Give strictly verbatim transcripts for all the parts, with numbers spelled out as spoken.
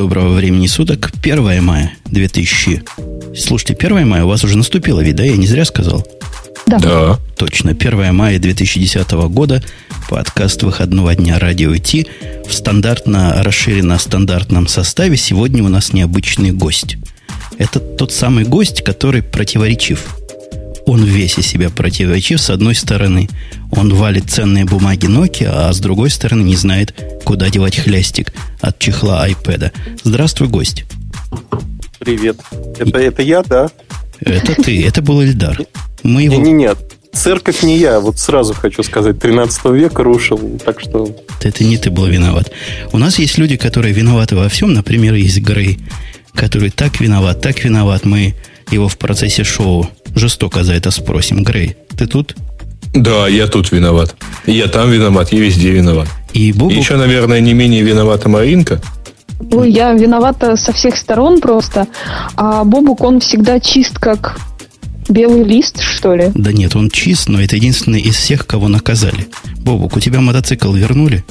Доброго времени суток. первое мая две тысячи. Слушайте, первое мая у вас уже наступило, ведь, да? Я не зря сказал. Да. да. Точно. первое мая две тысячи десятого года. Подкаст выходного дня «Радио Ти» в стандартно расширенно стандартном составе. Сегодня у нас необычный гость. Это тот самый гость, который противоречив. Он весь из себя противоречив. С одной стороны, он валит ценные бумаги Nokia, а с другой стороны не знает, куда девать хлястик от чехла iPad. Здравствуй, гость. Привет. Это, это я, да? Это ты. Это был Ильдар. Мы его... Не, не, нет. Церковь не я. Вот сразу хочу сказать. тринадцатого века рушил. Так что... Это не ты был виноват. У нас есть люди, которые виноваты во всем. Например, есть Грей, который так виноват, так виноват. Мы его в процессе шоу жестоко за это спросим. Грей, ты тут? Да, я тут виноват. Я там виноват, я везде виноват. И Бобук... Еще, наверное, не менее виновата Маринка. Ой, я виновата со всех сторон просто. А Бобук, он всегда чист, как белый лист, что ли? Да нет, он чист, но это единственный из всех, кого наказали. Бобук, у тебя мотоцикл вернули?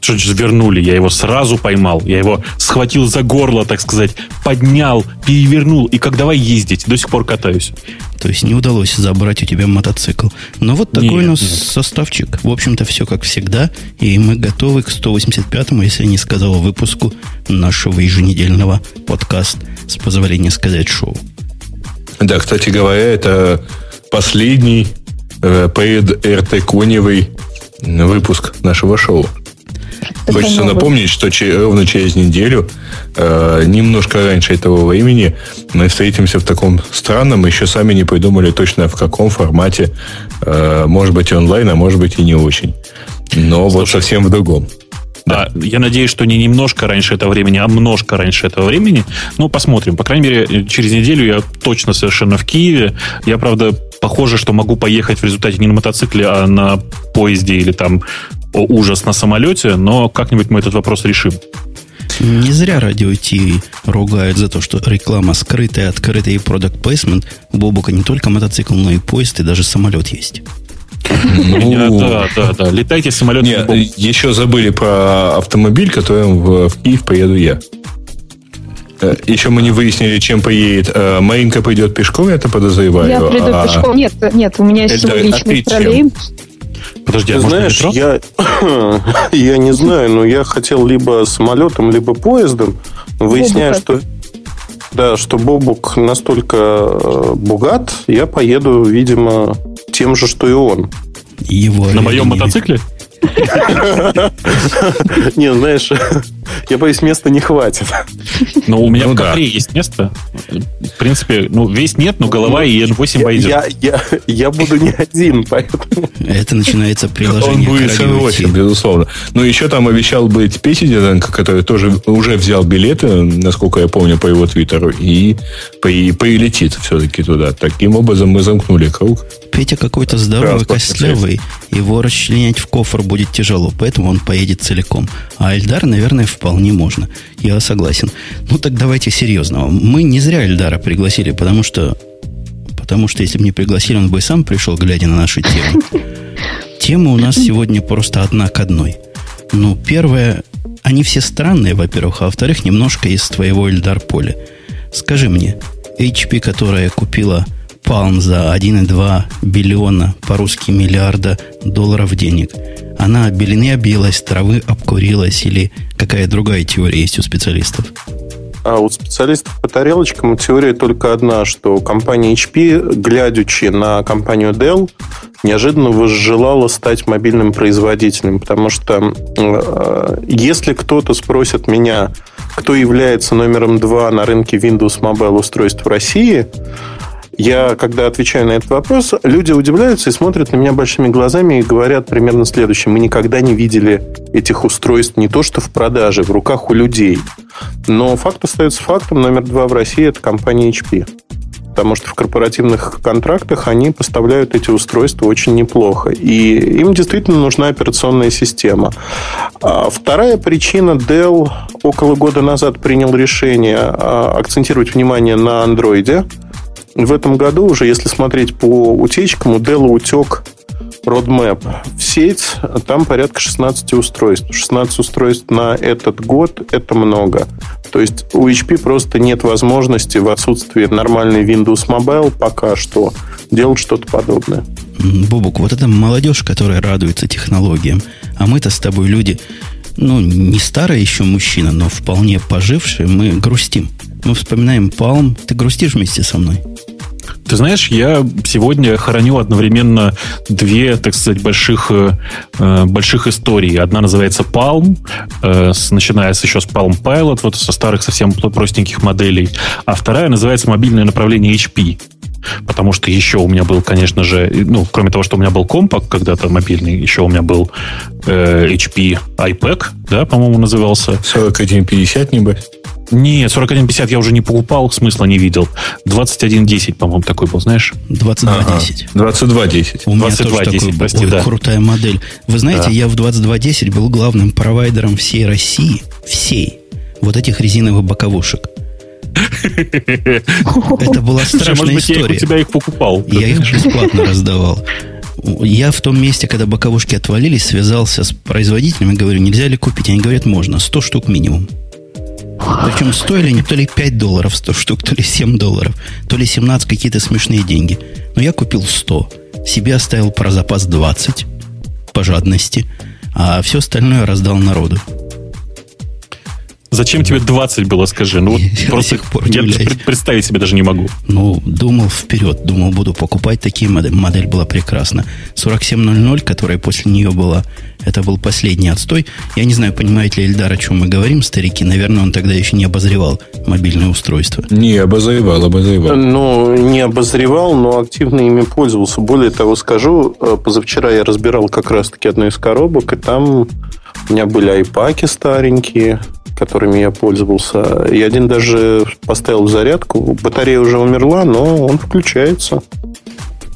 Что же вернули? Я его сразу поймал. Я его схватил за горло, так сказать. Поднял, перевернул. И как давай ездить. До сих пор катаюсь. То есть не удалось забрать у тебя мотоцикл. Но вот такой нет, у нас нет. составчик. В общем-то, все как всегда. И мы готовы к сто восемьдесят пятому, если не сказал, выпуску нашего еженедельного подкаста с позволения сказать шоу. Да, кстати говоря, это последний э, предрт-коневый выпуск нашего шоу. Хочется напомнить, что ровно через неделю, немножко раньше этого времени, мы встретимся в таком странном, еще сами не придумали точно в каком формате, может быть онлайн, а может быть и не очень. Но Слушай, вот совсем в другом. Да. А, я надеюсь, что не немножко раньше этого времени, а множко раньше этого времени. Ну, посмотрим. По крайней мере, через неделю я точно совершенно в Киеве. Я, правда, похоже, что могу поехать в результате не на мотоцикле, а на поезде или там... О, ужас, на самолете, но как-нибудь мы этот вопрос решим. Не зря Радио Ти ругают за то, что реклама скрытая, открытая и product placement. У Бобука не только мотоцикл, но и поезд, и даже самолет есть. Да, да, да. Летайте самолетом. Еще забыли про автомобиль, которым в Киев поеду я. Еще мы не выяснили, чем поедет. А, Маринка пойдет пешком, я это подозреваю. Я приду а... пешком. Нет, нет, у меня есть свой личный троллейбус. Подожди, а знаешь, я, я не знаю, но я хотел либо самолетом, либо поездом. Выясняю, что, да, что Бобук настолько богат, я поеду, видимо, тем же, что и он. Его На моем не... мотоцикле? Не, знаешь, я боюсь, места не хватит. Но у меня в кадре есть место. В принципе, ну, весь нет, но голова и эн восемь войдет. Я буду не один, поэтому... Это начинается приложение. Он будет с эн восемь, безусловно. Ну, еще там обещал быть Петя Деденко, который тоже уже взял билеты, насколько я помню, по его твиттеру, и прилетит все-таки туда. Таким образом мы замкнули круг. Петя какой-то здоровый, костлявый. Его расчленять в кофр будет тяжело, поэтому он поедет целиком. А Эльдар, наверное, вполне можно. Я согласен. Ну, так давайте серьезного. Мы не зря Эльдара пригласили, потому что... Потому что, если бы не пригласили, он бы и сам пришел, глядя на нашу тему. Тема у нас сегодня просто одна к одной. Ну, первое... Они все странные, во-первых. А во-вторых, немножко из твоего, Эльдар, поля. Скажи мне, эйч пи, которая купила... Palm за один и два десятых биллиона, по-русски миллиарда долларов денег. Она белины обилась, травы обкурилась, или какая другая теория есть у специалистов? А у специалистов по тарелочкам теория только одна, что компания эйч пи, глядячи на компанию Dell, неожиданно возжелала стать мобильным производителем, потому что если кто-то спросит меня, кто является номером два на рынке Windows Mobile устройств в России, я, когда отвечаю на этот вопрос, люди удивляются и смотрят на меня большими глазами и говорят примерно следующее. Мы никогда не видели этих устройств не то что в продаже, в руках у людей. Но факт остается фактом. Номер два в России – это компания эйч пи. Потому что в корпоративных контрактах они поставляют эти устройства очень неплохо. И им действительно нужна операционная система. Вторая причина. Dell около года назад принял решение акцентировать внимание на Android. В этом году уже, если смотреть по утечкам, у Dell утек roadmap в сеть, там порядка шестнадцати устройств. шестнадцать устройств на этот год – это много. То есть у эйч пи просто нет возможности в отсутствии нормальной Windows Mobile пока что делать что-то подобное. Бобук, вот эта молодежь, которая радуется технологиям, а мы-то с тобой люди, ну, не старые еще мужчина, но вполне пожившие, мы грустим. Мы вспоминаем Palm. Ты грустишь вместе со мной? Ты знаешь, я сегодня хороню одновременно две, так сказать, больших, э, больших истории. Одна называется Palm, э, с, начиная с, еще с Palm Pilot, вот со старых совсем простеньких моделей. А вторая называется мобильное направление эйч пи. Потому что еще у меня был, конечно же, ну, кроме того, что у меня был компак когда-то мобильный, еще у меня был э, эйч пи iPack, да, по-моему, назывался. сорок один пятьдесят, небось. Нет, сорок один пятьдесят я уже не покупал, смысла не видел. двадцать один десять, по-моему, такой был, знаешь? двадцать два десять. Ага. двадцать два десять. У меня тоже такой был. Прости, ой, да. Крутая модель. Вы знаете, да. Я в двадцать два десять был главным провайдером всей России, всей, вот этих резиновых боковушек. Это была страшная история. Я у тебя их покупал. Я их бесплатно раздавал. Я в том месте, когда боковушки отвалились, связался с производителями, говорю, нельзя ли купить? Они говорят, можно, сто штук минимум. Причем стоили не то ли пять долларов сто штук, то ли семь долларов, то ли семнадцать, какие-то смешные деньги. Но я купил сто, себе оставил про запас двадцать, по жадности, а все остальное раздал народу. Зачем тебе двадцать было, скажи? Ну, вот я просто до сих пор я представить себе даже не могу. Ну, думал вперед, думал, буду покупать такие модели. Модель была прекрасна. сорок семь ноль ноль, которая после нее была, это был последний отстой. Я не знаю, понимаете ли, Эльдар, о чем мы говорим, старики. Наверное, он тогда еще не обозревал мобильное устройство. Не обозревал, обозревал. Ну, не обозревал, но активно ими пользовался. Более того, скажу, позавчера я разбирал как раз-таки одну из коробок, и там у меня были айпаки старенькие, которыми я пользовался. И один даже поставил в зарядку. Батарея уже умерла, но он включается.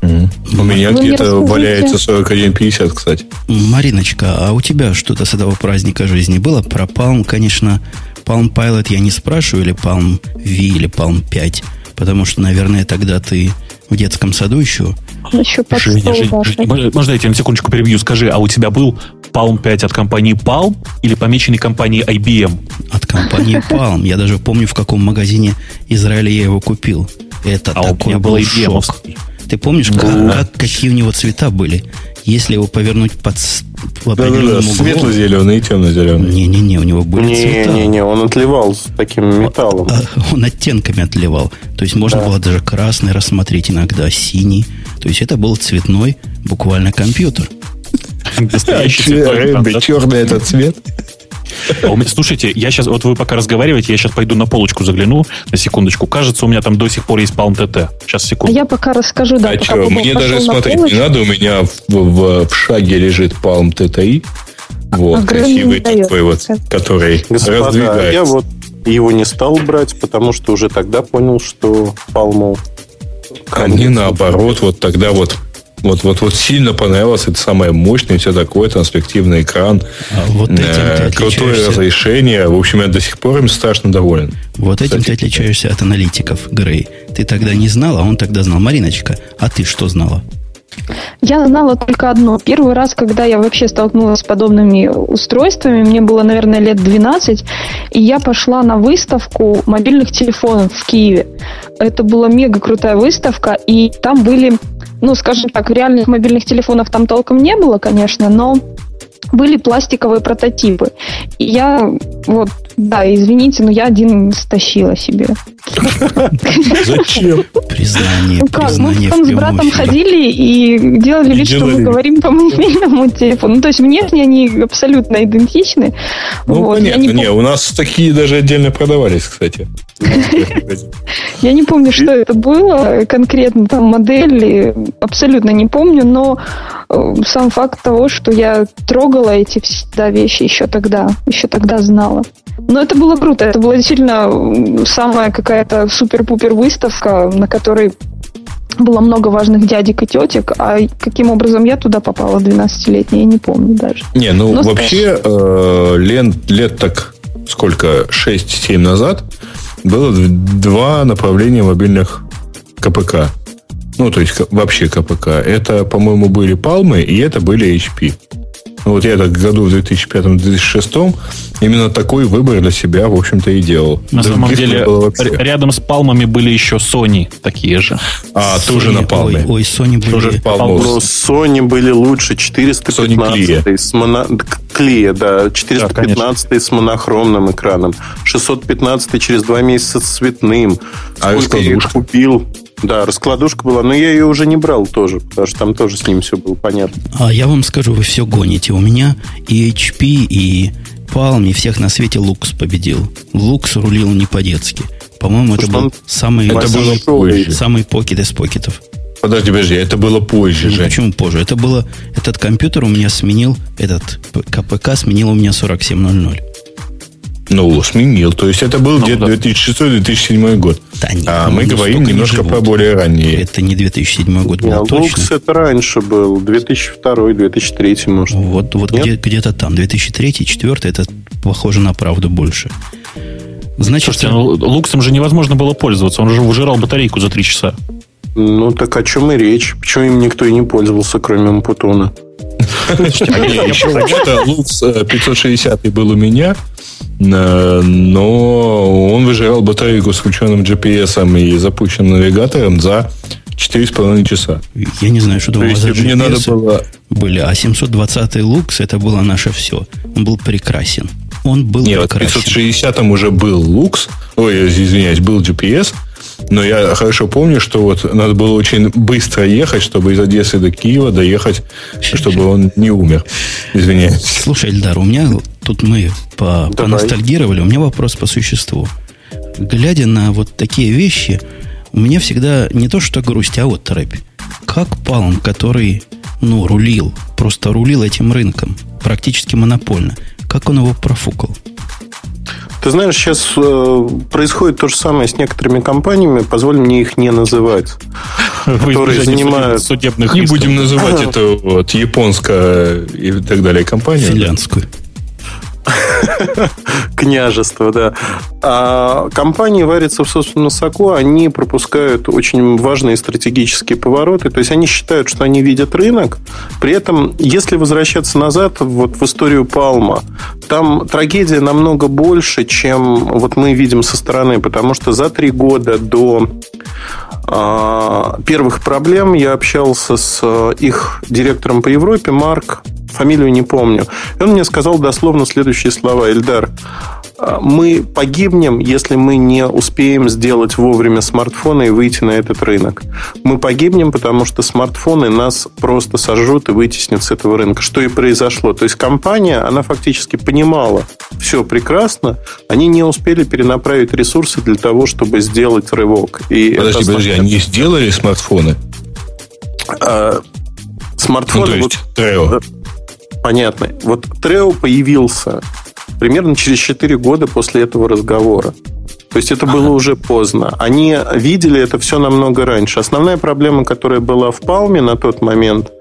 Mm. У меня ну, где-то валяется сорок один пятьдесят, кстати. Мариночка, а у тебя что-то с этого праздника жизни было? Про Palm, конечно, Palm Pilot я не спрашиваю, или Palm V, или Palm пять, потому что, наверное, тогда ты в детском саду еще... еще под Жень, стол Жень, Жень, можно я тебя на секундочку перебью? Скажи, а у тебя был Palm пять от компании Palm или помеченный компанией ай би эм? От компании Palm. Я даже помню, в каком магазине Израиля я его купил. Это а такой был шок. Ты помнишь, да. как, как, какие у него цвета были? Если его повернуть под по определенному да, да, да. углу... Светло-зеленый и темно-зеленый. Не-не-не, у него были не, цвета. Не-не-не, он отливал с таким металлом. Он оттенками отливал. То есть, можно да. было даже красный рассмотреть иногда, синий. То есть, это был цветной буквально компьютер. Черный этот цвет. Слушайте, я сейчас, вот вы пока разговариваете, я сейчас пойду на полочку загляну, на секундочку. Кажется, у меня там до сих пор есть Palm ти ти. Сейчас, секунду. А я пока расскажу, да. А пока что, мне даже смотреть полочку не надо, у меня в, в, в шаге лежит Palm ти ти. Вот, а красивый такой вот, который господа, раздвигается. Я вот его не стал брать, потому что уже тогда понял, что Palm... А не наоборот, вот тогда вот Вот, вот, вот сильно понравилось, это самое мощное, и все такое, транспективный экран, а вот э, крутое разрешение. В общем, я до сих пор им страшно доволен. Вот этим кстати, ты отличаешься от аналитиков, Грей. Ты тогда не знала, а он тогда знал. Мариночка, а ты что знала? Я знала только одно. Первый раз, когда я вообще столкнулась с подобными устройствами, мне было, наверное, лет двенадцать, и я пошла на выставку мобильных телефонов в Киеве. Это была мега крутая выставка, и там были, ну, скажем так, реальных мобильных телефонов там толком не было, конечно, но были пластиковые прототипы. И я, вот, да, извините, но я один стащила себе. Зачем? Признание, признание. Мы там с братом ходили и делали вид, что мы говорим по мобильному телефону. Ну, то есть, внешне они абсолютно идентичны. Ну, понятно, не, у нас такие даже отдельно продавались, кстати. Я не помню, что это было конкретно, там модели абсолютно не помню, но сам факт того, что я трогала эти всегда вещи еще тогда, еще тогда знала. Но это было круто, это была действительно самая какая-то супер-пупер выставка, на которой было много важных дядек и тетек, а каким образом я туда попала двенадцатилетняя, я не помню даже. Не, ну но вообще э, лет, лет так сколько, шесть-семь назад было два направления мобильных КПК. ну, то есть вообще ка пэ ка, это, по-моему, были Palm'ы, и это были эйч пи. Ну, вот я так в году в две тысячи пятом - две тысячи шестом именно такой выбор для себя, в общем-то, и делал. На самом деле, рядом с Palm'ами были еще Sony такие же. А, тоже на Palm'е. Ой, Sony были. Тоже Palm'ы. Но Sony были лучше. четыреста пятнадцатый с моно... Клея, да. четыреста пятнадцатый да, с монохромным экраном. шестьсот пятнадцатый через два месяца с цветным. А сколько я их купил? Да, раскладушка была, но я ее уже не брал тоже, потому что там тоже с ним все было понятно. А я вам скажу, вы все гоните. У меня и эйч пи, и Palm, и всех на свете Lux победил. Lux рулил не по-детски. По-моему, слушай, это был самый, это самый, было самый покет из покетов. Подожди, подожди, это было позже же. Почему позже? Это было... Этот компьютер у меня сменил, этот ка пэ ка сменил у меня сорок семь ноль ноль. Ну, сменил. То есть, это был ну, где-то да. две тысячи шестой - две тысячи седьмой год. Да, нет, а мы говорим немножко не по более ранние. Это не две тысячи седьмой год был, а, точно. Lux это раньше был. две тысячи второй - две тысячи третий, может. Вот, вот где, где-то там. две тысячи третий - две тысячи четвёртый это похоже на правду больше. Значит, слушайте, ну, Lux'ом же невозможно было пользоваться. Он же выжирал батарейку за три часа. Ну, так о чем и речь? Почему им никто и не пользовался, кроме Мпутона? Lux пятьсот шестидесятый был у меня, но он выжирал батарейку с включенным джи пи эс и запущенным навигатором за четыре с половиной часа. Я не знаю, что там у вас за джи пи эс были. А семьсот двадцатый Lux это было наше все. Он был прекрасен. Он был Нет, прекрасен. пятьсот шестидесятом уже был Lux, ой, извиняюсь, был джи пи эс. Но я хорошо помню, что вот надо было очень быстро ехать, чтобы из Одессы до Киева доехать, чтобы он не умер. Извиняюсь. Слушай, Эльдар, у меня тут мы по, поностальгировали. У меня вопрос по существу. Глядя на вот такие вещи, у меня всегда не то что грусть, а вот оторопь. Как Palm, который, ну, рулил, просто рулил этим рынком, практически монопольно, как он его профукал? Ты знаешь, сейчас э, происходит то же самое с некоторыми компаниями, позволь мне их не называть, которые занимают... судебных не будем называть эту вот, японскую и так далее компанию. Финляндскую. Княжество, да. А компании варятся в собственном соку, они пропускают очень важные стратегические повороты. То есть, они считают, что они видят рынок. При этом, если возвращаться назад вот в историю Palma, там трагедия намного больше, чем вот мы видим со стороны. Потому что за три года до а, первых проблем я общался с их директором по Европе, Марк, фамилию не помню. И он мне сказал дословно следующие слова. Эльдар, мы погибнем, если мы не успеем сделать вовремя смартфоны и выйти на этот рынок. Мы погибнем, потому что смартфоны нас просто сожрут и вытеснят с этого рынка. Что и произошло. То есть, компания, она фактически понимала, все прекрасно, они не успели перенаправить ресурсы для того, чтобы сделать рывок. И подожди, подожди, они не сделали смартфоны? А, смартфоны... Ну, то есть, вот, понятно. Вот Трео появился примерно через четыре года после этого разговора. То есть, это было ага. уже поздно. Они видели это все намного раньше. Основная проблема, которая была в Palm на тот момент,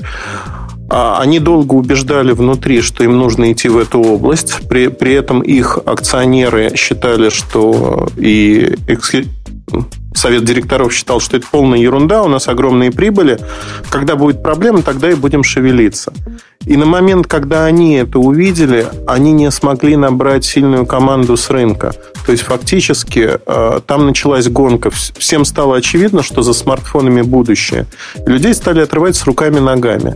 они долго убеждали внутри, что им нужно идти в эту область. При, при этом их акционеры считали, что и... Совет директоров считал, что это полная ерунда, у нас огромные прибыли. Когда будет проблема, тогда и будем шевелиться. И на момент, когда они это увидели, они не смогли набрать сильную команду с рынка. То есть, фактически, там началась гонка. Всем стало очевидно, что за смартфонами будущее. Людей стали отрывать с руками и ногами.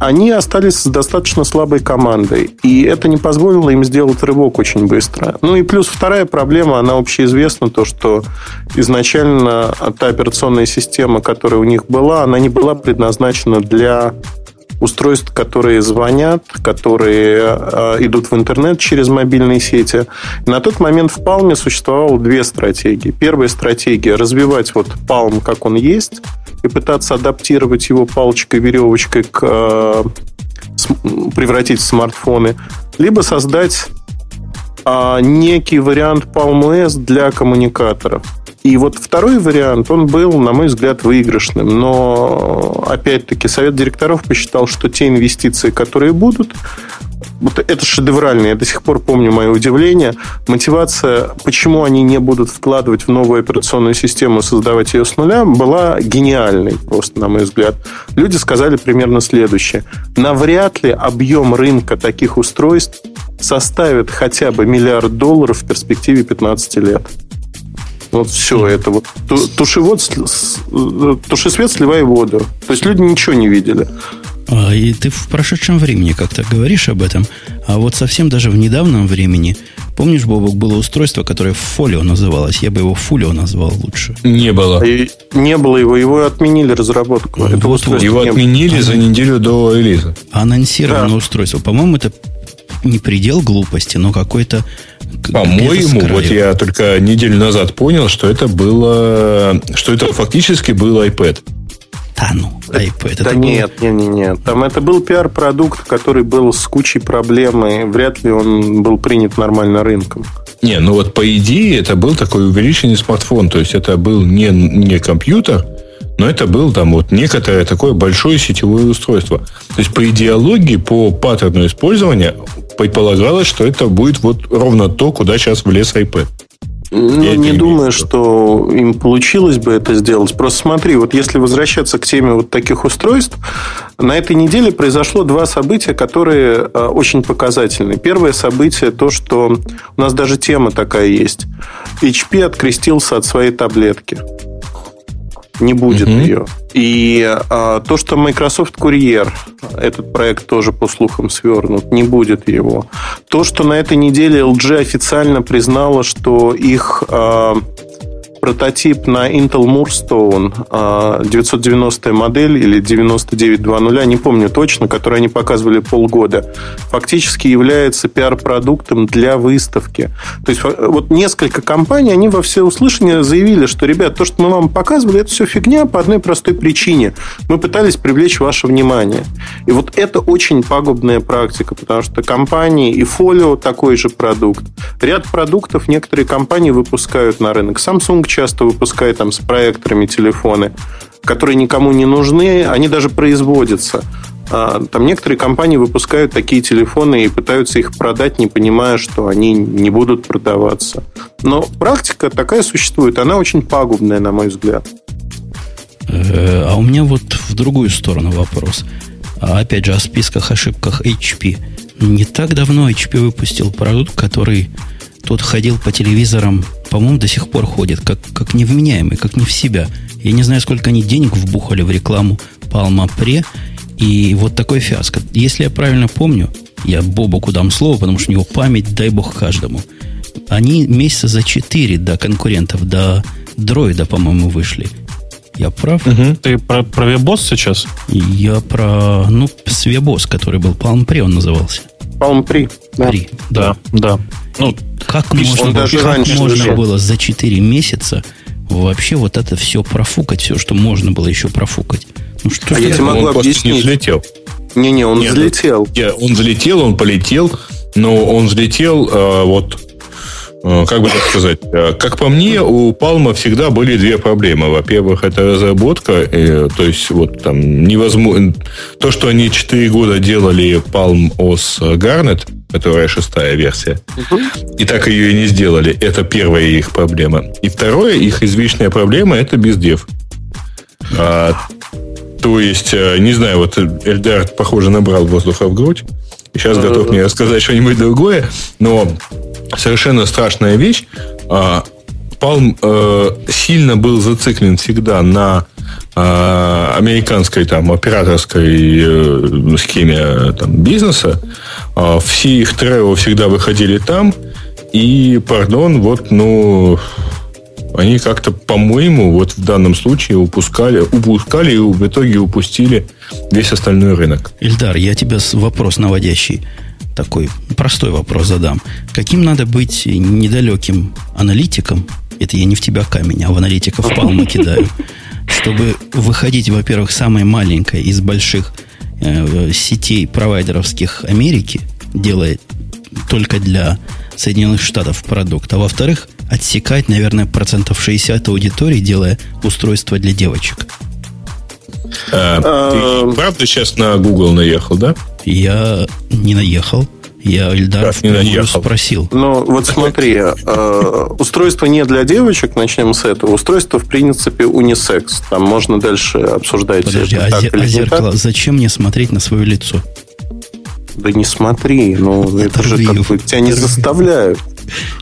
Они остались с достаточно слабой командой. И это не позволило им сделать рывок очень быстро. Ну и плюс вторая проблема, она общеизвестна, то, что изначально та операционная система, которая у них была, она не была предназначена для устройств, которые звонят, которые э, идут в интернет через мобильные сети. И на тот момент в Palm существовало две стратегии. Первая стратегия – развивать вот Palm, как он есть, и пытаться адаптировать его палочкой-веревочкой, к, э, превратить в смартфоны, либо создать э, некий вариант Palm о эс для коммуникаторов. И вот второй вариант, он был, на мой взгляд, выигрышным. Но, опять-таки, совет директоров посчитал, что те инвестиции, которые будут, вот это шедеврально. Я до сих пор помню мое удивление. Мотивация, почему они не будут вкладывать в новую операционную систему, создавать ее с нуля, была гениальной, просто, на мой взгляд. Люди сказали примерно следующее. Навряд ли объем рынка таких устройств составит хотя бы миллиард долларов в перспективе пятнадцати лет. Вот все это. Вот. Туши, вод, туши свет, сливай воду. То есть люди ничего не видели. А, и ты в прошедшем времени как-то говоришь об этом. А вот совсем даже в недавнем времени, помнишь, Бобок, было устройство, которое Фолио называлось? Я бы его Фолио назвал лучше. Не было. И не было его. Его отменили разработку. Вот, это устройство его отменили было за неделю до релиза. Анонсировано да. устройство. По-моему, это не предел глупости, но какой-то... По-моему, вот я только неделю назад понял, что это было... Что это фактически был iPad. Да ну, iPad. Это да было... нет, нет, нет, нет. Там это был пиар-продукт, который был с кучей проблем, и вряд ли он был принят нормально рынком. Не, ну вот по идее это был такой увеличенный смартфон. То есть это был не, не компьютер, но это было там вот некоторое такое большое сетевое устройство. То есть по идеологии, по паттерну использования предполагалось, что это будет вот ровно то, куда сейчас влез iPad. Ну, я не думаю, что им получилось бы это сделать. Просто смотри, вот если возвращаться к теме вот таких устройств, на этой неделе произошло два события, которые очень показательны. Первое событие, то, что у нас даже тема такая есть. эйч пи открестился от своей таблетки. Не будет mm-hmm. ее. И а, то, что Microsoft Courier, этот проект тоже по слухам свернут, не будет его. То, что на этой неделе эл джи официально признала, что их а, прототип на Intel Moorstone а, девятьсот девяностая модель или девяносто девять двадцать, не помню точно, которую они показывали полгода, фактически является пиар-продуктом для выставки. То есть вот несколько компаний, они во всеуслышание заявили, что, ребят, то, что мы вам показывали, это все фигня по одной простой причине. Мы пытались привлечь ваше внимание. И вот это очень пагубная практика, потому что компании и Folio такой же продукт. Ряд продуктов некоторые компании выпускают на рынок. Samsung часто выпускает там с проекторами телефоны, которые никому не нужны, они даже производятся. Там некоторые компании выпускают такие телефоны и пытаются их продать, не понимая, что они не будут продаваться. Но практика такая существует. Она очень пагубная, на мой взгляд. А у меня вот в другую сторону вопрос. Опять же, о списках, ошибках эйч пи. Не так давно эйч пи выпустил продукт, который тот ходил по телевизорам, по-моему, до сих пор ходит, как, как невменяемый, как не в себя. Я не знаю, сколько они денег вбухали в рекламу Palm Pre. И вот такой фиаско. Если я правильно помню, я Бобоку дам слово, потому что у него память, дай бог каждому. Они месяца за четыре до конкурентов, до дроида, по-моему, вышли. Я прав? Угу. Ты про, про Вебос сейчас? Я про... Ну, с Вебос, который был Palm Pre, он назывался. Palm Pre. Да. Pre, да. Да, да. Ну, как можно, даже как раньше можно было за четыре месяца вообще вот это все профукать, все, что можно было еще профукать? Ну, что а я тебе могу объяснить. Он не взлетел. Не-не, он Нет, взлетел. Нет, он взлетел, он полетел, но он взлетел э, вот, э, как бы так сказать, э, как по мне, у Palma всегда были две проблемы. Во-первых, это разработка, э, то есть вот там невозможно... То, что они четыре года делали Palm о эс Garnet, которая шестая версия, uh-huh. и так ее и не сделали. Это первая их проблема. И второе, их извечная проблема, это бездев. А, то есть, не знаю, вот Эльдар, похоже, набрал воздуха в грудь. И сейчас uh-huh. готов мне рассказать что-нибудь другое. Но совершенно страшная вещь. А, Palm э, сильно был зациклен всегда на э, американской там, операторской э, схеме там, бизнеса. Э, все их трейлы всегда выходили там. И, пардон, вот, ну... Они как-то, по-моему, вот в данном случае упускали, упускали и в итоге упустили весь остальной рынок. Ильдар, я тебе вопрос наводящий, такой простой вопрос задам. Каким надо быть недалеким аналитиком, это я не в тебя камень, а в аналитиков Palma кидаю, чтобы выходить, во-первых, самой маленькой из больших э, сетей провайдеровских Америки, делая только для Соединенных Штатов продукт, а во-вторых, отсекать, наверное, процентов шестьдесят аудитории, делая устройство для девочек. А, ты правда сейчас на Google наехал, да? Я не наехал. Я Ильдар спросил. Ну, вот смотри, устройство не для девочек, начнем с этого. Устройство, в принципе, унисекс. Там можно дальше обсуждать. Подожди, это а, так а зеркало, так. Зачем мне смотреть на свое лицо? Да не смотри, ну это же как бы тебя не заставляют.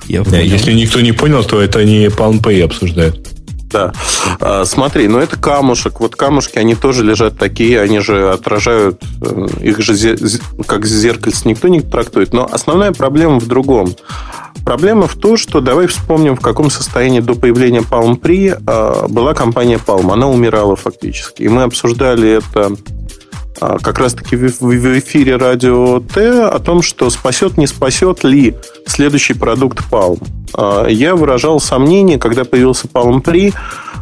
Если никто не понял, то это не Palm Pre обсуждают. Да. А, смотри, ну это камушек. Вот камушки, они тоже лежат такие, они же отражают, их же зер... как зеркальце никто не трактует. Но основная проблема в другом. Проблема в том, что давай вспомним, в каком состоянии до появления Palm Pre а, была компания Palm. Она умирала фактически. И мы обсуждали это а, как раз-таки в, в эфире радио Т о том, что спасет, не спасет ли следующий продукт Palm. Я выражал сомнение, когда появился Palm Pre,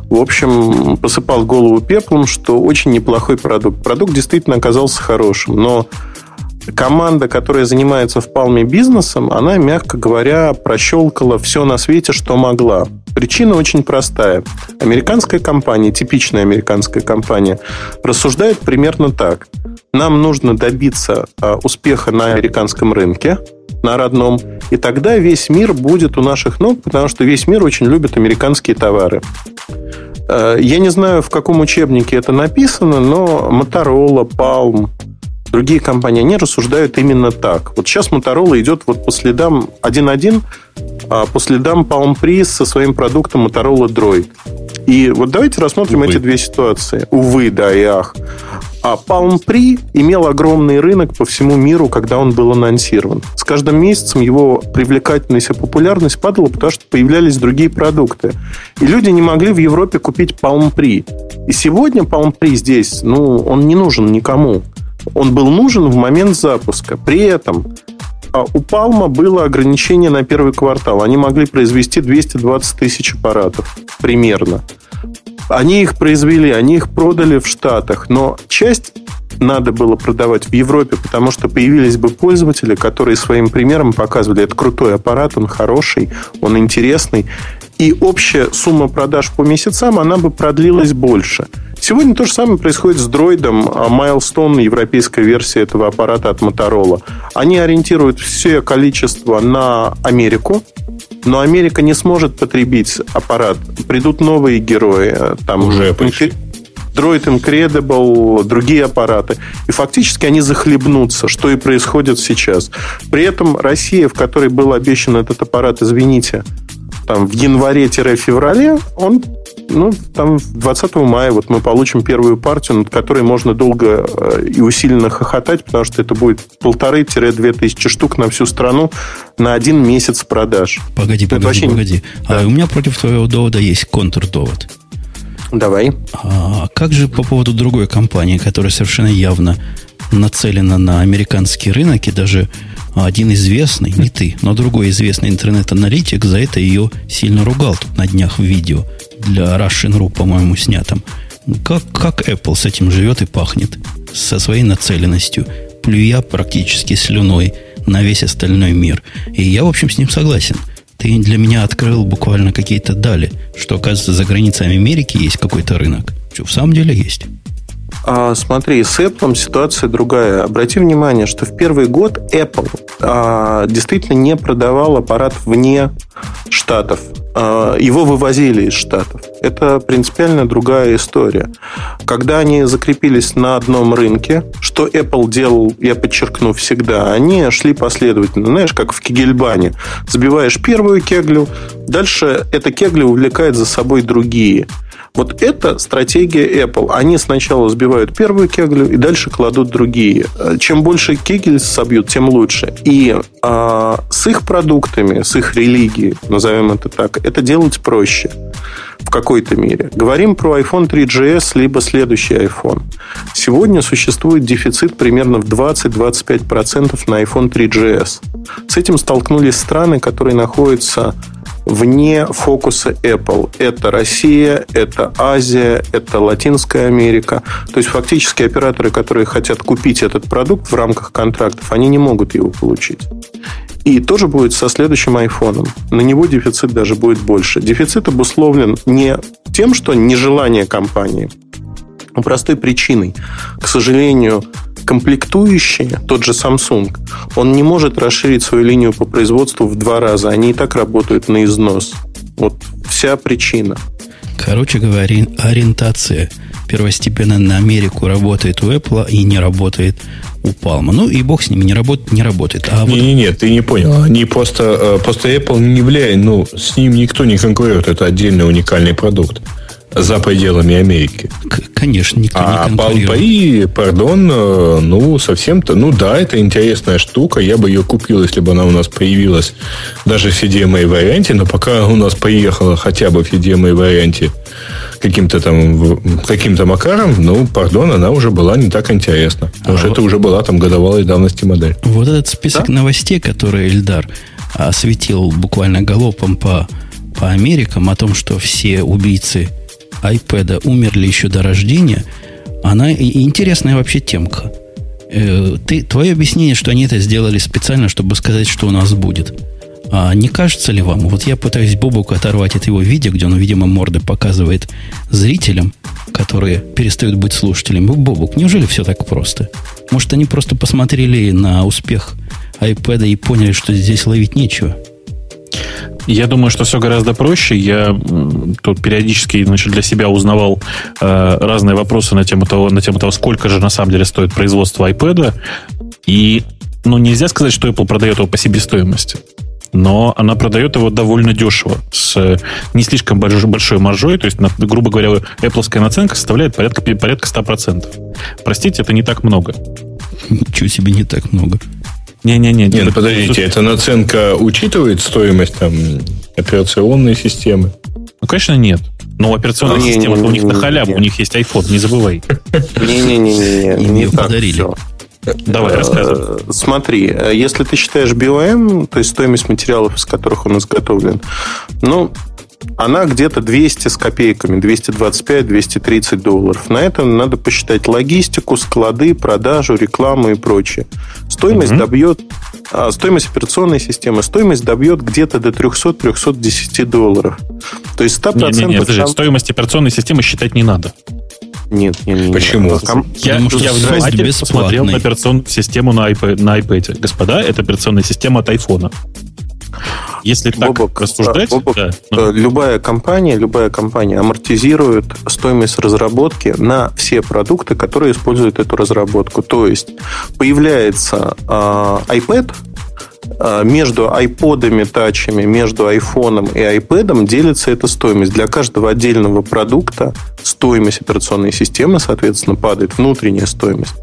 в общем, посыпал голову пеплом, что очень неплохой продукт. Продукт действительно оказался хорошим, но команда, которая занимается в Palm бизнесом, она, мягко говоря, прощелкала все на свете, что могла. Причина очень простая. Американская компания, типичная американская компания, рассуждает примерно так. Нам нужно добиться успеха на американском рынке, на родном, и тогда весь мир будет у наших ног, потому что весь мир очень любит американские товары. Я не знаю, в каком учебнике это написано, но Motorola, Palm, другие компании, они рассуждают именно так. Вот сейчас Motorola идет вот по следам один точка один, а по следам Palm Pre со своим продуктом Motorola Droid. И вот давайте рассмотрим Увы. эти две ситуации. Увы, да и ах. А Palm Pre имел огромный рынок по всему миру, когда он был анонсирован. С каждым месяцем его привлекательность и популярность падала, потому что появлялись другие продукты. И люди не могли в Европе купить Palm Pre. И сегодня Palm Pre здесь, ну, он не нужен никому. Он был нужен в момент запуска. При этом у Palm было ограничение на первый квартал. Они могли произвести двести двадцать тысяч аппаратов примерно. Они их произвели, они их продали в Штатах, но часть надо было продавать в Европе, потому что появились бы пользователи, которые своим примером показывали, это крутой аппарат, он хороший, он интересный, и общая сумма продаж по месяцам, она бы продлилась больше. Сегодня то же самое происходит с дроидом. Milestone, европейская версия этого аппарата от Motorola. Они ориентируют все количество на Америку, но Америка не сможет потребить аппарат. Придут новые герои. Там уже пришли. Droid Incredible, другие аппараты. И фактически они захлебнутся, что и происходит сейчас. При этом Россия, в которой был обещан этот аппарат, извините, там, в январе-феврале, он ну, там, двадцатого мая вот мы получим первую партию, над которой можно долго и усиленно хохотать, потому что это будет полторы-две тысячи штук на всю страну на один месяц продаж. Погоди, это погоди, вообще... погоди. Да. А у меня против твоего довода есть контрдовод. Давай. А как же по поводу другой компании, которая совершенно явно нацелена на американский рынок, и даже один известный, не ты, но другой известный интернет-аналитик за это ее сильно ругал тут на днях в видео для Russian.ru, по-моему, снятом. Как, как Apple с этим живет и пахнет? Со своей нацеленностью, плюя практически слюной на весь остальной мир. И я, в общем, с ним согласен. Ты для меня открыл буквально какие-то дали, что, оказывается, за границами Америки есть какой-то рынок. Что, в самом деле есть? А, смотри, с Apple ситуация другая. Обрати внимание, что в первый год Apple а, действительно не продавал аппарат вне Штатов. А, его вывозили из Штатов. Это принципиально другая история. Когда они закрепились на одном рынке, что Apple делал, я подчеркну, всегда, они шли последовательно. Знаешь, как в кегельбане. Забиваешь первую кеглю, дальше эта кегля увлекает за собой другие. Вот это стратегия Apple. Они сначала сбивают первую кеглю и дальше кладут другие. Чем больше кегель собьют, тем лучше. И э, с их продуктами, с их религией, назовем это так, это делать проще в какой-то мере. Говорим про iPhone три джи эс, либо следующий iPhone. Сегодня существует дефицит примерно в двадцать-двадцать пять процентов на iPhone три джи эс. С этим столкнулись страны, которые находятся вне фокуса Apple. Это Россия, это Азия, это Латинская Америка. То есть, фактически, операторы, которые хотят купить этот продукт в рамках контрактов, они не могут его получить. И тоже будет со следующим iPhone. На него дефицит даже будет больше. Дефицит обусловлен не тем, что нежелание компании, но простой причиной. К сожалению, комплектующие, тот же Samsung, он не может расширить свою линию по производству в два раза. Они и так работают на износ. Вот вся причина. Короче говоря, ориентация первостепенно на Америку работает у Apple и не работает у Palm. Ну и бог с ними, не работает, не работает. А вот... Не-не-не, ты не понял. Они просто, просто Apple не является, ну, с ним никто не конкурирует. Это отдельный уникальный продукт за пределами Америки. Конечно, никто а не конкурирует. А Palm Pre, пардон, ну, совсем-то... Ну, да, это интересная штука. Я бы ее купил, если бы она у нас появилась даже в си ди эм эй-варианте, но пока у нас поехала хотя бы в си ди эм эй-варианте каким-то там каким-то макаром, ну, пардон, она уже была не так интересна. Потому а что вот это уже была там годовалой давности модель. Вот этот список да? новостей, которые Эльдар осветил буквально галопом по, по Америкам, о том, что все убийцы iPad'а умерли еще до рождения, она и интересная вообще темка. Э, ты, твое объяснение, что они это сделали специально, чтобы сказать, что у нас будет. А не кажется ли вам? Вот я пытаюсь Бобука оторвать от его видео, где он, видимо, морды показывает зрителям, которые перестают быть слушателями. Бобук, неужели все так просто? Может, они просто посмотрели на успех iPad'а и поняли, что здесь ловить нечего? Я думаю, что все гораздо проще. Я тут периодически, значит, для себя узнавал э, разные вопросы на тему того, на тему того, сколько же на самом деле стоит производство iPad'а. И, ну, нельзя сказать, что Apple продает его по себестоимости. Но она продает его довольно дешево, с не слишком большой маржой. То есть, грубо говоря, Appleская наценка составляет порядка, порядка сто процентов. Простите, это не так много. Ничего себе не так много. Не-не-не. Нет, нет, подождите, эта наценка учитывает стоимость там операционной системы? Ну, конечно, нет. Но операционная ну, система у них на халяву, у них есть iPhone, не забывай. Не-не-не, не подарили. Давай, рассказывай. Смотри, если ты считаешь би о эм, то есть стоимость материалов, из которых он изготовлен, ну, она где-то двести с копейками, двести двадцать пять - двести тридцать долларов. На это надо посчитать логистику, склады, продажу, рекламу и прочее. Стоимость mm-hmm. добьет, стоимость операционной системы, стоимость добьет где-то до триста - триста десять долларов. То есть сто процентов... Нет, нет, нет, подожди, стоимость операционной системы считать не надо. Нет, нет, нет. Почему? Я, я внимательно посмотрел на операционную систему на iPad, на iPad. Господа, это операционная система от iPhone. Если так Бобок, рассуждать... Бобок, да, ну. любая, компания, любая компания амортизирует стоимость разработки на все продукты, которые используют эту разработку. То есть появляется э, iPad, между iPod'ами, тачами, между iPhone'ом и iPad'ом делится эта стоимость. Для каждого отдельного продукта стоимость операционной системы, соответственно, падает, внутренняя стоимость.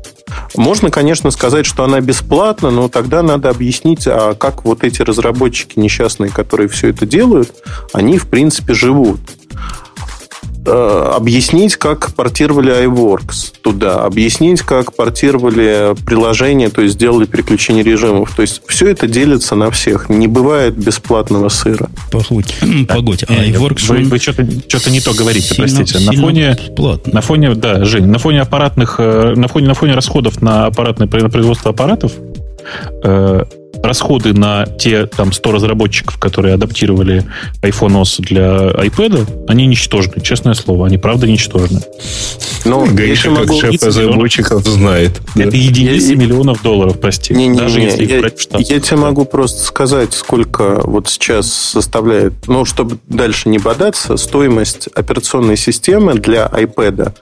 Можно, конечно, сказать, что она бесплатна, но тогда надо объяснить, а как вот эти разработчики несчастные, которые все это делают, они, в принципе, живут. Объяснить, как портировали iWorks туда, объяснить, как портировали приложения, то есть сделали переключение режимов. То есть все это делится на всех. Не бывает бесплатного сыра. Погодь, погодь. А iWorks... Вы, вы что-то, что-то не то говорите, сильно, простите. Сильно на фоне, на фоне, да, Жень, на фоне аппаратных, на фоне, на фоне расходов на аппаратное производство аппаратов, э, расходы на те там сто разработчиков, которые адаптировали iPhone о эс для iPad, они ничтожны, честное слово, они правда ничтожны. Но Гриша, как шеф разработчиков, знает. Да. Это единицы я... миллионов долларов, прости. Не, не, даже не, если я, их брать в штат. Я тебе могу просто сказать, сколько вот сейчас составляет, ну, чтобы дальше не бодаться, стоимость операционной системы для iPad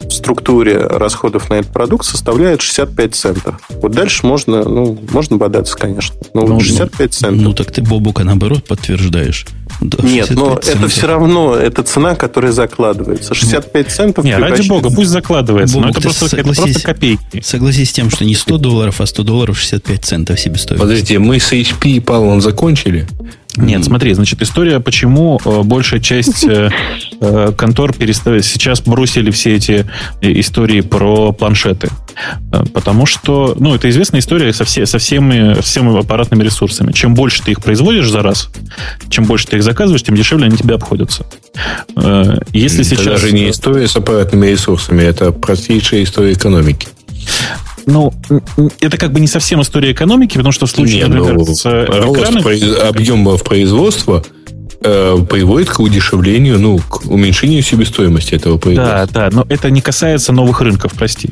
в структуре расходов на этот продукт составляет шестьдесят пять центов. Вот дальше можно, ну, можно бодаться, конечно. Но ну, шестьдесят пять центов. Ну, так ты, Бобука, наоборот подтверждаешь. Да, нет, но центов. Это все равно, это цена, которая закладывается. шестьдесят пять центов. Нет, ради бога, пусть закладывается. Бобук, но это просто, это просто копейки. Согласись с тем, что не сто долларов, а сто долларов шестьдесят пять центов себе стоит. Подожди, мы с эйч пи и Palm закончили? Нет, смотри, значит, история, почему большая часть контор перестали, сейчас бросили все эти истории про планшеты. Потому что, ну, это известная история со, все, со всеми, всеми аппаратными ресурсами. Чем больше ты их производишь за раз, чем больше ты их заказываешь, тем дешевле они тебе обходятся. Если это сейчас... даже не история с аппаратными ресурсами, это простейшая история экономики. Ну, это как бы не совсем история экономики, потому что в случае, нет, например, ну, с экранами... Объем производства приводит к удешевлению, ну, к уменьшению себестоимости этого производства. Да, да, но это не касается новых рынков, прости.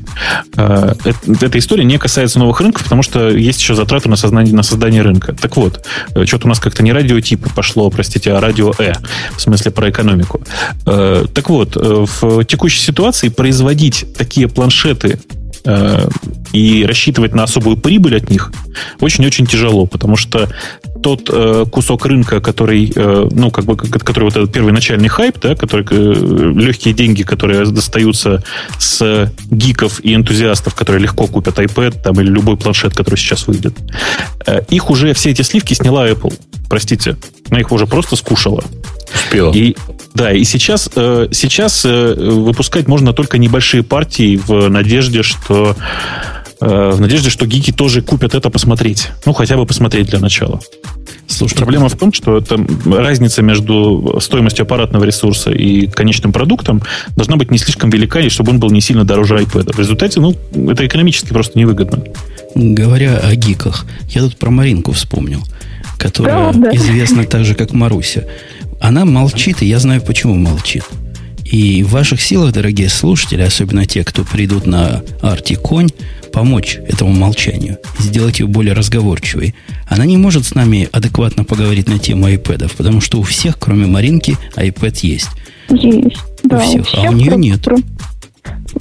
Эта история не касается новых рынков, потому что есть еще затраты на создание, на создание рынка. Так вот, что-то у нас как-то не радиотипы пошло, простите, а радио Э, в смысле про экономику. Так вот, в текущей ситуации производить такие планшеты и рассчитывать на особую прибыль от них очень-очень тяжело, потому что тот э, кусок рынка, который, э, ну, как бы, который вот этот первый начальный хайп, да, который, э, легкие деньги, которые достаются с гиков и энтузиастов, которые легко купят iPad там, или любой планшет, который сейчас выйдет, э, их уже все эти сливки сняла Apple, простите, она их уже просто скушала. Успела. И, да, и сейчас, э, сейчас э, выпускать можно только небольшие партии в надежде, что в надежде, что гики тоже купят это посмотреть. Ну, хотя бы посмотреть для начала. Слушай, проблема в том, что это разница между стоимостью аппаратного ресурса и конечным продуктом должна быть не слишком велика, и чтобы он был не сильно дороже iPad. В результате, ну, это экономически просто невыгодно. Говоря о гиках, я тут про Маринку вспомнил, которая да, да. известна так же, как Маруся. Она молчит, и я знаю, почему молчит. И в ваших силах, дорогие слушатели, особенно те, кто придут на Арти-конь, помочь этому молчанию, сделать ее более разговорчивой. Она не может с нами адекватно поговорить на тему айпэдов, потому что у всех, кроме Маринки, iPad есть. Есть, да. У всех, у всех а у нее про... нет.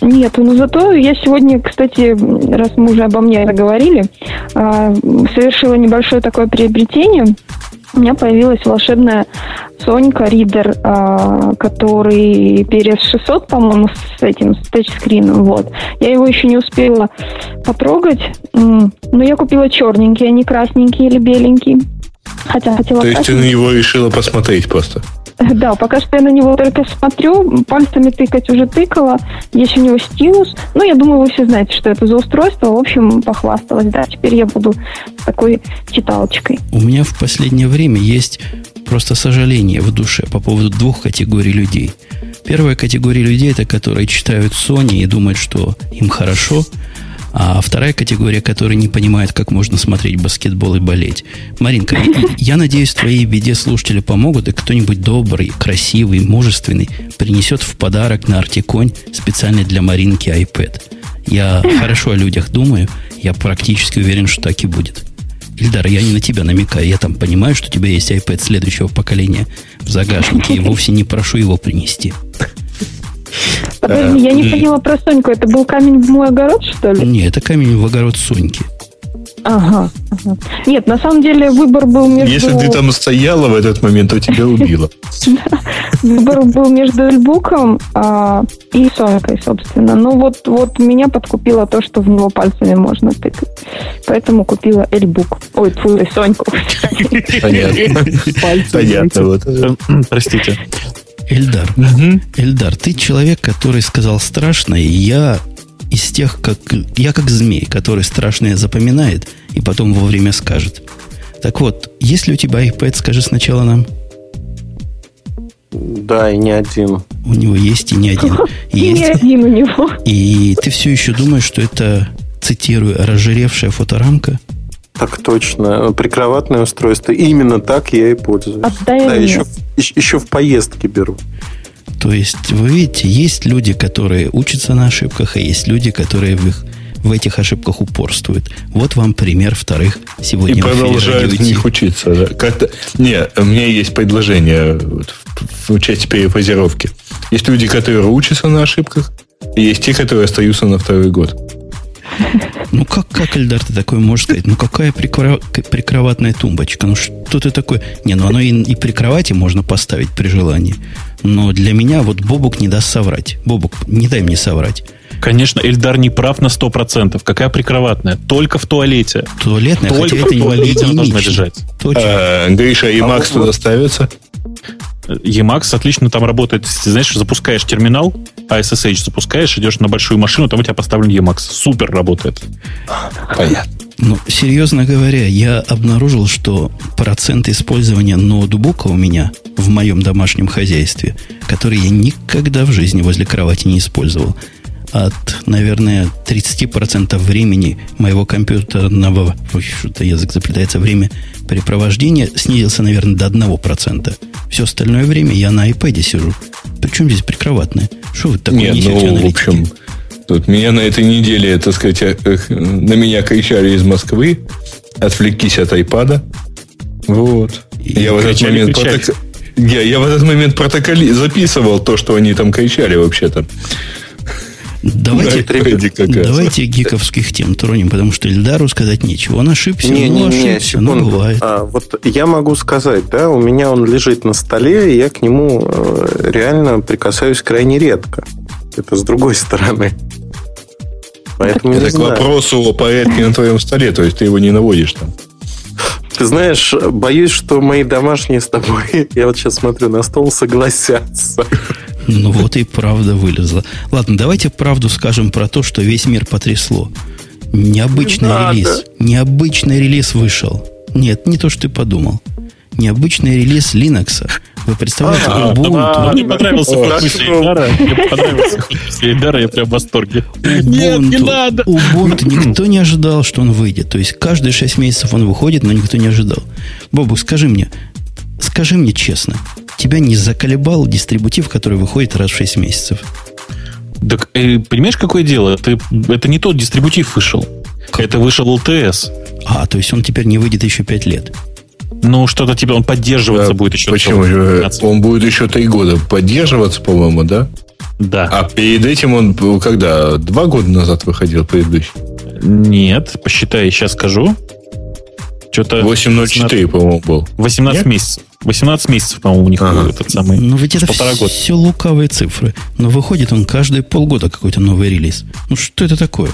Нет, но зато я сегодня, кстати, раз мы уже обо мне говорили, совершила небольшое такое приобретение. У меня появилась волшебная Сонька Ридер, который пи эр эс шестьсот, по-моему, с этим, с тачскрином, вот. Я его еще не успела потрогать, но я купила черненький, а не красненький или беленький. Хотя хотела. То есть ты на него решила посмотреть просто? Да, пока что я на него только смотрю, пальцами тыкать уже тыкала, есть у него стилус. Ну, я думаю, вы все знаете, что это за устройство. В общем, похвасталась, да, теперь я буду с такой читалочкой. У меня в последнее время есть просто сожаление в душе по поводу двух категорий людей. Первая категория людей – это которые читают Sony и думают, что им хорошо. А вторая категория, которая не понимает, как можно смотреть баскетбол и болеть. Маринка, я надеюсь, твоей беде слушатели помогут, и кто-нибудь добрый, красивый, мужественный принесет в подарок на Арти-конь специально для Маринки iPad. Я хорошо о людях думаю, я практически уверен, что так и будет. Ильдар, я не на тебя намекаю, я там понимаю, что у тебя есть iPad следующего поколения в загашнике, и вовсе не прошу его принести. Подожди, я не поняла про Соньку. Это был камень в мой огород, что ли? Нет, это камень в огород Соньки. Ага, ага. Нет, на самом деле выбор был между... Если ты там стояла в этот момент, то тебя убило. Выбор был между Эльбуком и Сонькой, собственно. Ну вот вот меня подкупило то, что в него пальцами можно тыкать. Поэтому купила Эльбук. Ой, тьфу, Соньку. Понятно. Понятно. Простите. Эльдар, угу. Эльдар, ты человек, который сказал страшное. Я из тех, как я как змей, который страшное запоминает и потом вовремя скажет. Так вот, есть ли у тебя iPad, скажи сначала нам. Да, и не один. У него есть и не один. И не один у него. И ты все еще думаешь, что это, цитирую, разжиревшая фоторамка? Так точно. Прикроватное устройство. Именно так я и пользуюсь. Отдай да, еще, еще в поездке беру. То есть, вы видите, есть люди, которые учатся на ошибках, а есть люди, которые в, их, в этих ошибках упорствуют. Вот вам пример вторых сегодня. И продолжают в них учиться. Да. Как-то... Не, у меня есть предложение в части перефразировки. Есть люди, которые учатся на ошибках, и есть те, которые остаются на второй год. Ну, как, как, Эльдар, ты такой можешь сказать? Ну, какая прикро... прикроватная тумбочка? Ну, что ты такое? Не, ну, оно и, и при кровати можно поставить при желании. Но для меня вот Бобук не даст соврать. Бобук, не дай мне соврать. Конечно, Эльдар не прав на сто процентов. Какая прикроватная? Только в туалете. Туалетная, только хотя в это туалете она должна лежать. А, Гриша, и а Макс туда ставится? Emacs отлично там работает. Ты знаешь, запускаешь терминал, эс эс эйч запускаешь, идешь на большую машину, там у тебя поставлен Emacs. Супер работает. Понятно. Ну, серьезно говоря, я обнаружил, что процент использования ноутбука у меня в моем домашнем хозяйстве, который я никогда в жизни возле кровати не использовал, от, наверное, тридцать процентов времени моего компьютерного, что-то язык заплетается, время препровождения снизился, наверное, до одного процента. Все остальное время я на iPad сижу. Причем здесь прикроватное? Что вы такое несете? Нет, ну, в общем, тут меня на этой неделе, так сказать, на меня кричали из Москвы: отвлекись от iPad. Вот. И я, в этот момент проток... я, я в этот момент протоколи... записывал то, что они там кричали вообще-то. Давайте, давайте гиковских тем тронем, потому что Эльдару сказать нечего. Он ошибся, не, ну, не, ошибся, не, но бывает. А, вот я могу сказать, да, у меня он лежит на столе, и я к нему э, реально прикасаюсь крайне редко. Это с другой стороны. Поэтому это не к знаю. Вопросу о порядке на твоем столе, то есть ты его не наводишь там. Ты знаешь, боюсь, что мои домашние с тобой, я вот сейчас смотрю на стол, согласятся. Ну вот и правда вылезла. Ладно, давайте правду скажем про то, что весь мир потрясло. Необычный не релиз. Необычный релиз вышел. Нет, не то, что ты подумал. Необычный релиз Linux. Вы представляете, Ubuntu... Мне понравился вкус Ильдара. Мне понравился вкус Ильдара, я прям в восторге. Нет, не надо! Ubuntu никто не ожидал, что он выйдет. То есть, каждые шесть месяцев он выходит, но никто не ожидал. Бобук, скажи мне, скажи мне честно, тебя не заколебал дистрибутив, который выходит раз в шесть месяцев? Так, э, понимаешь, какое дело? Ты, это не тот дистрибутив вышел. Как? Это вышел эл ти эс. А, то есть он теперь не выйдет еще пять лет. Ну, что-то тебе он поддерживаться да, будет еще. Почему? Он будет еще три года поддерживаться, по-моему, да? Да. А перед этим он когда? Два года назад выходил предыдущий? Нет, посчитай, сейчас скажу. Что-то восемь ноль четыре, восемнадцать, по-моему, был. восемнадцать Нет? месяцев. восемнадцать месяцев, по-моему, у них ага. этот самый. Ну, ведь это полтора года. Все лукавые цифры. Но выходит он каждые полгода какой-то новый релиз. Ну, что это такое?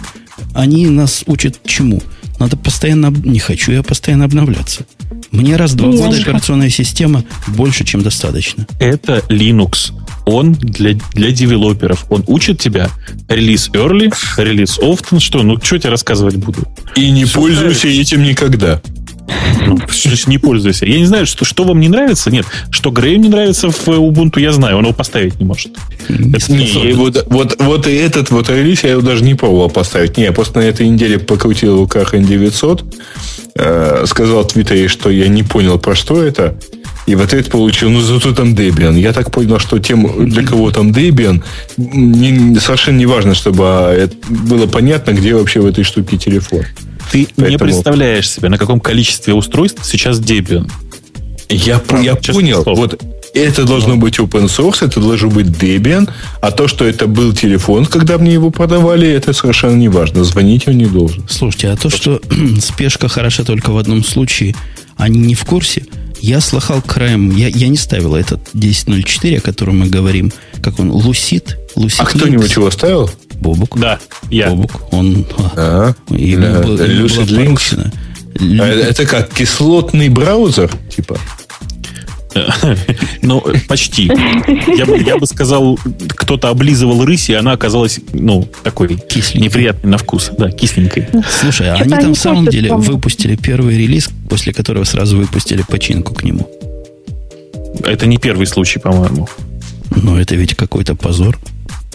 Они нас учат чему? Надо постоянно... Не хочу я постоянно обновляться. Мне раз в два года операционная система больше, чем достаточно. Это Linux. Он для, для девелоперов. Он учит тебя релиз early, релиз often. Что? Ну, что тебе рассказывать буду? И не Все пользуйся нравится. Этим никогда. Ну, не пользуйся. Я не знаю, что, что вам не нравится. Нет, что Грею не нравится в Ubuntu, я знаю. Он его поставить не может. Не это, не, вот, вот, вот и этот вот релиз я его даже не пробовал поставить. Не, я просто на этой неделе покрутил в руках эн девятьсот. Э, сказал в Твиттере, что я не понял, про что это. И в ответ получил, ну зато там Debian. Я так понял, что тем, для кого там Debian, не, совершенно не важно, чтобы было понятно, где вообще в этой штуке телефон. Ты Поэтому... не представляешь себе, на каком количестве устройств сейчас Debian. Я, я понял. Слов. Вот это должно быть open source, это должен быть Debian, а то, что это был телефон, когда мне его продавали, это совершенно не важно. Звонить он не должен. Слушайте, а то, что спешка хороша только в одном случае, они не в курсе. Я слыхал краем, я, я не ставил этот десять ноль четыре, о котором мы говорим, как он, Lucid, Lucid А Lynx. Кто-нибудь его ставил? Бобук. Да, я. Бобук, он... А, ему, да, был, да, ему Lucid Lynx. Лю... Это как, кислотный браузер, типа? Ну, почти. Я бы, я бы сказал, кто-то облизывал рысь, и она оказалась, ну, такой неприятной на вкус. Да, кисленькой. Слушай, а они там в самом деле выпустили первый релиз, после которого сразу выпустили починку к нему. Это не первый случай, по-моему. Но это ведь какой-то позор.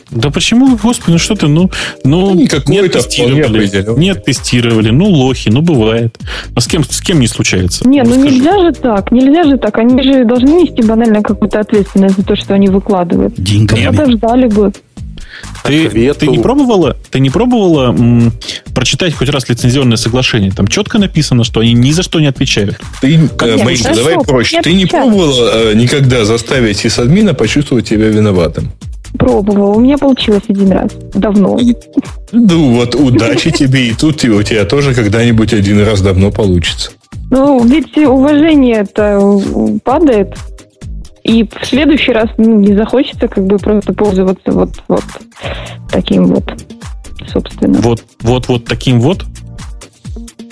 Да почему, господи, ну что ты, ну, ну нет, тестировали, нет, тестировали, ну лохи, ну бывает. А с кем, с кем не случается? Нет, ну скажу. нельзя же так, нельзя же так. Они же должны нести банально какую-то ответственность за то, что они выкладывают. Деньгами. Подождали бы. Ты, ты не пробовала, ты не пробовала м, прочитать хоть раз лицензионное соглашение? Там четко написано, что они ни за что не отвечают. Ты, э, Маринка, давай что? проще. Я ты отвечаю. не пробовала э, никогда заставить сисадмина почувствовать себя виноватым? Пробовала. У меня получилось один раз. Давно. Ну вот, удачи тебе. И тут у тебя тоже когда-нибудь один раз давно получится. Ну, ведь уважение-то падает. И в следующий раз ну, не захочется как бы просто пользоваться вот, вот таким вот, собственно. Вот, вот, вот таким вот?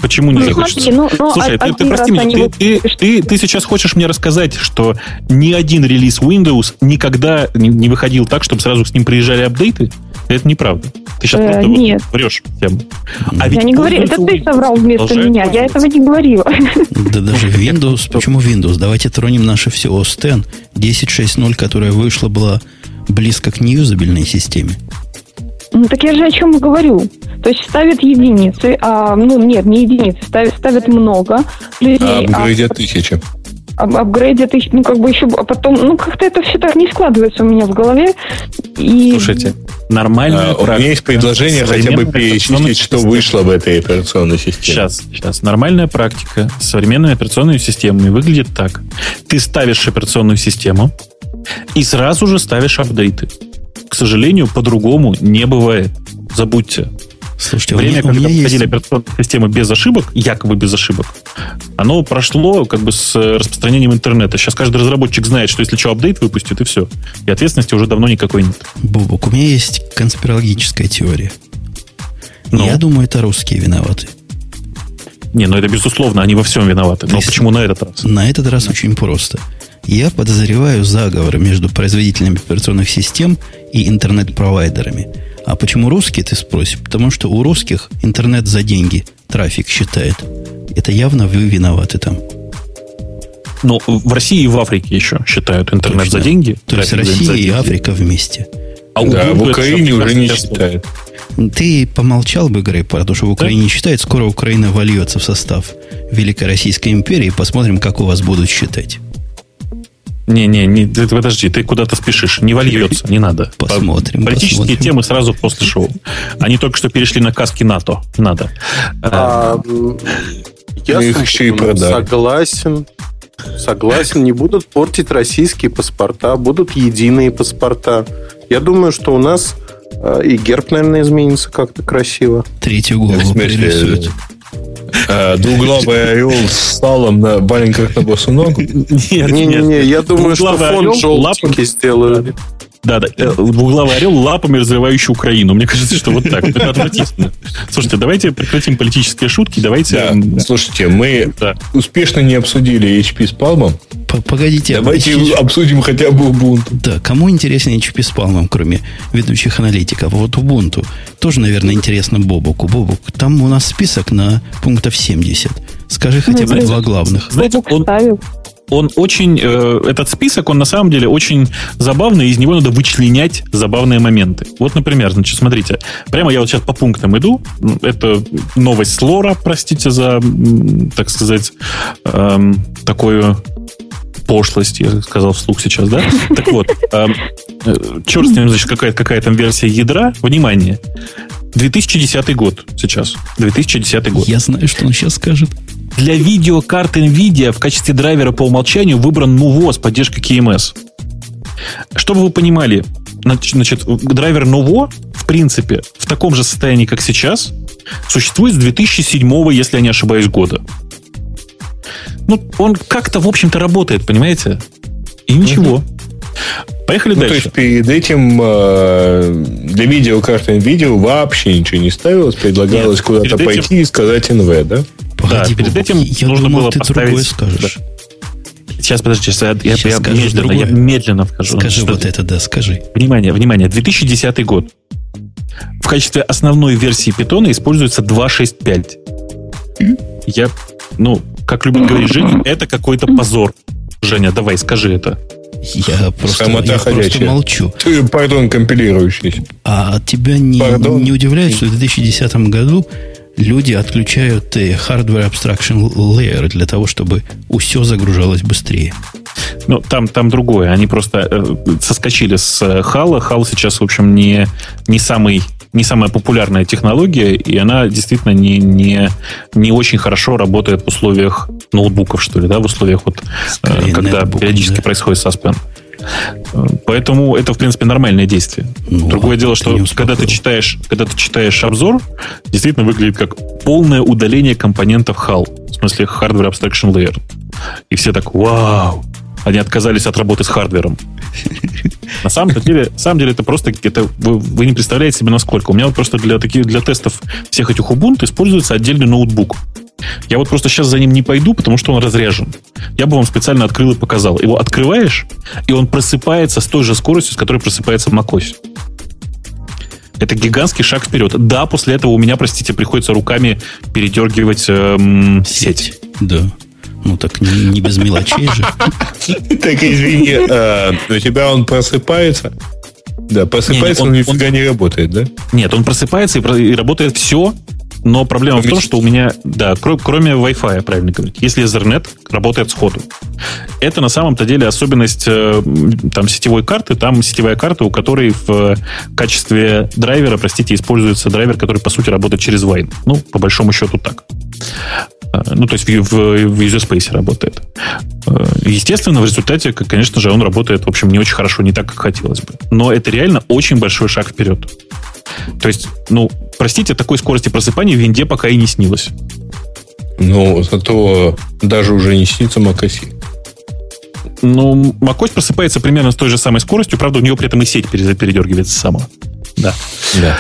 Почему не ну, захочется? Смотри, ну, ну, Слушай, а, ты, ты прости меня, ты, ты, ты, ты, ты сейчас хочешь мне рассказать, что ни один релиз Windows никогда не выходил так, чтобы сразу с ним приезжали апдейты? Это неправда. Ты сейчас э, просто нет. Вот врешь тему. А я не говорю, это ты соврал вместо меня, я этого не говорила. Да даже Windows, почему Windows? Давайте тронем наше все о эс X. десять шесть ноль, которая вышла, была близко к неюзабельной системе. Ну, так я же о чем и говорю. То есть ставят единицы, а, ну, нет, не единицы, ставят, ставят много людей. А апгрейдят а, тысячи. апгрейдят, ну, как бы еще, а потом, ну, как-то это все так не складывается у меня в голове. И... Слушайте, нормальная а, практика. У меня есть предложение хотя бы перечислить, что вышло в этой операционной системе. Сейчас, сейчас. Нормальная практика с современными операционными системами выглядит так. Ты ставишь операционную систему и сразу же ставишь апдейты. К сожалению, по-другому не бывает. Забудьте. Слушайте, время, у меня, когда входили есть... операционные системы без ошибок, якобы без ошибок, оно прошло как бы с распространением интернета. Сейчас каждый разработчик знает, что если что, апдейт выпустит, и все. И ответственности уже давно никакой нет. Бобук, у меня есть конспирологическая теория. Но... Я думаю, это русские виноваты. Не, ну это безусловно, они во всем виноваты. То Но почему на этот раз? На этот раз очень просто. Я подозреваю заговор между производителями операционных систем и интернет-провайдерами. А почему русские, ты спросишь? Потому что у русских интернет за деньги трафик считает. Это явно вы виноваты там. Но в России и в Африке еще считают интернет Точно. за деньги. То есть Россия и Африка вместе. А у да, в Украине уже не считают. Ты помолчал бы, Грей, потому что в Украине не считают. Скоро Украина вольется в состав Великой Российской империи. Посмотрим, как у вас будут считать. Не-не, не, подожди, ты куда-то спешишь. Не вольется, не надо. Посмотрим. Политические посмотрим. темы сразу после шоу. Они только что перешли на каски НАТО. Надо. А, я согласен. Согласен, не будут портить российские паспорта, будут единые паспорта. Я думаю, что у нас и герб, наверное, изменится как-то красиво. Третью голову перерисуют. Двуглавый орел с салом на валенках на босу ногу? Нет, не, нет. Не, я думаю, что фон желтенький сделали. Да, да. Двуглавый орел лапами разрывающий Украину. Мне кажется, что вот так. Это отвратительно. Слушайте, давайте прекратим политические шутки. Давайте. Да, да. Слушайте, мы да. успешно не обсудили эйч пи с Palm. Погодите. Давайте эйч пи... обсудим хотя бы Ubuntu. Да, кому интересен эйч пи с Palm, кроме ведущих аналитиков? Вот Ubuntu тоже, наверное, интересно Бобуку. Бобук, там у нас список на пунктов семьдесят. Скажи хотя бы знаете, два главных. Знаете, он... Он очень, э, этот список, он на самом деле очень забавный, и из него надо вычленять забавные моменты. Вот, например, значит, смотрите, прямо я вот сейчас по пунктам иду, это новость лора, простите за, так сказать, э, такую пошлость, я сказал вслух сейчас, да? Так вот, э, черт с ним, значит, какая, какая там версия ядра, внимание, две тысячи десятый год сейчас, две тысячи десятый год. Я знаю, что он сейчас скажет. Для видеокарт NVIDIA в качестве драйвера по умолчанию выбран Nuvo с поддержкой кей эм эс. Чтобы вы понимали, значит, драйвер Nuvo, в принципе, в таком же состоянии, как сейчас, существует с две тысячи седьмого, если я не ошибаюсь, года. Ну, он как-то, в общем-то, работает, понимаете? И ничего. Mm-hmm. Поехали ну, дальше. То есть, перед этим э, для видеокарт NVIDIA вообще ничего не ставилось, предлагалось Нет, куда-то этим... пойти и сказать эн ви, да? Погоди, да, перед этим я нужно думал, было ты поставить... скажешь. Сейчас, подожди, сейчас, я, сейчас я, медленно, я медленно вхожу. Скажи Значит, вот что-то... это, да, скажи. Внимание, внимание, две тысячи десятый год. В качестве основной версии Python используется два шесть пять. Mm? Я, ну, как любит говорить Женя, это какой-то позор. Женя, давай, скажи это. Я просто, я просто молчу. Ты, пардон, компилирующий. А тебя не, не удивляет, что в две тысячи десятом году люди отключают Hardware Abstraction Layer для того, чтобы все загружалось быстрее? Ну, там, там другое. Они просто э, соскочили с хала. Хал сейчас, в общем, не, не, самый, не самая популярная технология, и она действительно не, не, не очень хорошо работает в условиях ноутбуков, что ли, да, в условиях, вот, э, когда ноутбук, периодически да. происходит саспен. Поэтому это, в принципе, нормальное действие. Ну, Другое а дело, что когда ты, читаешь, когда ты читаешь обзор, действительно выглядит как полное удаление компонентов хал. В смысле, Hardware Abstraction Layer. И все так, вау! Они отказались от работы с хардвером. На самом деле, на самом деле это просто... Это, вы, вы не представляете себе, насколько. У меня вот просто для, таких, для тестов всех этих Ubuntu используется отдельный ноутбук. Я вот просто сейчас за ним не пойду, потому что он разряжен. Я бы вам специально открыл и показал. Его открываешь, и он просыпается с той же скоростью, с которой просыпается macOS. Это гигантский шаг вперед. Да, после этого у меня, простите, приходится руками передергивать эм, сеть. Да. Ну, так не, не без мелочей же. Так, извини, у тебя он просыпается? Да, просыпается, он нифига не работает, да? Нет, он просыпается и работает все, но проблема в том, что у меня, да, кроме Wi-Fi, правильно говорить, если Ethernet, работает сходу. Это на самом-то деле особенность там, сетевой карты. Там сетевая карта, у которой в качестве драйвера, простите, используется драйвер, который, по сути, работает через вайн. Ну, по большому счету, так. Ну, то есть в, в user space работает. Естественно, в результате, конечно же, он работает, в общем, не очень хорошо, не так, как хотелось бы. Но это реально очень большой шаг вперед. То есть, ну, простите, такой скорости просыпания в винде пока и не снилось. Ну, зато даже уже не снится macOS. Ну, macOS просыпается примерно с той же самой скоростью. Правда, у него при этом и сеть передергивается сама. Да. Да.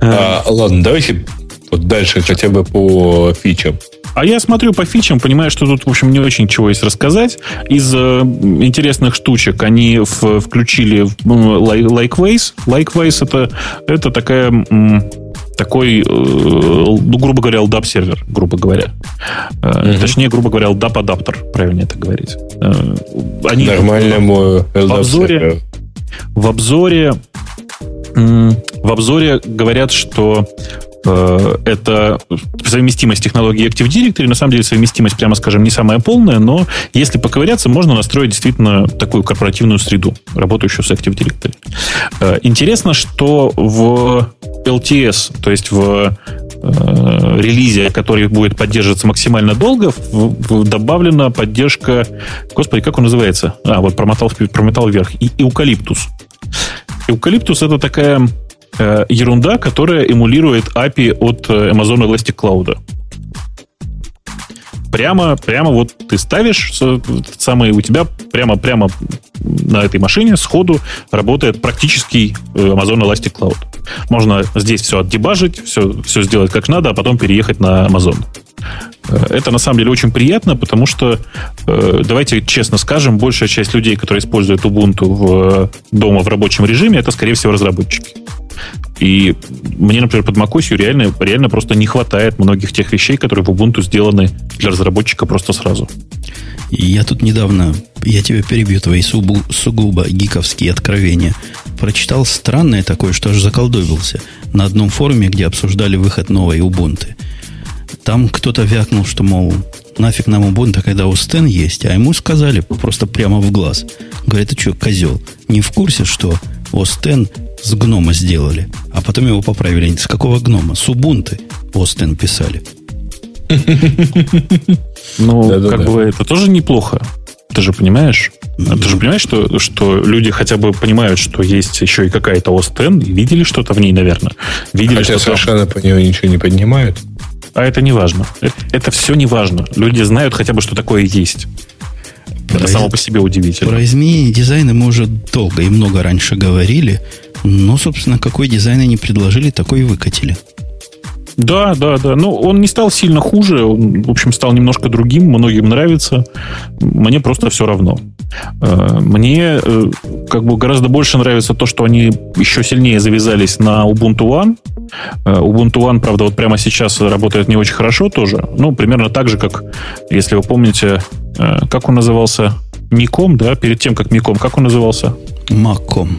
А, а, ладно, давайте вот дальше что? Хотя бы по фичам. А я смотрю по фичам, понимаю, что тут, в общем, не очень чего есть рассказать. Из э, интересных штучек они в, включили Likeways. Likeways это, это такая... М- такой, ну, грубо говоря, эл дап-сервер, грубо говоря. Mm-hmm. Точнее, грубо говоря, эл дап-адаптер, правильно это говорить. Они нормальному эл дап-серверу. В обзоре, в обзоре, в обзоре говорят, что это совместимость технологии Active Directory. На самом деле совместимость, прямо скажем, не самая полная, но если поковыряться, можно настроить действительно такую корпоративную среду, работающую с Active Directory. Интересно, что в эл ти эс, то есть в э, релизе, который будет поддерживаться максимально долго, в, в, добавлена поддержка... Господи, как он называется? А, вот промотал, промотал вверх. И, эукалиптус. Эукалиптус — это такая... ерунда, которая эмулирует эй пи ай от Amazon Elastic Cloud. Прямо, прямо вот ты ставишь самое, у тебя прямо, прямо на этой машине сходу работает практически Amazon Elastic Cloud. Можно здесь все отдебажить, все, все сделать как надо, а потом переехать на Amazon. Это на самом деле очень приятно, потому что, давайте честно скажем, большая часть людей, которые используют Ubuntu в, дома в рабочем режиме, это, скорее всего, разработчики. И мне, например, под macOSью реально, реально просто не хватает многих тех вещей, которые в Ubuntu сделаны для разработчика просто сразу. Я тут недавно, я тебя перебью, твои субу, сугубо гиковские откровения, прочитал странное такое, что аж заколдобился, на одном форуме, где обсуждали выход новой Ubuntu. Там кто-то вякнул, что, мол, нафиг нам Ubuntu, когда у Стэн есть, а ему сказали просто прямо в глаз. Говорит, ты что, козел, не в курсе, что Остен с гнома сделали, а потом его поправили. С какого гнома? С Ubuntu Остен писали. Ну, как бы это тоже неплохо. Ты же понимаешь? Ты же понимаешь, что, что люди хотя бы понимают, что есть еще и какая-то Остен, и видели что-то в ней, наверное. Видели, хотя что совершенно там... по нее ничего не поднимают. А это не важно. Это, это все не важно. Люди знают хотя бы, что такое есть. Это про само по себе удивительно. Про изменение дизайна мы уже долго и много раньше говорили, но, собственно, какой дизайн они предложили, такой и выкатили. Да, да, да. Но он не стал сильно хуже, он, в общем, стал немножко другим, многим нравится. Мне просто все равно. Мне как бы гораздо больше нравится то, что они еще сильнее завязались на Ubuntu One. Ubuntu One, правда, вот прямо сейчас работает не очень хорошо тоже. Ну, примерно так же, как, если вы помните, как он назывался? Миком, да? Перед тем, как Миком, как он назывался? Маком.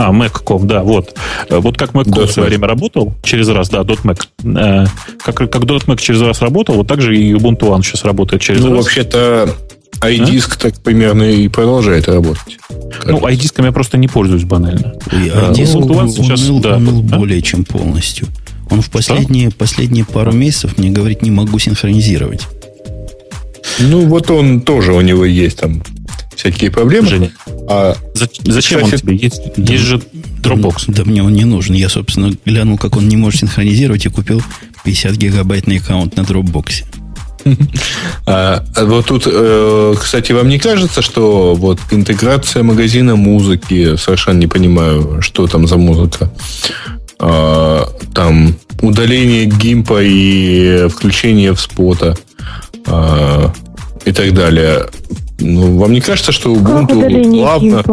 А, Mac.com, да, вот. Вот как Mac.com в свое время работал, через раз, да, .Mac. Как, как .Mac через раз работал, вот так же и Ubuntu One сейчас работает через ну, раз. Ну, вообще-то, iDisk а? так примерно и продолжает работать. Кажется. Ну, iDisk я просто не пользуюсь банально. iDisk uh, он, сейчас, он, да, он был да, более чем полностью. Он в последние, последние пару месяцев мне говорит, не могу синхронизировать. Ну, вот он тоже, у него есть там всякие проблемы. Женя, а зачем кстати, он тебе? Есть, да, есть же Dropbox. Да, да мне он не нужен. Я, собственно, глянул, как он не может синхронизировать, и купил пятидесятигигабайтный аккаунт на Dropbox. А, вот тут, кстати, вам не кажется, что вот интеграция магазина музыки, совершенно не понимаю, что там за музыка, а, там удаление гимпа и включение в спота а, и так далее. Ну, вам не кажется, что Ubuntu ладно?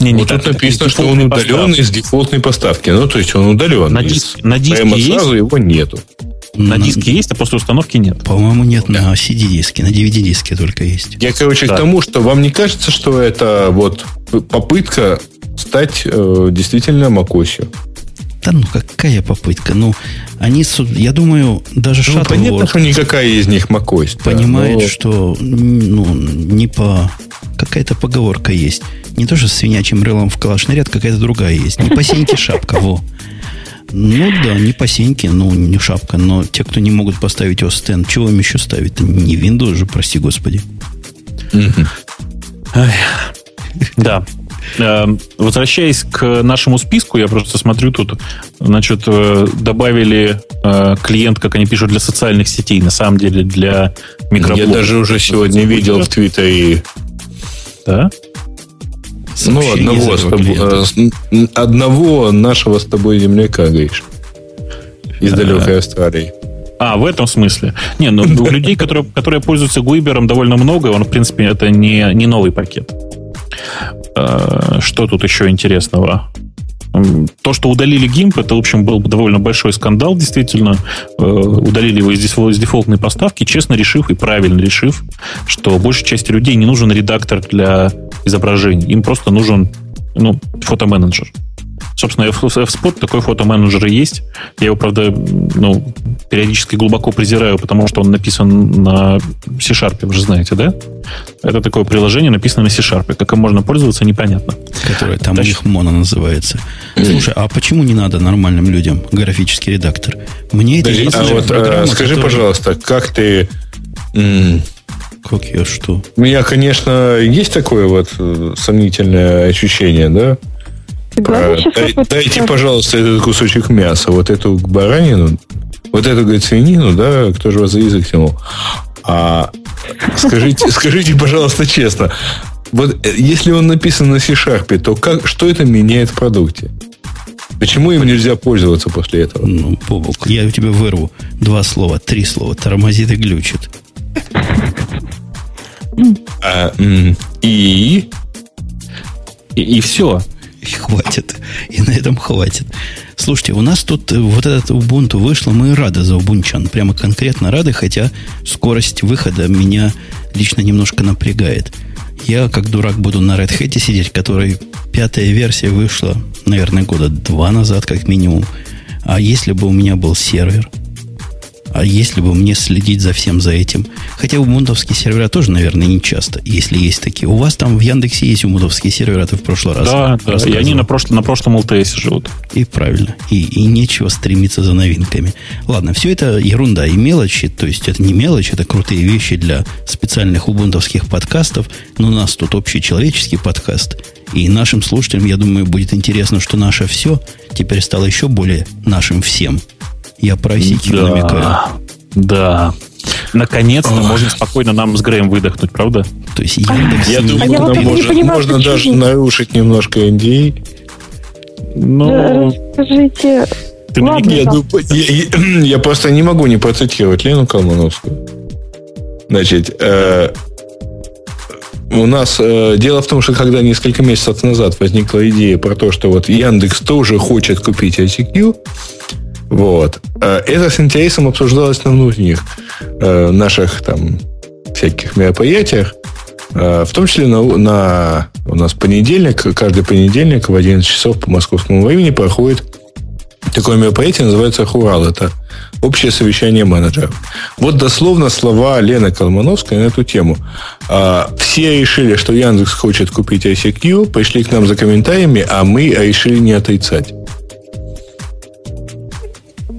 Не, не вот так, тут написано, что он удален поставки. Из дефолтной поставки. Ну, то есть он удален. На, диск, на диске прямо есть? Сразу его нету. На, на диске есть, а после установки нет. По-моему, нет да. на си ди-диске, на ди ви ди-диске только есть. Я, короче, да. к тому, что вам не кажется, что это вот попытка стать э, действительно macOSью? Да ну какая попытка? Ну, они, я думаю, даже ну, Shuttle понятно, World, что никакая из них макость. Понимают, но... что ну, не по... Какая-то поговорка есть. Не то, что с свинячим рылом в калашный ряд, какая-то другая есть. Не по сеньке шапка, во. Ну да, не по сеньке, ну не шапка. Но те, кто не могут поставить о эс десять, чего им еще ставить? Не Windows же, прости господи. Да. Возвращаясь к нашему списку, я просто смотрю тут, значит, добавили клиент, как они пишут, для социальных сетей, на самом деле для микроблогов. Я даже уже сегодня видел в Твиттере. Да? Ну, одного, тобой, одного нашего с тобой земляка, Гриш, из далекой Австралии. А, в этом смысле. Не, ну, у людей, которые, которые пользуются Гуибером, довольно много. Он, в принципе, это не, не новый пакет. Что тут еще интересного? То, что удалили гимп, это, в общем, был довольно большой скандал, действительно. Удалили его из дефолтной поставки, честно решив и правильно решив, что большей части людей не нужен редактор для изображений. Им просто нужен, ну, фотоменеджер. Собственно, F-Spot такой фотоменеджер и есть. Я его, правда, ну, периодически глубоко презираю, потому что он написан на C-Sharp, вы же знаете, да? Это такое приложение, написано на C-Sharp. Как им можно пользоваться, непонятно. Которое там у них моно называется. Слушай, а почему не надо нормальным людям графический редактор? Мне это единственная программа. Скажи, пожалуйста, как ты... Как я что? У меня, конечно, есть такое вот сомнительное ощущение, да? Про... Дай, дайте, пожалуйста, этот кусочек мяса, вот эту баранину, вот эту, говорит, свинину, да, кто же вас за язык тянул. А скажите, скажите, пожалуйста, честно, вот если он написан на C-Sharp, то как, что это меняет в продукте? Почему им нельзя пользоваться после этого? Ну, Бобук, я у тебя вырву два слова, три слова, тормозит и глючит. А, и... и... И все. И хватит. И на этом хватит. Слушайте, у нас тут вот этот Ubuntu вышло, мы рады за Ubuntu. Прямо конкретно рады, хотя скорость выхода меня лично немножко напрягает. Я, как дурак, буду на Red Hat сидеть, которой пятая версия вышла, наверное, года два назад, как минимум. А если бы у меня был сервер? А если бы мне следить за всем за этим? Хотя убунтовские сервера тоже, наверное, не часто, если есть такие. У вас там в Яндексе есть убунтовские сервера, ты в прошлый раз да, да, и они на, прошл- на прошлом эл ти эс живут. И правильно. И, и нечего стремиться за новинками. Ладно, все это ерунда и мелочи. То есть это не мелочи, это крутые вещи для специальных убунтовских подкастов. Но у нас тут общечеловеческий подкаст. И нашим слушателям, я думаю, будет интересно, что наше все теперь стало еще более нашим всем. Я про ай си кью да, намекаю. Да. Наконец-то Ой. можно спокойно нам с Греем выдохнуть, правда? То есть Яндекс... Я думаю, а я можно, понимаю, можно даже нарушить немножко эн ди эй. Но... Расскажите... Ты Ладно, я, я, я, я просто не могу не процитировать Лену Колмановскую. Значит, э, у нас... Э, дело в том, что когда несколько месяцев назад возникла идея про то, что вот Яндекс тоже хочет купить ай си кью... Вот. Это с интересом обсуждалось на внутренних э, наших там всяких мероприятиях. Э, в том числе на, на у нас понедельник, каждый понедельник в одиннадцать часов по московскому времени проходит такое мероприятие, называется «Хурал». Это общее совещание менеджеров. Вот дословно слова Лены Колмановской на эту тему. Э, все решили, что Яндекс хочет купить ай си кью, пришли к нам за комментариями, а мы решили не отрицать.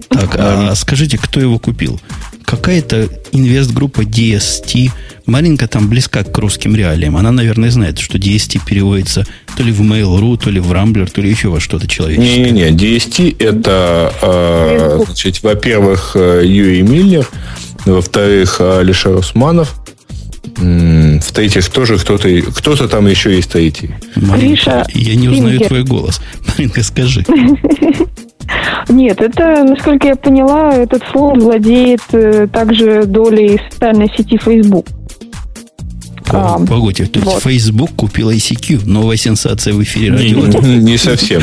Так, а скажите, кто его купил? Какая-то инвестгруппа ди эс ти. Маринка там близка к русским реалиям. Она, наверное, знает, что ди эс ти переводится то ли в Mail.ru, то ли в Rambler, то ли еще во что-то человеческое. Не-не-не, ди эс ти это, э, значит, во-первых, Юрий Миллер, во-вторых, Алишер Усманов, в-третьих, тоже кто-то, кто-то там еще есть третий. Маринка, Риша, я не узнаю Фингер. Твой голос. Маринка, скажи. Нет, это, насколько я поняла, этот фонд владеет э, также долей социальной сети Facebook. А, Погодите, то есть вот. Facebook купил ай си кью? Новая сенсация в эфире радио. Не, не совсем.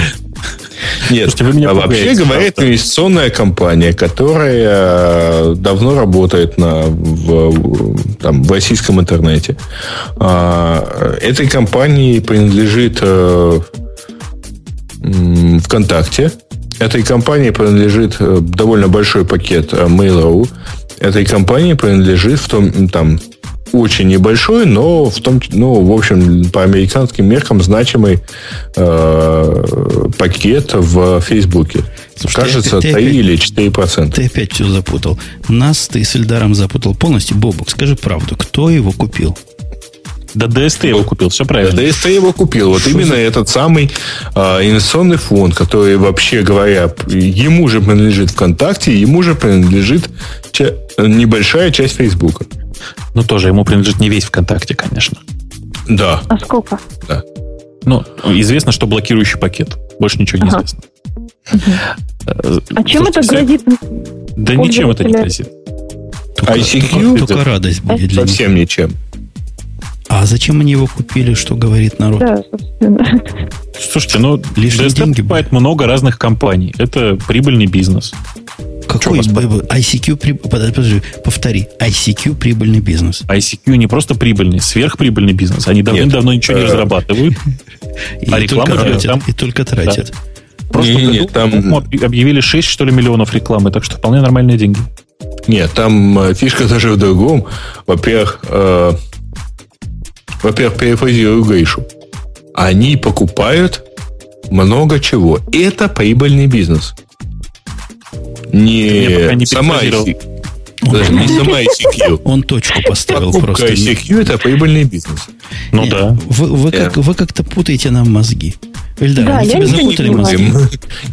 Нет, а вообще говоря, это инвестиционная компания, которая давно работает на, в, там, в российском интернете. А, этой компании принадлежит э, ВКонтакте. Этой компании принадлежит довольно большой пакет Mail.ru. Этой компании принадлежит в том, там, очень небольшой, но в том, ну, в общем, по американским меркам значимый э, пакет в Фейсбуке. Слушай, кажется, ты, ты, три опять, или четыре процента. Ты опять все запутал. Нас ты с Эльдаром запутал полностью. Бобук, скажи правду, кто его купил? Да, ДСТ его купил, все правильно. Да, ДСТ его купил. Вот Шо именно за... этот самый э, инвестиционный фонд, который, вообще говоря, ему же принадлежит ВКонтакте, ему же принадлежит ча- небольшая часть Фейсбука. Ну, тоже ему принадлежит не весь ВКонтакте, конечно. Да. А сколько? Да. Ну, известно, что блокирующий пакет. Больше ничего не ага. известно. Угу. А чем это вся... грозит? Да ничем это не грозит. Только, ай си кью? Только, только радость будет для них. Совсем ничем. А зачем они его купили, что говорит народ? Да, собственно. Слушайте, ну, ди эс ти покупает много разных компаний. Это прибыльный бизнес. Какой прибыль? ай си кью прибыльный... Повтори. ай си кью прибыльный бизнес. ай си кью не просто прибыльный, сверхприбыльный бизнес. Они давным-давно ничего не разрабатывают. А рекламу тратят. И только тратят. Просто объявили шесть, что ли, миллионов рекламы. Так что вполне нормальные деньги. Нет, там фишка даже в другом. Во-первых... Во-первых, перефразирую Гришу. Они покупают много чего. Это прибыльный бизнес. Не сама ай си кью. Даже не сама ай си кью. Он точку поставил просто. ай си кью – это прибыльный бизнес. Ну да. Вы как-то путаете нам мозги. Эльдар, да, мы тебя запутали мозги.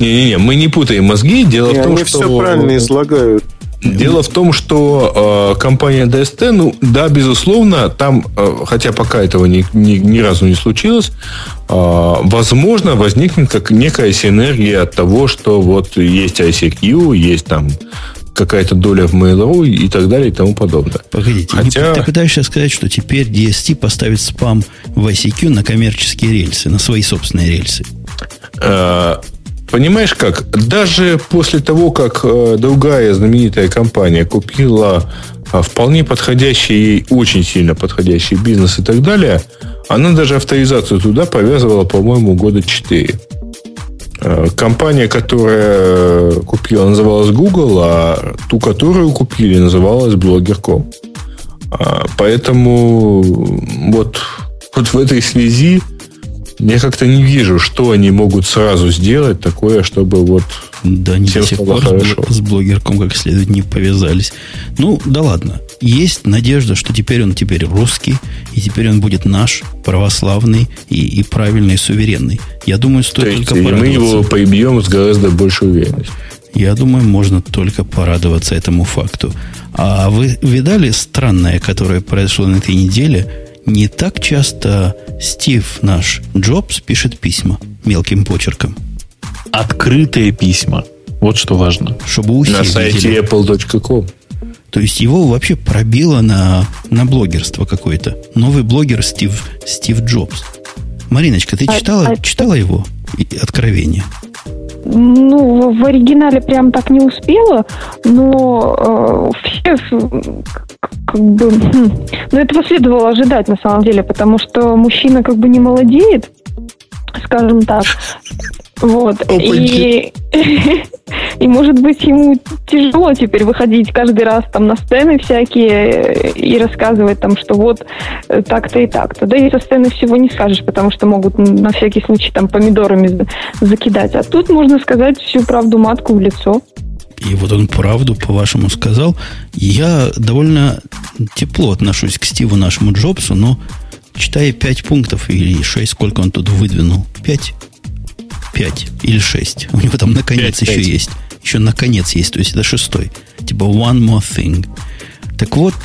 Не-не-не, мы не путаем мозги. Дело в том, что... Они все правильно излагают. Дело в том, что э, компания ди эс ти, ну да, безусловно, там, э, хотя пока этого ни, ни, ни разу не случилось, э, возможно, возникнет как некая синергия от того, что вот есть ай си кью, есть там какая-то доля в Mail.ru и так далее и тому подобное. Погодите, хотя... ты пытаешься сказать, что теперь ди эс ти поставит спам в ай си кью на коммерческие рельсы, на свои собственные рельсы? Э, Понимаешь как? Даже после того, как э, другая знаменитая компания купила э, вполне подходящий ей, очень сильно подходящий бизнес и так далее, она даже авторизацию туда повязывала, по-моему, года четыре. Э, компания, которая купила, называлась Google, а ту, которую купили, называлась блогер точка ком. Э, поэтому вот, вот в этой связи я как-то не вижу, что они могут сразу сделать такое, чтобы вот... Да, не до сих пор хорошо. С блогерком как следует не повязались. Ну, да ладно. Есть надежда, что теперь он теперь русский, и теперь он будет наш, православный, и, и правильный, и суверенный. Я думаю, стоит только порадоваться. Мы его побьем с гораздо большей уверенностью. Я думаю, можно только порадоваться этому факту. А вы видали странное, которое произошло на этой неделе? Не так часто Стив, наш Джобс, пишет письма мелким почерком. Открытые письма. Вот что важно. Чтобы усилить. На сайте эпл точка ком. То есть его вообще пробило на, на блогерство какое-то. Новый блогер Стив, Стив Джобс. Мариночка, ты читала, а, читала его откровение? Ну, в оригинале прям так не успела, но э, все... Как бы, хм. Но этого следовало ожидать, на самом деле, потому что мужчина как бы не молодеет, скажем так. Вот. И, и, может быть, ему тяжело теперь выходить каждый раз там на сцены всякие и рассказывать там, что вот так-то и так-то. Да и со сцены всего не скажешь, потому что могут на всякий случай там помидорами закидать. А тут можно сказать всю правду матку в лицо. И вот он правду, по-вашему, сказал. Я довольно тепло отношусь к Стиву, нашему Джобсу, но читая пять пунктов или шесть, сколько он тут выдвинул? Пять? Пять или шесть. У него там наконец пять, еще пять. Есть. Еще наконец есть, то есть это шестой. Типа one more thing. Так вот,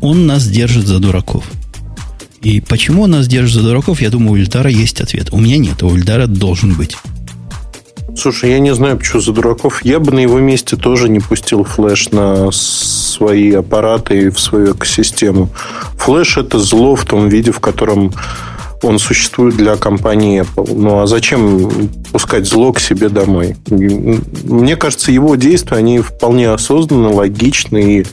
он нас держит за дураков. И почему он нас держит за дураков, я думаю, у Ильдара есть ответ. У меня нет, а у Ильдара должен быть. Слушай, я не знаю, почему за дураков. Я бы на его месте тоже не пустил флэш на свои аппараты и в свою экосистему. Флэш – это зло в том виде, в котором он существует для компании Apple. Ну, а зачем пускать зло к себе домой? Мне кажется, его действия, они вполне осознанны, логичны. И...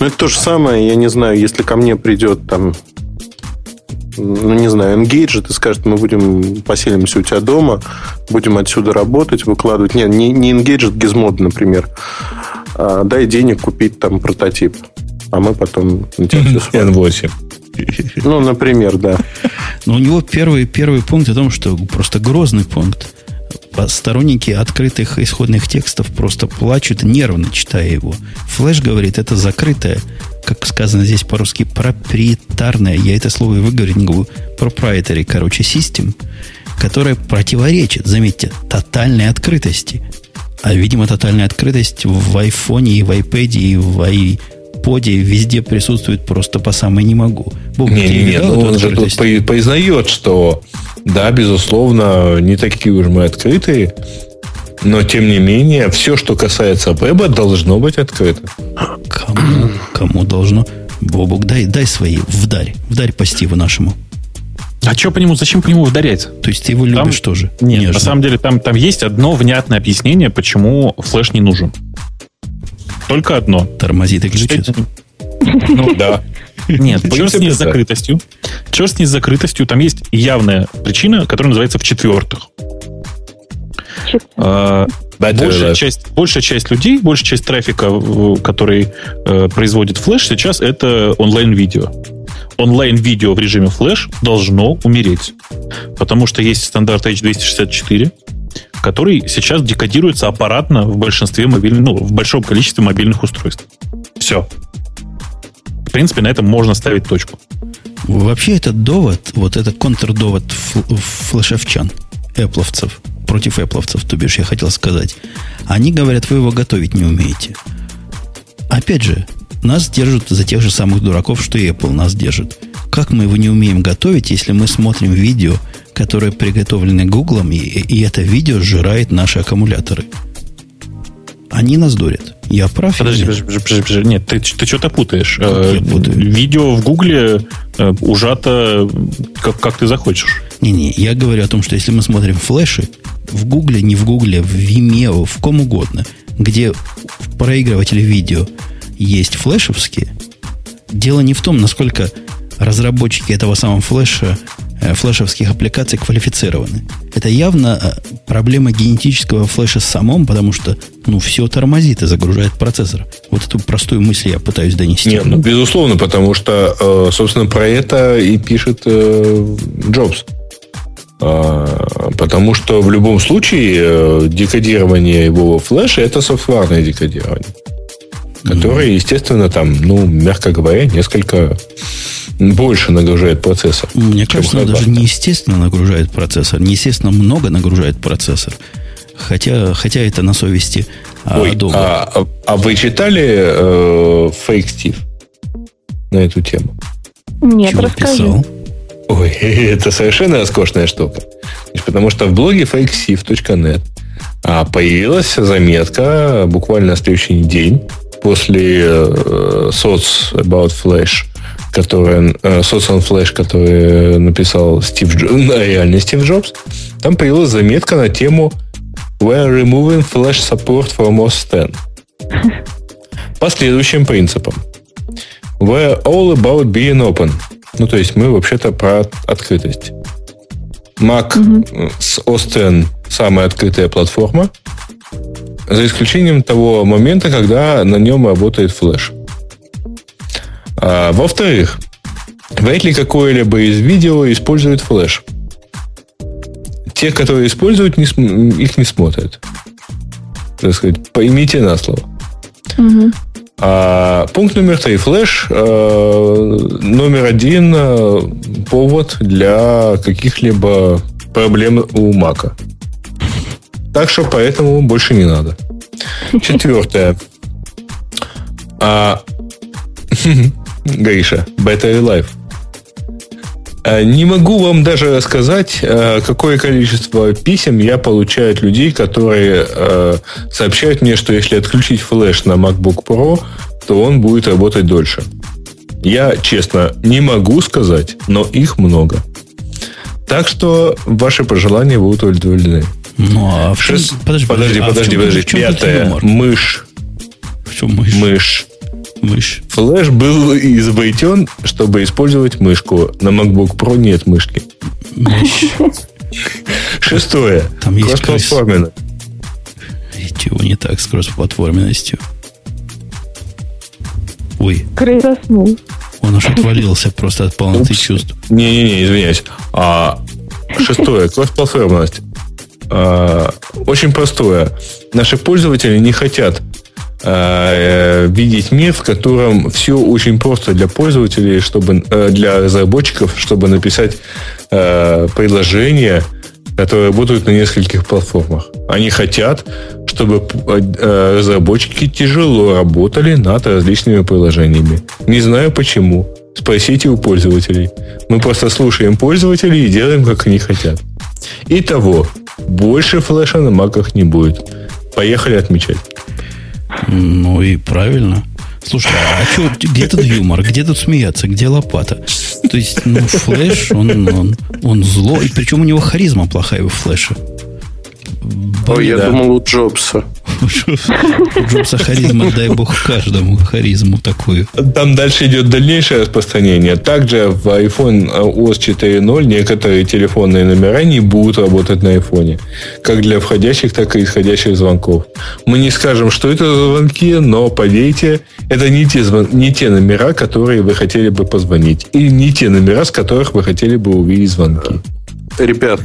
Ну, это то же самое, я не знаю, если ко мне придет там... ну, не знаю, Engadget и скажет, мы будем поселимся у тебя дома, будем отсюда работать, выкладывать. Нет, не, не Engadget, Gizmodo, например. А, дай денег купить там прототип, а мы потом... эн восемь. Ну, например, да. Но у него первый, первый пункт о том, что просто грозный пункт. Сторонники открытых исходных текстов просто плачут, нервно читая его. Флэш говорит, это закрытое, как сказано здесь по-русски, проприетарное, я это слово и выговорить не могу, proprietary, короче, систем, которая противоречит, заметьте, тотальной открытости. А, видимо, тотальная открытость в айфоне, и в iPad, и в iPad, поди везде присутствует просто по самой не могу. Бог, не, не, не, ну он же тут признает, что да, безусловно, не такие уж мы открытые, но тем не менее, все, что касается веба, должно быть открыто. Кому? Кому должно? Бобук, дай, дай свои, вдарь, вдарь по Стиву нашему. А что по нему, зачем по нему ударять? То есть ты его там любишь тоже? Нет, нежно. На самом деле там, там есть одно внятное объяснение, почему флэш не нужен. Только одно. Тормозит и глючит. Ну да. Нет, черт с ней с закрытостью. Черт с ней с закрытостью. Там есть явная причина, которая называется в-четвертых. Большая часть, большая часть людей, большая часть трафика, который э, производит флэш, сейчас это онлайн-видео. Онлайн-видео в режиме флэш должно умереть. Потому что есть стандарт эйч двести шестьдесят четыре, который сейчас декодируется аппаратно в большинстве мобильных, ну, в большом количестве мобильных устройств. Все. В принципе, на этом можно ставить точку. Вообще, этот довод, вот это контрдовод флешевчан, эпловцев, против эпловцев, то бишь, я хотел сказать. Они говорят, вы его готовить не умеете. Опять же, нас держат за тех же самых дураков, что и Apple нас держит. Как мы его не умеем готовить, если мы смотрим видео, которые приготовлены Гуглом, и, и это видео сжирает наши аккумуляторы. Они нас дурят. Я прав? Подожди, подожди, подожди, подожди. Нет, ты, ты что-то путаешь. Э, видео в Гугле э, ужато как, как ты захочешь. Не-не, я говорю о том, что если мы смотрим флеши, в Гугле, не в Гугле, в Vimeo, в ком угодно, где в проигрывателе видео есть флешевские, дело не в том, насколько разработчики этого самого флеша, флешевских аппликаций квалифицированы. Это явно проблема генетического флеша самом, потому что, ну, все тормозит и загружает процессор. Вот эту простую мысль я пытаюсь донести. Нет, ну, безусловно, потому что, собственно, про это и пишет Джобс. Потому что в любом случае декодирование его флеша – это софтварное декодирование, которое, mm-hmm. естественно, там, ну, мягко говоря, несколько... больше нагружает процессор. Мне кажется, он даже неестественно нагружает процессор. Неестественно много нагружает процессор. Хотя, хотя это на совести Adobe. А, а вы читали э, Fake Steve на эту тему? Нет, чего расскажи. Писал? Ой, это совершенно роскошная штука. Потому что в блоге фейк стив точка нет появилась заметка буквально на следующий день после э, соц about Flash, который, социал флэш, который написал Стив Джобс, реальный Стив Джобс, там появилась заметка на тему «We're removing flash support from о эс десять» по следующим принципам. «We're all about being open». Ну, то есть, мы вообще-то про открытость. Mac mm-hmm. с о эс десять самая открытая платформа, за исключением того момента, когда на нем работает флэш. Во-вторых, вряд ли какое-либо из видео использует флэш. Те, которые используют, не см- их не смотрят. Так сказать, поймите на слово. Угу. А, пункт номер три. Флэш а, номер один а, повод для каких-либо проблем у Мака. Так что поэтому больше не надо. Четвертое. А... Гриша, Battery Life. Не могу вам даже рассказать, какое количество писем я получаю от людей, которые сообщают мне, что если отключить флеш на MacBook Pro, то он будет работать дольше. Я, честно, не могу сказать, но их много. Так что ваши пожелания будут удовлетворены. Ну, а в чем... Шест... Подожди, подожди, а подожди. подожди. Пятое. Мышь. В чем мышь? Мышь. мышь. Флэш был изобретен, чтобы использовать мышку. На MacBook Pro нет мышки. Мышь. Шестое. Там есть кроссплатформенность. Чего не так с кроссплатформенностью? Ой. Грей заснул. Он уж отвалился просто от полноты чувств. Не-не-не, извиняюсь. А, шестое. Кроссплатформенность. А, очень простое. Наши пользователи не хотят а, видеть мир, в котором все очень просто для пользователей, чтобы, для разработчиков, чтобы написать а, приложение, которые работают на нескольких платформах. Они хотят, чтобы разработчики тяжело работали над различными приложениями. Не знаю почему. Спросите у пользователей. Мы просто слушаем пользователей и делаем, как они хотят. Итого, больше флеша на маках не будет. Поехали отмечать. Ну и правильно. Слушай, а что, где тут юмор? Где тут смеяться? Где лопата? То есть, ну, флэш, он, он, он зло. И причем у него харизма плохая у флэша. Блин, Ой, я да. думал, у Джобса. У Джобса, у Джобса харизма, дай бог, каждому харизму такую. Там дальше идет дальнейшее распространение. Также в iPhone о эс четыре ноль некоторые телефонные номера не будут работать на iPhone. Как для входящих, так и исходящих звонков. Мы не скажем, что это за звонки, но поверьте, это не те, звон... не те номера, которые вы хотели бы позвонить. Или не те номера, с которых вы хотели бы увидеть звонки. Ребят,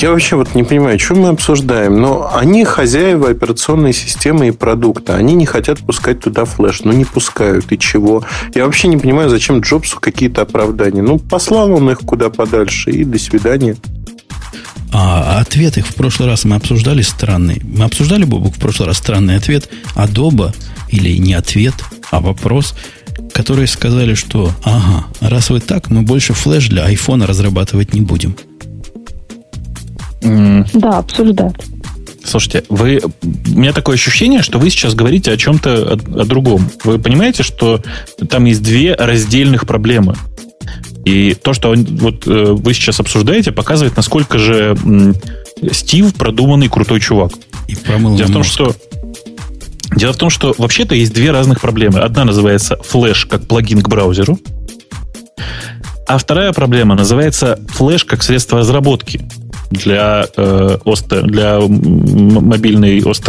я вообще вот не понимаю, что мы обсуждаем, но они хозяева операционной системы и продукта. Они не хотят пускать туда флеш, но не пускают. И чего? Я вообще не понимаю, зачем Джобсу какие-то оправдания. Ну, послал он их куда подальше, и до свидания. А ответ их в прошлый раз мы обсуждали странный. Мы обсуждали, Бобук, в прошлый раз странный ответ Adobe, или не ответ, а вопрос, которые сказали, что ага, раз вы так, мы больше флеш для айфона разрабатывать не будем. Mm. Да, обсуждать. Слушайте, вы... у меня такое ощущение, что вы сейчас говорите о чем-то, о, о другом. Вы понимаете, что там есть две раздельных проблемы. И то, что вот вы сейчас обсуждаете, показывает, насколько же Стив продуманный крутой чувак. И промыл Дело в том, что Дело в том, что вообще-то есть две разных проблемы. Одна называется флэш как плагин к браузеру, а вторая проблема называется флэш как средство разработки для, э, о эс, для мобильной о эс X.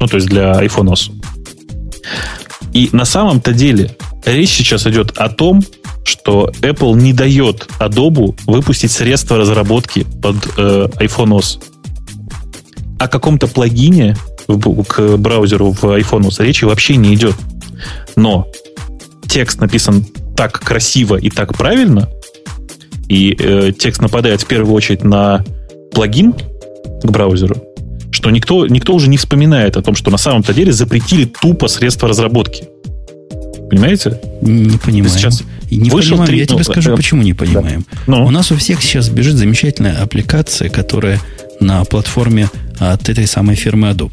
Ну, то есть для iPhone о эс. И на самом-то деле речь сейчас идет о том, что Apple не дает Adobe выпустить средство разработки под э, iPhone о эс. О каком-то плагине к браузеру в iPhone речи вообще не идет. Но текст написан так красиво и так правильно, и э, текст нападает в первую очередь на плагин к браузеру, что никто, никто уже не вспоминает о том, что на самом-то деле запретили тупо средства разработки. Понимаете? Не понимаю. Сейчас не понимаем. три... Я тебе ну, скажу, да. почему не понимаем. Да. Ну. У нас у всех сейчас бежит замечательная аппликация, которая на платформе от этой самой фирмы Adobe.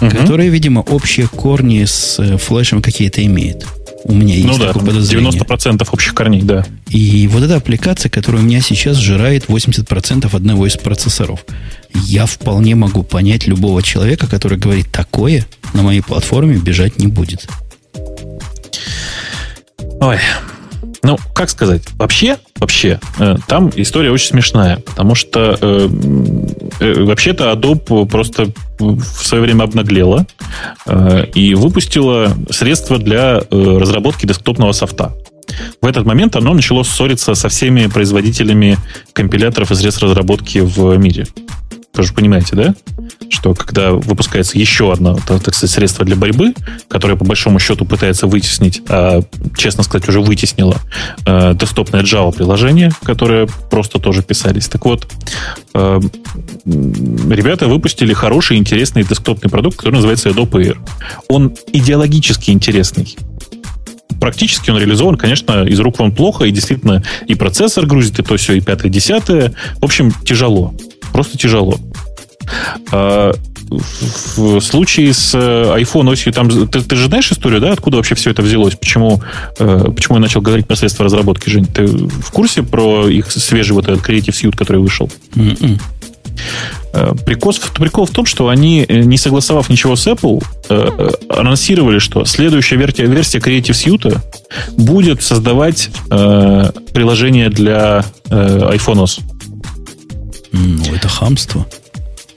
Uh-huh. Которые, видимо, общие корни с флешем какие-то имеют. У меня есть ну, такое да, подозрение. девяносто процентов общих корней, да. И вот эта аппликация, которая у меня сейчас сжирает восемьдесят процентов одного из процессоров. Я вполне могу понять любого человека, который говорит, такое на моей платформе бежать не будет. Ой, ну, как сказать? Вообще, вообще, э, там история очень смешная. Потому что э, э, вообще-то Adobe просто в свое время обнаглела э, и выпустила средства для э, разработки десктопного софта. В этот момент оно начало ссориться со всеми производителями компиляторов и средств разработки в мире. Вы же понимаете, да? Что когда выпускается еще одно, так сказать, средство для борьбы, которое по большому счету пытается вытеснить, а, честно сказать, уже вытеснило э, десктопное Java-приложение, которое просто тоже писались. Так вот, э, ребята выпустили хороший, интересный десктопный продукт, который называется Adobe Air. Он идеологически интересный. Практически он реализован, конечно, из рук вон плохо, и действительно и процессор грузит, и то все, и пятое, десятое. В общем, тяжело. Просто тяжело. В случае с iPhone осью, там, ты, ты же знаешь историю, да, откуда вообще все это взялось? Почему, почему я начал говорить про средства разработки, Жень? Ты в курсе про их свежий вот этот Creative Suite, который вышел? Mm-mm. Прикол, прикол в том, что они, не согласовав ничего с Apple, э, анонсировали, что следующая версия, версия Creative Suite будет создавать э, приложение для э, iPhoneOS. Ну, это хамство.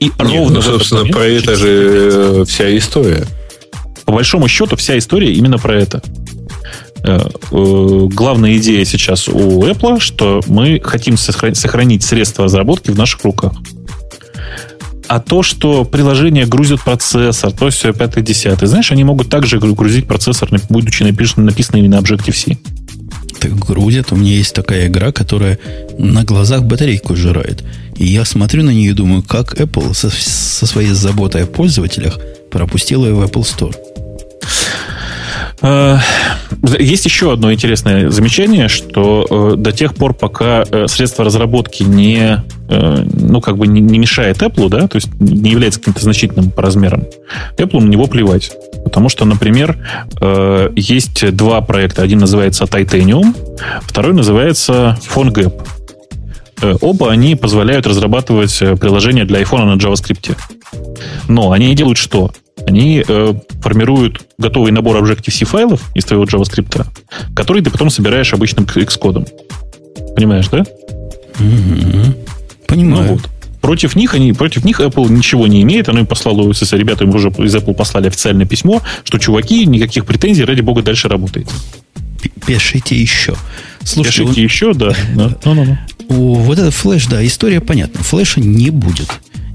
И ровно Нет, ну, собственно, момент, про это же вся история. По большому счету, вся история именно про это. Главная идея сейчас у Apple, что мы хотим сохранить средства разработки в наших руках. А то, что приложение грузит процессор, то есть все пятое-десятое. Знаешь, они могут также грузить процессор, будучи написанными на Objective-C. Так грузят. У меня есть такая игра, которая на глазах батарейку жирает. И я смотрю на нее и думаю, как Apple со, со своей заботой о пользователях пропустила ее в Apple Store. Есть еще одно интересное замечание, что до тех пор, пока средства разработки не, ну, как бы не мешает Apple, да, то есть не является каким-то значительным по размерам, Apple на него плевать. Потому что, например, есть два проекта. Один называется Titanium, второй называется PhoneGap. Оба они позволяют разрабатывать приложения для iPhone на JavaScript. Но они делают что? Они э, формируют готовый набор Objective-C файлов из твоего JavaScript, который ты потом собираешь обычным Xcode. Понимаешь, да? Mm-hmm. Понимаю. Ну, вот. Против них, они, против них Apple ничего не имеет. Оно им послало, ребята им уже из Apple послали официальное письмо, что, чуваки, никаких претензий, ради бога, дальше работайте. Пишите еще. Слушайте, Пишите он... еще, да. да. Ну, ну, ну. О, вот этот флеш, да, история понятна. Флеша не будет.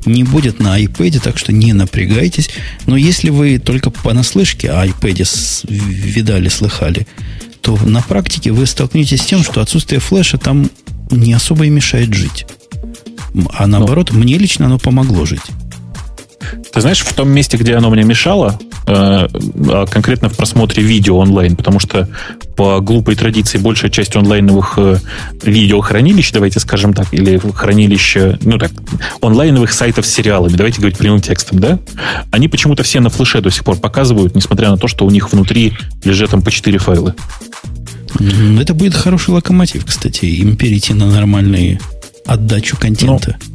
Не будет на iPad, так что не напрягайтесь. Но если вы только понаслышке о iPad видали, слыхали, то на практике вы столкнетесь с тем, что отсутствие флеша там не особо и мешает жить. А наоборот, Но. мне лично оно помогло жить. Ты знаешь, в том месте, где оно мне мешало, конкретно в просмотре видео онлайн, потому что по глупой традиции большая часть онлайновых видеохранилищ, давайте скажем так, или хранилища, ну так, онлайновых сайтов с сериалами, давайте говорить прямым текстом, да? Они почему-то все на флеше до сих пор показывают, несмотря на то, что у них внутри лежат там по четыре файла. Это будет хороший локомотив, кстати, им перейти на нормальную отдачу контента. Но...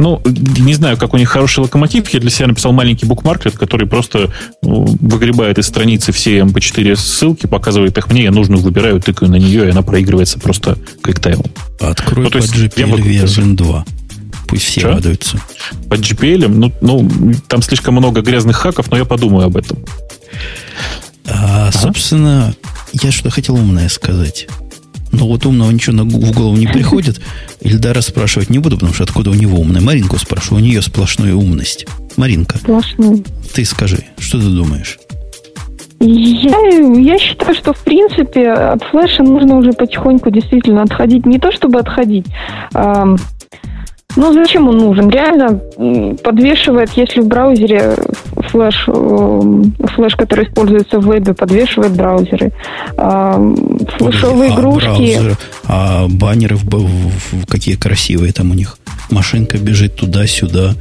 Ну, не знаю, как у них хороший локомотив. Я для себя написал маленький букмаркет, который просто выгребает из страницы все эм пэ четыре ссылки, показывает их мне, я нужную выбираю, тыкаю на нее, и она проигрывается просто квиктайлом. Открой ну, по джи пи эл версион два. Пусть все Что? радуются. По джи пи эл? Ну, ну, там слишком много грязных хаков, но я подумаю об этом. А, а? Собственно, я что хотел умное сказать. Но вот умного ничего в голову не приходит. Ильдара спрашивать не буду, потому что откуда у него умная. Маринку спрошу, у нее сплошная умность. Маринка, сплошную. Ты скажи, что ты думаешь? Я, я считаю, что в принципе от флеша нужно уже потихоньку действительно отходить. Не то чтобы отходить, а... Ну, зачем он нужен? Реально подвешивает, если в браузере флеш, флеш, который используется в вебе, подвешивает браузеры. Флешовые а игрушки... Браузеры, а баннеры в, в, в, какие красивые там у них. Машинка бежит туда-сюда.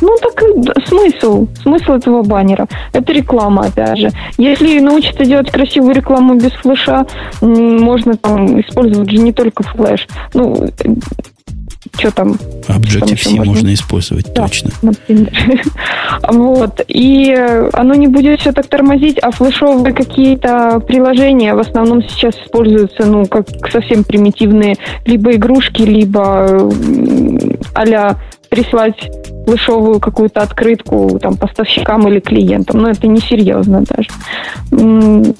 Ну, так смысл. Смысл этого баннера. Это реклама, опять же. Если научиться делать красивую рекламу без флеша, можно там использовать же не только флеш. Ну... Что там? Objective-C можно? можно использовать, да, точно. Вот. И оно не будет все так тормозить, а флешовые какие-то приложения в основном сейчас используются, ну, как совсем примитивные, либо игрушки, либо а-ля прислать флешовую какую-то открытку там, поставщикам или клиентам. Но это несерьезно даже.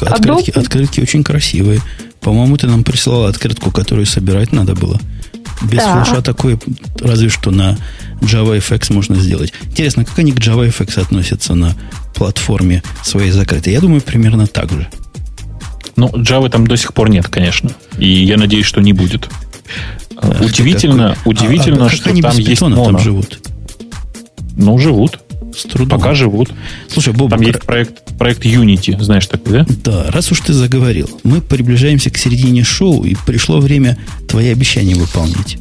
Открытки, а открытки очень красивые. По-моему, ты нам прислала открытку, которую собирать надо было. Без да. флеша такое, разве что на JavaFX можно сделать. Интересно, как они к JavaFX относятся на платформе своей закрытой? Я думаю, примерно так же. Ну, Java там до сих пор нет, конечно. И я надеюсь, что не будет. А, удивительно, удивительно, а, а что они там без есть Python, там живут. Ну, живут. С трудом. Пока живут. Слушай, Боб, там есть проект, проект Unity, знаешь такой, да? Да, раз уж ты заговорил, мы приближаемся к середине шоу, и пришло время твои обещания выполнить.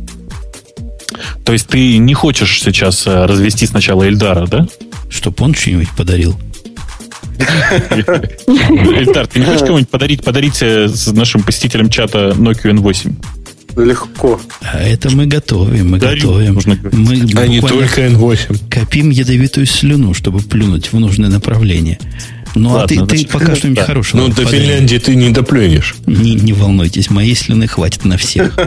То есть ты не хочешь сейчас развести сначала Эльдара, да? Чтоб он что-нибудь подарил. Эльдар, ты не хочешь кому-нибудь подарить подарить нашим посетителям чата Nokia эн восемь? Легко. А это мы готовим, мы Дарью готовим. Можно мы а не только эн восемь. Копим ядовитую слюну, чтобы плюнуть в нужное направление. Ну, ладно, а ты, ты пока что-нибудь да. хорошего. Ну, до Финляндии ты не доплюнешь. Не, не волнуйтесь, моей слюны хватит на всех.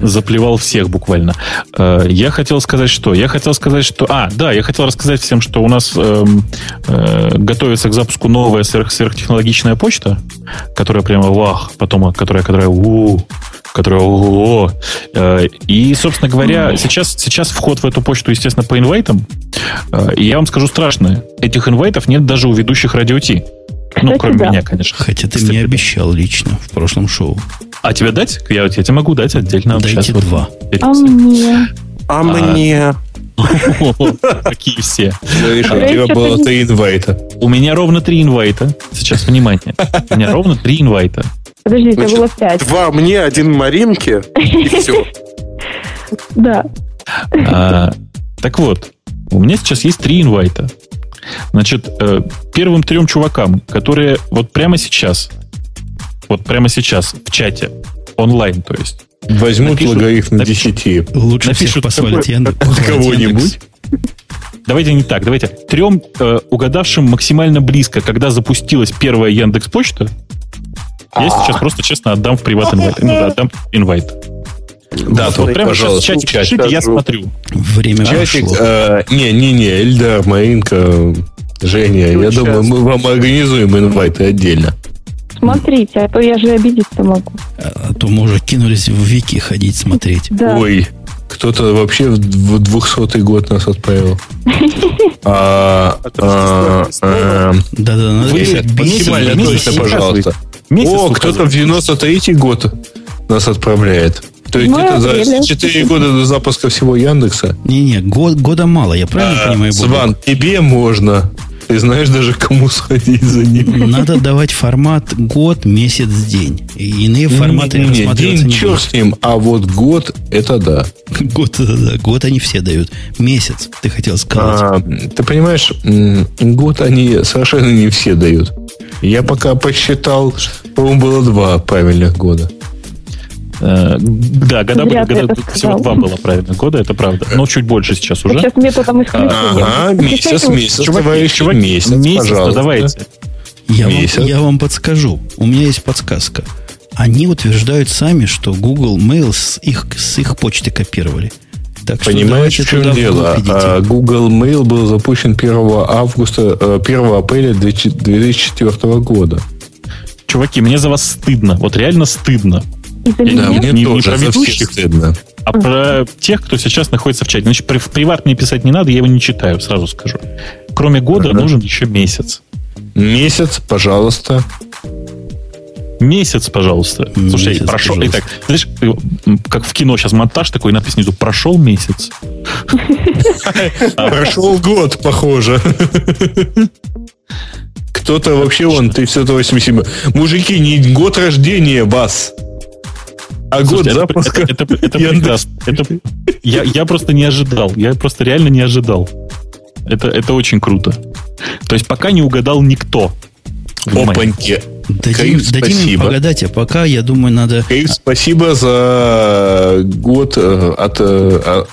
Заплевал всех буквально. Я хотел сказать, что... Я хотел сказать, что... А, да, я хотел рассказать всем, что у нас э, э, готовится к запуску новая сверх- сверхтехнологичная почта, которая прямо вах, потом которая... которая у-у-у. Которая ого. И, собственно говоря, сейчас, сейчас вход в эту почту, естественно, по инвайтам. И я вам скажу страшное. Этих инвайтов нет даже у ведущих Радио Ти. Ну, это кроме да. меня, конечно. Хотя ты мне обещал лично в прошлом шоу. А тебе дать? Я, я тебе могу дать отдельно. Дайте вот два. А мне? А, а мне? Какие все. Ну, видишь, у тебя было три инвайта. У меня ровно три инвайта. Сейчас, внимание. У меня ровно три инвайта. Подожди, это было пять. Два мне, один Маринке, и все. Да. Так вот, у меня сейчас есть три инвайта. Значит, первым трем чувакам, которые вот прямо сейчас, вот прямо сейчас в чате, онлайн, то есть. Возьмут логарифм на десять. Лучше всех посвалит Яндекс. Кого-нибудь. Давайте не так, давайте. Трем угадавшим максимально близко, когда запустилась первая Яндекс.Почта, я сейчас просто честно отдам в приват инвайт. Ну, да, отдам инвайт. Да, вот прямо сейчас в чатик пишите, я смотрю. Время чатик, прошло. Э, не, не, не, Эльдар, Маринка, Женя, я думаю, мы вам организуем инвайты отдельно. Смотрите, а то я же обидеться могу. А, а то мы уже кинулись в Вики ходить смотреть. Да. Ой, кто-то вообще в двухсотый год нас отправил. Да-да, надо писать. Максимально точно, пожалуйста. Месяц, О, указывает. Кто-то в девяносто третий год нас отправляет. То есть мы это за четыре года до запуска всего Яндекса. Не-не, год, года мало, я правильно а, понимаю? Сван, тебе можно. Ты знаешь даже, кому сходить за ним. Надо давать формат год, месяц, день. Иные форматы не, не, не рассматриваются. День, не черт с ним, а вот год, это да. Год, это да. Год они все дают. Месяц, ты хотел сказать. А, ты понимаешь, год они совершенно не все дают. Я пока посчитал, по-моему, было два правильных года. Э, да, года были, года, всего два было правильных года, это правда. Но чуть больше сейчас уже. Сейчас методом исключения. Ага, месяц, месяц, чуваки, чуваки, месяц, месяц, пожалуйста. Давайте. Я, месяц. Вам, я вам подскажу. У меня есть подсказка. Они утверждают сами, что Google Mail с их, с их почты копировали. Так что понимаете, в чем дело? Google Mail был запущен первого августа, первого апреля две тысячи четвёртого года. Чуваки, мне за вас стыдно. Вот реально стыдно. Да, не, мне тоже не про ведущих, стыдно. А про тех, кто сейчас находится в чате. Значит, в приват мне писать не надо, я его не читаю, сразу скажу. Кроме года ага. нужен еще месяц. Месяц, пожалуйста. Месяц, пожалуйста. Месяц, Слушай, прошел. Итак, знаешь, как в кино сейчас монтаж такой, надпись внизу: прошел месяц. Прошел год, похоже. Кто-то вообще он, тысяча девятьсот восемьдесят семь. Мужики, не год рождения вас. А год запуска. Это, это, это, это прекрасно. Это, я, я просто не ожидал. Я просто реально не ожидал. Это, это очень круто. То есть пока не угадал никто. Опаньки. Дадим, дадим им погадать, а пока, я думаю, надо... Каив, спасибо за год от, от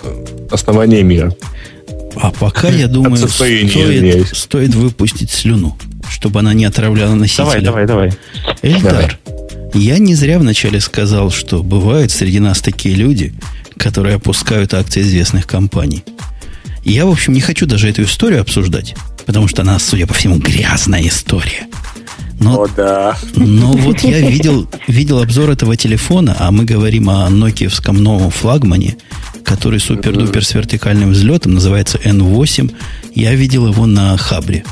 основания мира. А пока, я думаю, стоит, стоит выпустить слюну, чтобы она не отравляла носителя. Давай, давай, давай. Эльдар, давай. Я не зря вначале сказал, что бывают среди нас такие люди, которые опускают акции известных компаний. Я, в общем, не хочу даже эту историю обсуждать, потому что она, судя по всему, грязная история. Но, О, да. но вот я видел, видел обзор этого телефона, а мы говорим о нокиевском новом флагмане, который супер-дупер с вертикальным взлетом, называется эн восемь. Я видел его на Хабре.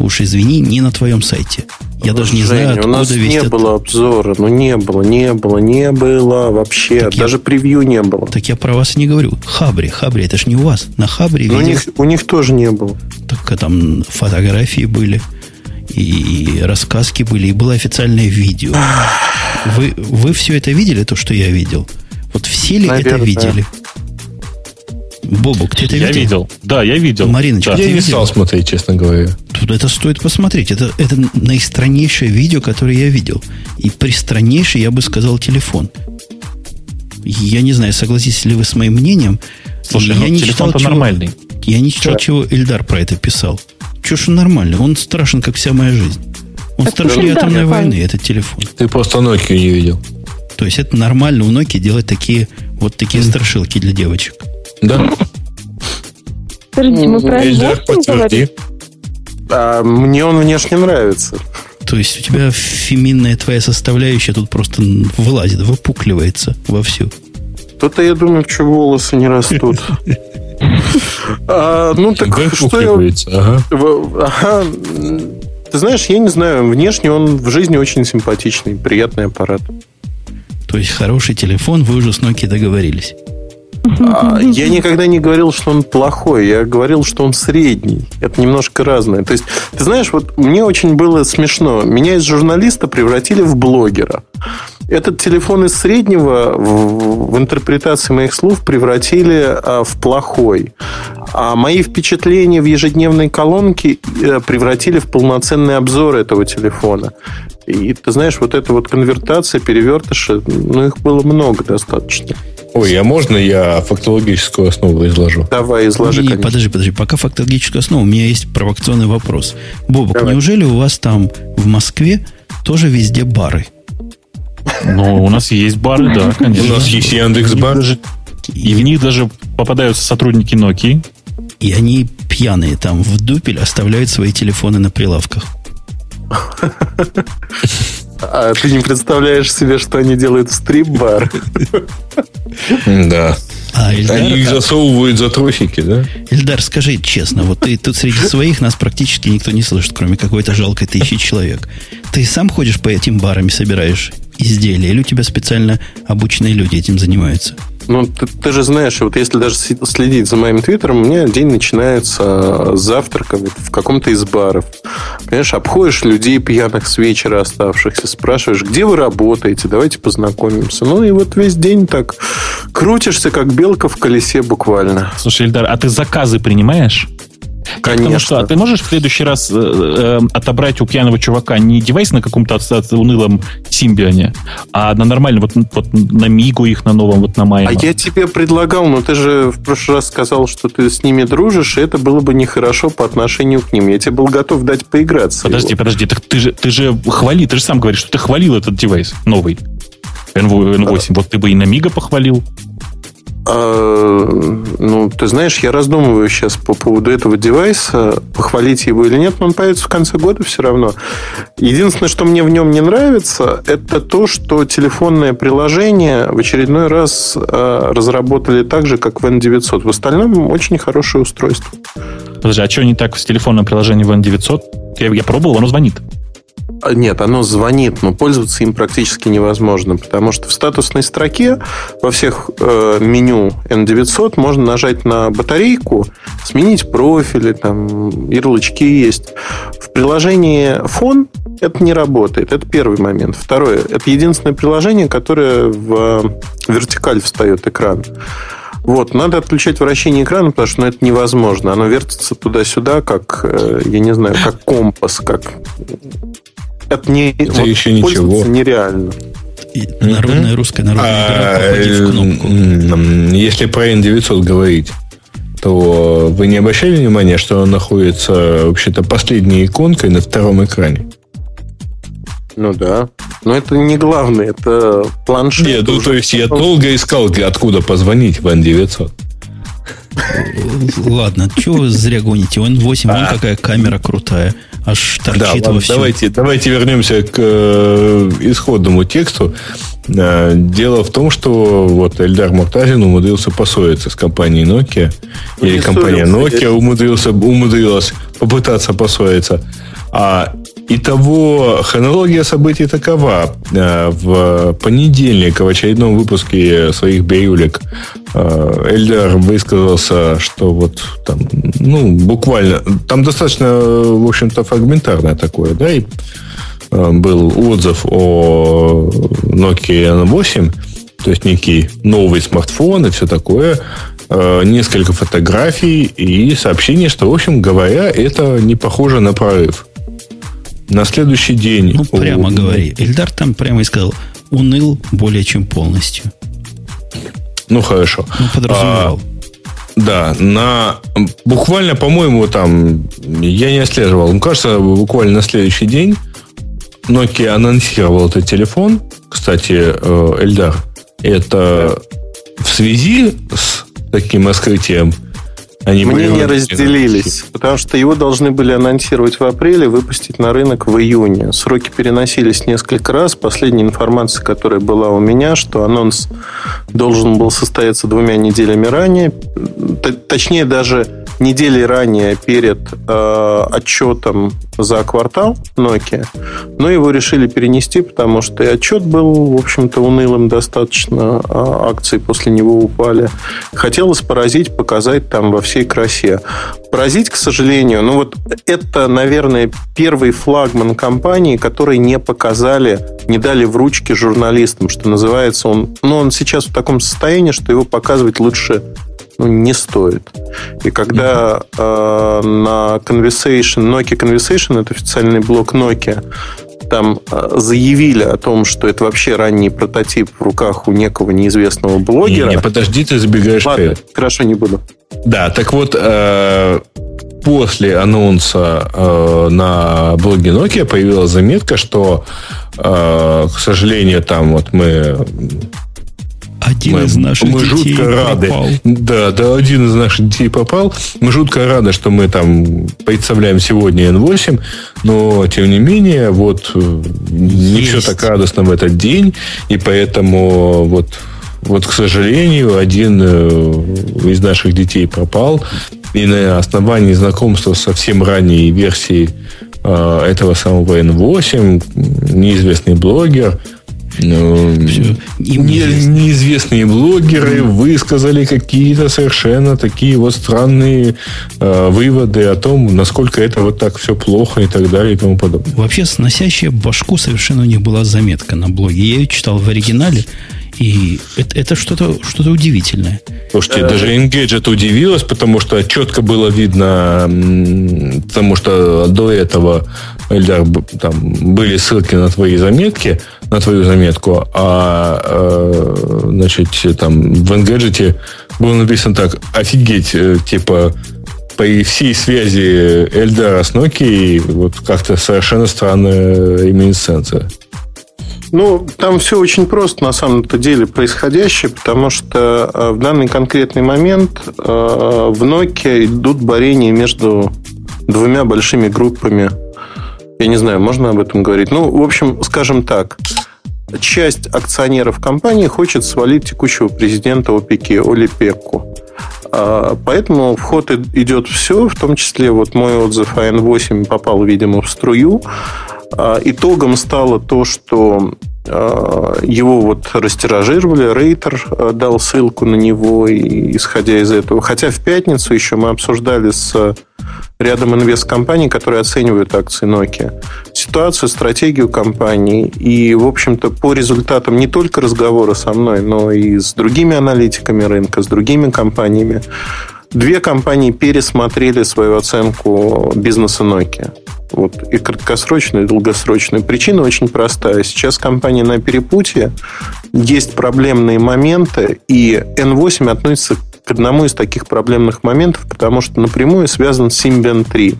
Уж извини, не на твоем сайте. Я даже не знаю, откуда у нас вестят. Не было обзора, ну не было, не было, не было вообще, так даже я, превью не было. Так я про вас не говорю. Хабре, Хабре, это ж не у вас. На Хабре видел... у них, у них тоже не было. Так там фотографии были, и рассказки были, и было официальное видео. Вы, вы все это видели, то, что я видел? Вот все ли Наверное. это видели? Бобук, ты это я видел? Я видел. Да, я видел. Мариночка, да. ты Я не стал смотреть, честно говоря. Тут это стоит посмотреть. Это, это наистраннейшее видео, которое я видел. И пристраннейший, я бы сказал, телефон. я не знаю, согласитесь ли вы с моим мнением. Слушай, я ну, не телефон-то читал, нормальный. Чего, я не читал, да. чего Эльдар про это писал. Чушь нормально. Он страшен, как вся моя жизнь. Он так страшнее атомной войны, этот телефон. Ты просто Nokia не видел. То есть это нормально у Nokia делать такие вот такие mm. страшилки для девочек. Да. Подожди, мы про Эльдар подтверди. А мне он внешне нравится. То есть у тебя феминная твоя составляющая тут просто вылазит, выпукливается вовсю. Тут-то я думаю, что волосы не растут. Ну так что я... Ага. Ты знаешь, я не знаю, внешне он в жизни очень симпатичный, приятный аппарат. То есть хороший телефон, вы уже с Nokia договорились. Я никогда не говорил, что он плохой. Я говорил, что он средний. Это немножко разное. То есть, ты знаешь, вот мне очень было смешно. Меня из журналиста превратили в блогера. Этот телефон из среднего в, в интерпретации моих слов превратили а, в плохой. А мои впечатления в ежедневной колонке а, превратили в полноценный обзор этого телефона. И ты знаешь, вот эта вот конвертация, перевертыши, ну, их было много достаточно. Ой, а можно я фактологическую основу изложу? Давай, изложи, не, Подожди, подожди, пока фактологическую основу, у меня есть провокационный вопрос. Бобок, давай. Неужели у вас там в Москве тоже везде бары? Ну, у нас есть бары, да, конечно. У нас есть Яндекс.Бар. И в них даже попадаются сотрудники Nokia. И они пьяные там в дупель оставляют свои телефоны на прилавках. А ты не представляешь себе, что они делают в стрип-бар? Да. А, Ильдар, они их засовывают за трусики, да? Ильдар, скажи честно, вот ты тут среди своих нас практически никто не слышит, кроме какой-то жалкой тысячи человек. Ты сам ходишь по этим барам и собираешь изделия, или у тебя специально обученные люди этим занимаются? Ну, ты, ты же знаешь, вот если даже следить за моим твиттером, у меня день начинается с завтрака в каком-то из баров. Понимаешь, обходишь людей пьяных с вечера оставшихся, спрашиваешь, где вы работаете, давайте познакомимся. Ну, и вот весь день так крутишься, как белка в колесе буквально. Слушай, Эльдар, а ты заказы принимаешь? Конечно. Потому что, а ты можешь в следующий раз э, э, отобрать у пьяного чувака не девайс на каком-то от, от унылом симбионе, а на нормальном, вот, вот на Мигу их, на новом, вот на Майма. А я тебе предлагал, но ты же в прошлый раз сказал, что ты с ними дружишь, и это было бы нехорошо по отношению к ним. Я тебе был готов дать поиграться. Подожди, его. подожди, так ты же, ты же хвали, ты же сам говоришь, что ты хвалил этот девайс новый. эн восемь, а... вот ты бы и на Мига похвалил. Ну, ты знаешь, я раздумываю сейчас по поводу этого девайса, похвалить его или нет, но он появится в конце года все равно. Единственное, что мне в нем не нравится, это то, что телефонное приложение в очередной раз разработали так же, как в эн девятьсот. В остальном очень хорошее устройство. Подожди, а что не так с телефонным приложением в эн девятьсот? Я, я пробовал, оно звонит. Нет, оно звонит, но пользоваться им практически невозможно, потому что в статусной строке во всех э, меню эн девятьсот можно нажать на батарейку, сменить профили, там ярлычки есть. В приложении фон это не работает, это первый момент. Второе, это единственное приложение, которое в вертикаль встает экран. Вот, надо отключать вращение экрана, потому что ну, это невозможно. Оно вертится туда-сюда, как, я не знаю, как компас, как... Это, не, это вот, еще ничего. Нереально. Народная русская народная игра, походить в кнопку. Если про эн девятьсот говорить, то вы не обращали внимания, что она находится вообще-то последней иконкой на втором экране? Ну да. Но это не главное, это планшет. Нет, ну, то есть я долго искал, откуда позвонить в эн девятьсот. Ладно, чего вы зря гоните? эн восемь, вон какая камера крутая. Аж торчит во всем. Давайте, давайте вернемся к э, исходному тексту. Э, дело в том, что вот Эльдар Муртазин умудрился поссориться с компанией Nokia. Ну, и компания Nokia умудрился, умудрилась попытаться поссориться. А итого, хронология событий такова. В понедельник, в очередном выпуске своих бирюлек, Эльдар высказался, что вот там, ну, буквально, там достаточно, в общем-то, фрагментарное такое, да, и был отзыв о Nokia эн восемь, то есть некий новый смартфон и все такое, несколько фотографий и сообщение, что, в общем говоря, это не похоже на прорыв. На следующий день... Ну, прямо у... говори. Эльдар там прямо и сказал, уныл более чем полностью. Ну, хорошо. Подразумевал. А, да, на буквально, по-моему, там, я не отслеживал, мне кажется, буквально на следующий день Nokia анонсировал этот телефон. Кстати, Эльдар, это в связи с таким открытием они мнения разделились, потому что его должны были анонсировать в апреле, выпустить на рынок в июне. Сроки переносились несколько раз. Последняя информация, которая была у меня, что анонс должен был состояться двумя неделями ранее. Точнее, даже недели ранее перед э, отчетом за квартал Nokia. Но его решили перенести, потому что и отчет был, в общем-то, унылым достаточно. А акции после него упали. Хотелось поразить, показать там во всей красе. Поразить, к сожалению, ну вот это, наверное, первый флагман компании, который не показали, не дали в ручки журналистам, что называется. Он, ну, он сейчас в таком состоянии, что его показывать лучше ну, не стоит. И когда mm-hmm. э, на Conversation, Nokia Conversation, это официальный блог Nokia, там заявили о том, что это вообще ранний прототип в руках у некого неизвестного блогера. Не, не подожди, ты забегаешь. Ладно, вперед. Хорошо, не буду. Да, так вот, э, после анонса э, на блоге Nokia появилась заметка, что, э, к сожалению, там вот мы... Один мы, из наших мы детей жутко рады. Попал. Да, да, один из наших детей попал. Мы жутко рады, что мы там представляем сегодня эн восемь, но, тем не менее, вот не все так радостно в этот день, и поэтому вот, вот, к сожалению, один из наших детей пропал, и на основании знакомства со совсем ранней версией э, этого самого эн восемь неизвестный блогер Ну, неизвестные блогеры высказали какие-то совершенно такие вот странные э, выводы о том, насколько это вот так все плохо и так далее и тому подобное. Вообще сносящая башку совершенно у них была заметка на блоге. Я ее читал в оригинале, и это, это что-то, что-то удивительное. Слушайте, даже Engadget удивилась, потому что четко было видно, потому что до этого, Эльдар, там были ссылки на твои заметки, на твою заметку, а значит, там в Engadget было написано так: офигеть, типа по всей связи Эльдара с Nokia вот как-то совершенно странная реминисценция. Ну, там все очень просто на самом-то деле происходящее, потому что в данный конкретный момент в Nokia идут борения между двумя большими группами. Я не знаю, можно об этом говорить? Ну, в общем, скажем так, часть акционеров компании хочет свалить текущего президента ОПЕК, Оли Пекку. Поэтому в ход идет все, в том числе вот мой отзыв о эн восемь попал, видимо, в струю. Итогом стало то, что его вот растиражировали, Рейтер дал ссылку на него, и, исходя из этого. Хотя в пятницу еще мы обсуждали с рядом инвесткомпаний, которые оценивают акции Nokia, ситуацию, стратегию компании. И, в общем-то, по результатам не только разговора со мной, но и с другими аналитиками рынка, с другими компаниями, две компании пересмотрели свою оценку бизнеса Nokia. Вот, и краткосрочную, и долгосрочную. Причина очень простая. Сейчас компания на перепутье, есть проблемные моменты, и эн восемь относится к одному из таких проблемных моментов, потому что напрямую связан с Symbian три.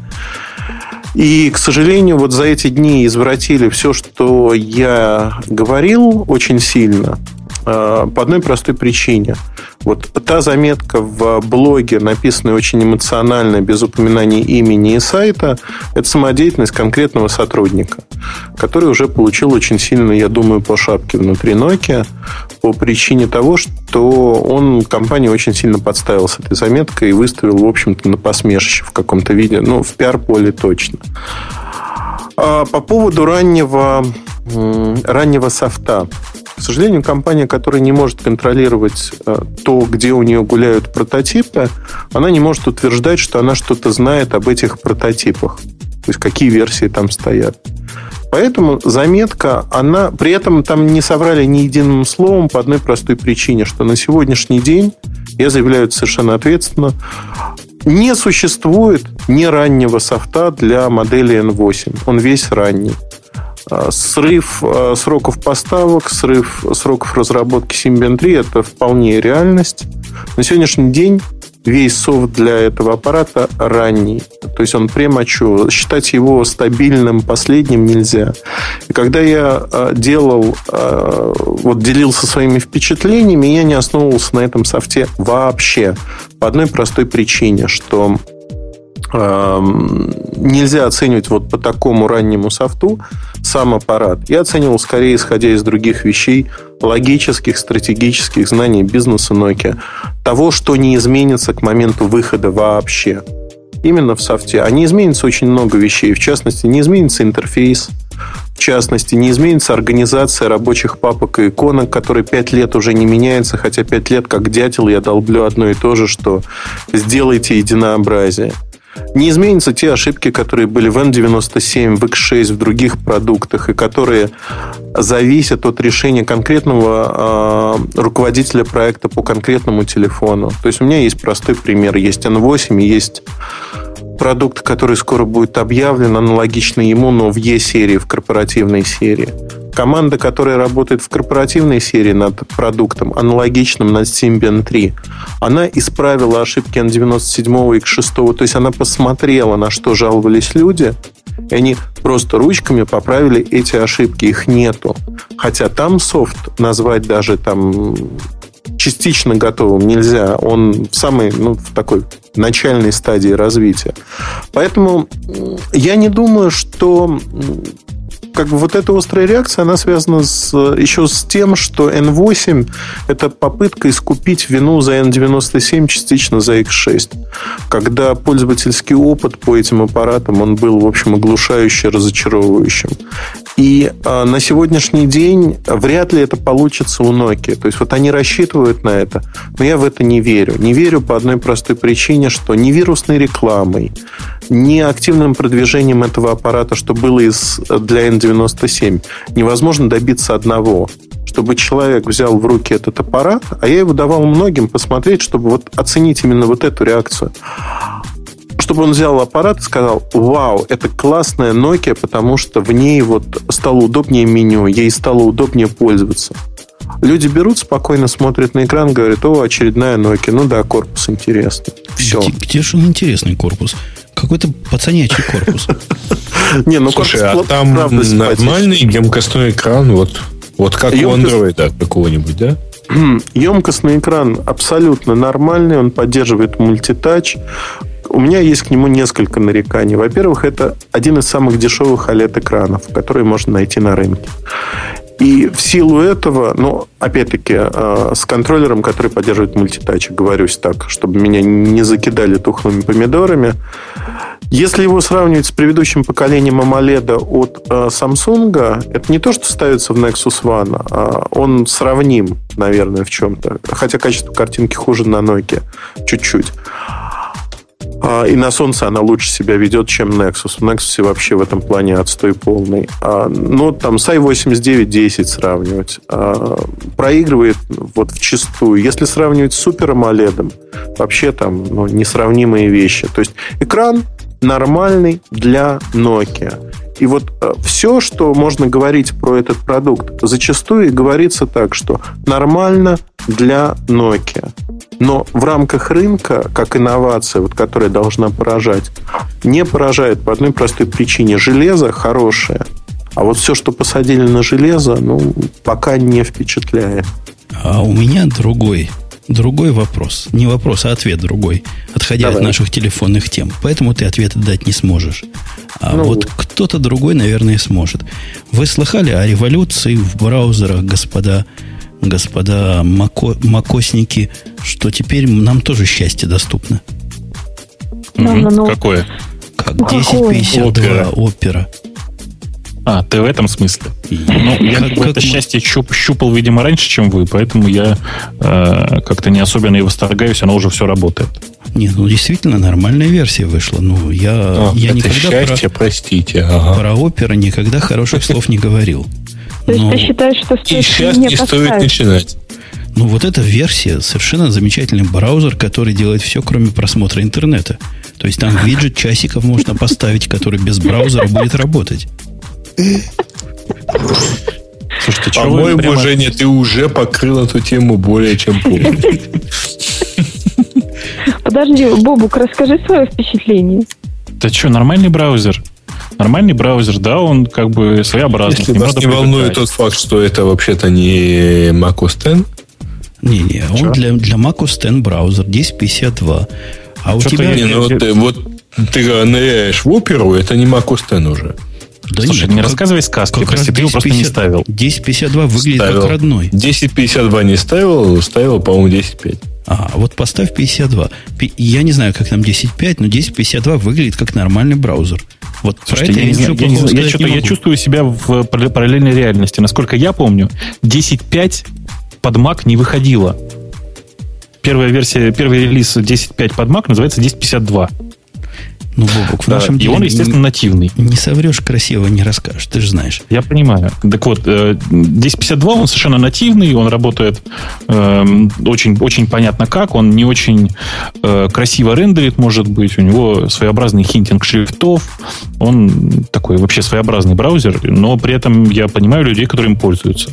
И, к сожалению, вот за эти дни извратили все, что я говорил, очень сильно. По одной простой причине. Вот та заметка в блоге, написанная очень эмоционально, без упоминания имени и сайта, это самодеятельность конкретного сотрудника, который уже получил очень сильно, я думаю, по шапке внутри Nokia по причине того, что он компанию очень сильно подставил с этой заметкой и выставил, в общем-то, на посмешище в каком-то виде. Ну, в пиар-поле точно. А по поводу раннего, раннего софта. К сожалению, компания, которая не может контролировать то, где у нее гуляют прототипы, она не может утверждать, что она что-то знает об этих прототипах. То есть, какие версии там стоят. Поэтому заметка, она... При этом там не соврали ни единым словом по одной простой причине, что на сегодняшний день, я заявляю совершенно ответственно, не существует ни раннего софта для модели эн восемь. Он весь ранний. Срыв сроков поставок, срыв сроков разработки Symbian три – это вполне реальность. На сегодняшний день весь софт для этого аппарата ранний. То есть он премачу. Считать его стабильным, последним нельзя. И когда я делал, вот делился своими впечатлениями, я не основывался на этом софте вообще. По одной простой причине, что нельзя оценивать вот по такому раннему софту сам аппарат. Я оценивал скорее, исходя из других вещей, логических, стратегических знаний бизнеса Nokia. Того, что не изменится к моменту выхода вообще. Именно в софте. А не изменится очень много вещей. В частности, не изменится интерфейс. В частности, не изменится организация рабочих папок и иконок, которые пять лет уже не меняется. Хотя пять лет, как дятел, я долблю одно и то же, что сделайте единообразие. Не изменятся те ошибки, которые были в эн девяносто семь, в икс шесть, в других продуктах, и которые зависят от решения конкретного э, руководителя проекта по конкретному телефону. То есть у меня есть простой пример. Есть эн восемь, есть продукт, который скоро будет объявлен, аналогичный ему, но в Е-серии, в корпоративной серии. Команда, которая работает в корпоративной серии над продуктом, аналогичным над Symbian три, она исправила ошибки эн девяносто семь и икс шесть. То есть она посмотрела, на что жаловались люди, и они просто ручками поправили эти ошибки. Их нету. Хотя там софт назвать даже там частично готовым нельзя. Он в самой, ну, в такой начальной стадии развития. Поэтому я не думаю, что... Как бы вот эта острая реакция, она связана с, еще с тем, что эн восемь – это попытка искупить вину за эн девяносто семь, частично за икс шесть. Когда пользовательский опыт по этим аппаратам, он был, в общем, оглушающе разочаровывающим. И э, на сегодняшний день вряд ли это получится у Nokia. То есть вот они рассчитывают на это, но я в это не верю. Не верю по одной простой причине, что ни вирусной рекламой, ни активным продвижением этого аппарата, что было из, для эн девяносто семь, невозможно добиться одного, чтобы человек взял в руки этот аппарат, а я его давал многим посмотреть, чтобы вот оценить именно вот эту реакцию. Чтобы он взял аппарат и сказал: вау, это классная Nokia, потому что в ней вот стало удобнее меню, ей стало удобнее пользоваться. Люди берут, спокойно смотрят на экран, говорят: о, очередная Nokia, ну да, корпус интересный. Все. Где, где же он интересный корпус? Какой-то пацанячий корпус. Не, ну корпус, а там нормальный емкостной экран, вот, вот как емкост... у Android какого-нибудь, да? Емкостный экран абсолютно нормальный, он поддерживает мультитач. У меня есть к нему несколько нареканий. Во-первых, это один из самых дешевых о лед-экранов, которые можно найти на рынке. И в силу этого, ну, опять-таки, э, с контроллером, который поддерживает мультитач, говорюсь так, чтобы меня не закидали тухлыми помидорами. Если его сравнивать с предыдущим поколением AMOLED от э, Samsung, это не то, что ставится в Nexus One, а он сравним, наверное, в чем-то. Хотя качество картинки хуже на Nokia чуть-чуть. И на солнце она лучше себя ведет, чем Nexus. В Nexus вообще в этом плане отстой полный. Но там с ай восемьдесят девять десять сравнивать. Проигрывает вот вчистую. Если сравнивать с Super AMOLED, вообще там, ну, несравнимые вещи. То есть экран нормальный для Nokia. И вот все, что можно говорить про этот продукт, зачастую говорится так, что нормально для Nokia. Но в рамках рынка, как инновация, вот, которая должна поражать, не поражает по одной простой причине. Железо хорошее, а вот все, что посадили на железо, ну, пока не впечатляет. А у меня другой, другой вопрос. Не вопрос, а ответ другой. Отходя Давай. От наших телефонных тем. Поэтому ты ответа дать не сможешь. А ну, вот кто-то другой, наверное, сможет. Вы слыхали о революции в браузерах, господа? Господа мако, макосники, что теперь нам тоже счастье доступно. Да, угу. ну, Какое? Как десять пятьдесят два Опера. А, ты в этом смысле? Ну, я как, это как... счастье щуп, щупал, видимо, раньше, чем вы, поэтому я э, как-то не особенно и восторгаюсь, оно уже все работает. Не, ну действительно нормальная версия вышла. Ну, я, а, я это никогда счастье, про... простите. Ага. Про Опера никогда хороших слов не говорил. То есть, но ты считаешь, что стоит и сейчас не поставить. Стоит начинать. Ну, вот эта версия совершенно замечательный браузер, который делает все, кроме просмотра интернета. То есть, там виджет часиков можно поставить, который без браузера будет работать. Слушайте, по-моему, Женя, ты уже покрыл эту тему более чем полностью. Подожди, Бобук, расскажи свое впечатление. Да что, нормальный браузер? Нормальный браузер, да, он как бы своеобразный. Если вас не волнует тот факт, что это вообще-то не Mac О Эс Икс. Не-не, он для, для Mac О Эс Икс браузер десять пятьдесят два. А у тебя... Не, ну, вот, вот ты ныряешь в Оперу, это не Mac О Эс Икс уже. Да слушай, нет, не как, рассказывай сказки, про себе его просто не ставил. десять пятьдесят два выглядит ставил. Как родной. десять пятьдесят два не ставил, ставил, по-моему, десять пять. А, вот поставь пятьдесят два. Я не знаю, как там десять пять, но десять пятьдесят два выглядит как нормальный браузер. Вот слушайте, про это я, я, я, я, я, я, что-то, я чувствую себя в параллельной реальности. Насколько я помню, десять пять под Mac не выходила. Первая версия, первый релиз десять пять под Mac называется десять пятьдесят два. Ну, Бобок, в да, нашем и деле он, естественно, нативный. Не соврешь красиво, не расскажешь, ты же знаешь. Я понимаю. Так вот, десять пятьдесят два, он совершенно нативный, он работает э, очень, очень понятно как, он не очень э, красиво рендерит, может быть, у него своеобразный хинтинг шрифтов, он такой вообще своеобразный браузер, но при этом я понимаю людей, которые им пользуются.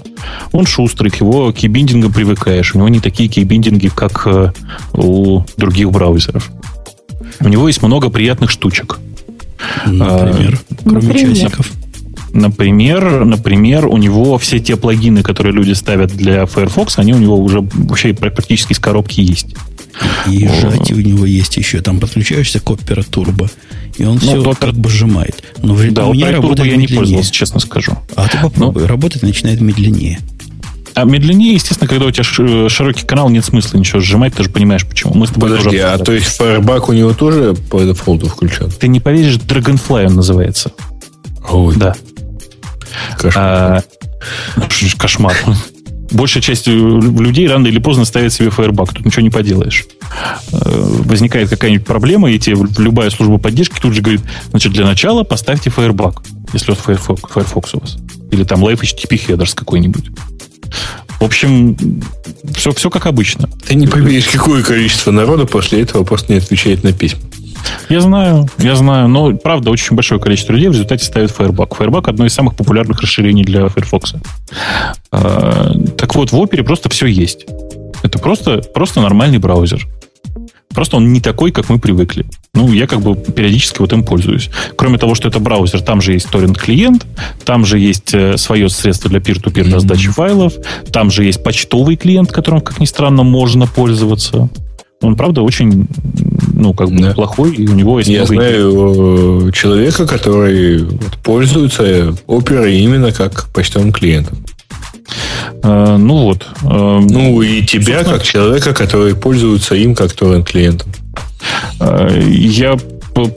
Он шустрый, к его кейбиндингам привыкаешь, у него не такие кейбиндинги, как э, у других браузеров. У него есть много приятных штучек. Например, а, кроме например. Часиков. Например, например, у него все те плагины, которые люди ставят для Firefox, они у него уже вообще практически из коробки есть. И сжатие у него есть еще. Там подключаешься к Opera Turbo, и он ну, все Opera... как бы сжимает. Но в да, у меня Opera Turbo я медленнее. Не пользовался, честно скажу. А ты попробуй. Но... Работать начинает медленнее. А медленнее, естественно, когда у тебя широкий канал, нет смысла ничего сжимать, ты же понимаешь, почему. Мы с тобой подожди, а то есть Firebug у него тоже по дефолту включен? Ты не поверишь, Dragonfly он называется. Ой. Да. Кошмар. А, кошмар. Большая часть людей рано или поздно ставит себе Firebug. Тут ничего не поделаешь. Возникает какая-нибудь проблема, и тебе любая служба поддержки тут же говорит, значит, для начала поставьте Firebug, если вот Firefox у вас. Или там Live эйч ти ти пи Headers какой-нибудь. В общем, все, все как обычно. Ты не поверишь, какое количество народу после этого просто не отвечает на письма. Я знаю, я знаю. Но, правда, очень большое количество людей в результате ставит Firebug. Firebug – одно из самых популярных расширений для Firefox. Так вот, в Opera просто все есть. Это просто, просто нормальный браузер. Просто он не такой, как мы привыкли. Ну, я как бы периодически вот им пользуюсь. Кроме того, что это браузер, там же есть торрент-клиент, там же есть свое средство для peer-to-peer mm-hmm. раздачи файлов, там же есть почтовый клиент, которым, как ни странно, можно пользоваться. Он, правда, очень, ну, как бы, да. плохой, и у него есть... Я знаю идей. Человека, который пользуется Opera именно как почтовым клиентом. Ну вот. Ну и тебя, собственно, как человека, который пользуется им как торрент-клиентом. Я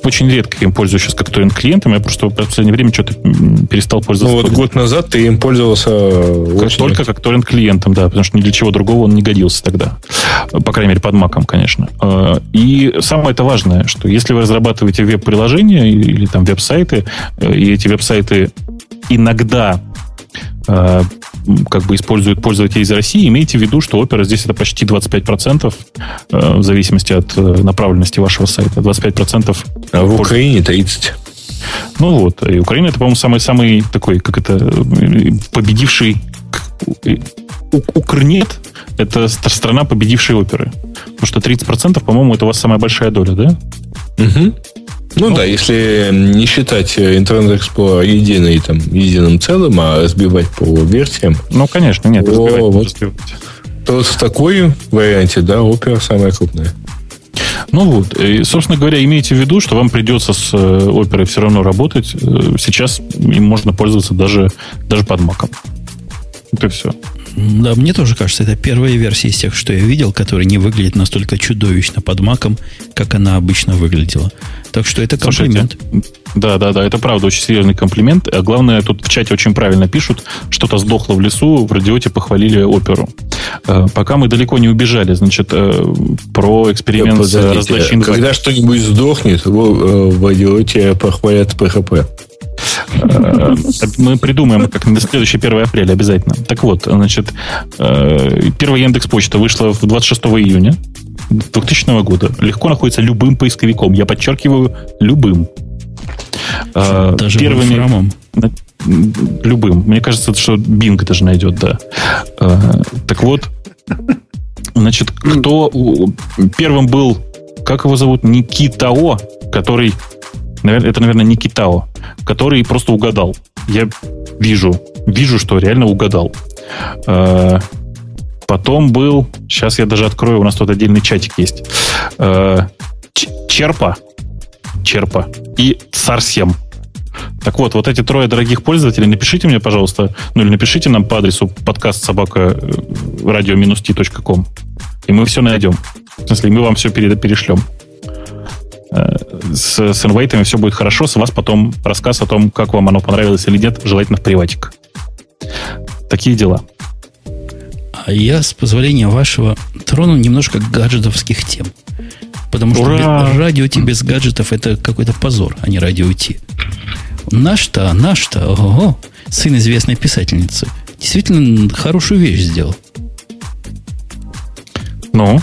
очень редко им пользуюсь сейчас как торрент-клиентом. Я просто в последнее время что-то перестал пользоваться. Ну вот год назад ты им пользовался как только как торрент-клиентом, да. Потому что ни для чего другого он не годился тогда. По крайней мере, под Mac'ом, конечно. И самое это важное, что если вы разрабатываете веб-приложения или там веб-сайты, и эти веб-сайты иногда... как бы используют пользователи из России, имейте в виду, что Opera здесь это почти двадцать пять процентов в зависимости от направленности вашего сайта. двадцать пять процентов а в Украине тридцать процентов. Ну вот. И Украина это, по-моему, самый-самый такой, как это, победивший Укрнет. Это страна, победившей Оперы. Потому что тридцать процентов, по-моему, это у вас самая большая доля, да? Угу. Ну, ну да, если не считать Internet Explorer единый, там, единым целым, а разбивать по версиям. Ну, конечно, нет, то, разбивать, вот, разбивать. То вот в такой варианте, да, Opera самая крупная. Ну вот, и, собственно говоря, имейте в виду, что вам придется с Opera все равно работать. Сейчас им можно пользоваться даже, даже под Mac'ом. Вот и все. Да, мне тоже кажется, это первая версия из тех, что я видел, которая не выглядит настолько чудовищно под Mac'ом, как она обычно выглядела. Так что это комплимент. Слушайте, да, да, да, это правда очень серьезный комплимент. А главное, тут в чате очень правильно пишут, что-то сдохло в лесу, в радиоте похвалили Оперу. Пока мы далеко не убежали, значит, про эксперимент с раздачей. Когда что-нибудь сдохнет, в радиоте похвалят пэ хэ пэ. Мы придумаем, как на следующий первое апреля обязательно. Так вот, значит, первая Яндекс.Почта вышла в двадцать шестого июня двухтысячного года. Легко находится любым поисковиком. Я подчеркиваю, любым. Даже Первыми... любым. Мне кажется, что Bing даже найдет, да. А, так вот, значит, кто первым был, как его зовут, Никитао, который, это, наверное, Никитао, который просто угадал. Я вижу, вижу, что реально угадал. А, потом был, сейчас я даже открою, у нас тут отдельный чатик есть. А, Черпа, Черпа и Царсем. Так вот, вот эти трое дорогих пользователей, напишите мне, пожалуйста, ну или напишите нам по адресу подкаст собака радио минус ти точка ком, и мы все найдем. В смысле, мы вам все перешлем. С, с инвайтами все будет хорошо, с вас потом рассказ о том, как вам оно понравилось или нет, желательно в приватик. Такие дела. А я, с позволения вашего, трону немножко гаджетовских тем. Потому что без, радио Ти без гаджетов — это какой-то позор, а не радио Ти. Наш-то, наш-то, ого, сын известной писательницы, действительно хорошую вещь сделал. Ну?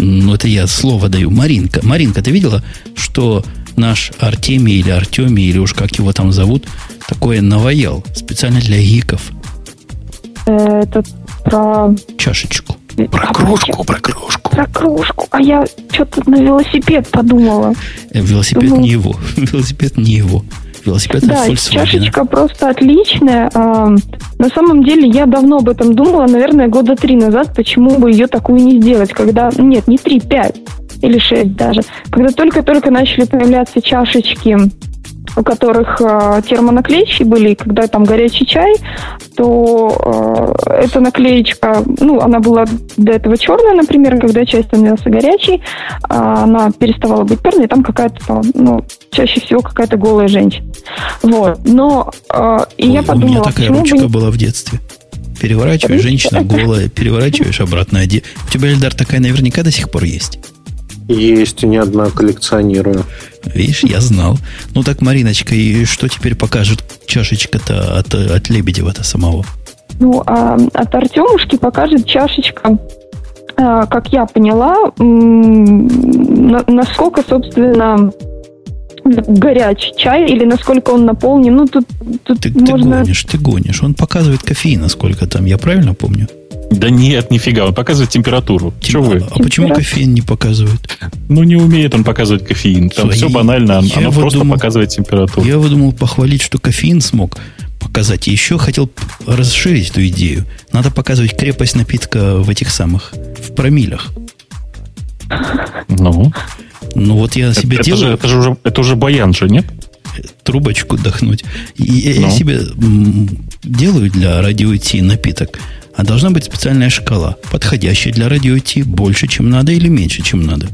Ну, это я слово даю. Маринка. Маринка, ты видела, что наш Артемий или Артемий, или уж как его там зовут, такое наваял специально для гиков? Это про... Чашечку. Про кружку, про кружку. Про кружку. А я что-то на велосипед подумала. Велосипед Думаю... не его. Велосипед не его. Велосипед да, чашечка просто отличная. На самом деле, я давно об этом думала, наверное, года три назад, почему бы ее такую не сделать, когда... Нет, не три, пять или шесть даже. Когда только-только начали появляться чашечки, у которых э, термонаклеечки были, и когда там горячий чай, то э, эта наклеечка, ну, она была до этого черная, например, когда чай становился горячий, э, она переставала быть черной, и там какая-то, там, ну, чаще всего какая-то голая женщина. Вот, но э, и Ой, я подумала... У меня такая ручка бы... была в детстве. Переворачиваешь, женщина голая, переворачиваешь обратно. У тебя, Эльдар, такая наверняка до сих пор есть. Есть, и не одна, коллекционирую. Видишь, я знал. Ну так, Мариночка, и что теперь покажет чашечка-то от, от Лебедева-то самого? Ну, а от Артемушки покажет чашечка, как я поняла, насколько, собственно, горячий чай или насколько он наполнен. Ну, тут, тут ты, можно... ты гонишь, ты гонишь. Он показывает кофеина, сколько там, я правильно помню? Да нет, нифига, он показывает температуру. Тем... Вы? А Температур... почему кофеин не показывает? Ну, не умеет он показывать кофеин. Там Свои... все банально, оно просто думал, показывает температуру. Я выдумал похвалить, что кофеин смог показать. И еще хотел расширить эту идею. Надо показывать крепость напитка в этих самых, в промиллях. Ну? Ну, вот я себе это, делаю... Это же, это же уже, это уже баян же, нет? Трубочку дохнуть. Я, ну? я себе делаю для радио Ти напиток. А должна быть специальная шкала, подходящая для радио Ти, больше, чем надо, или меньше, чем надо.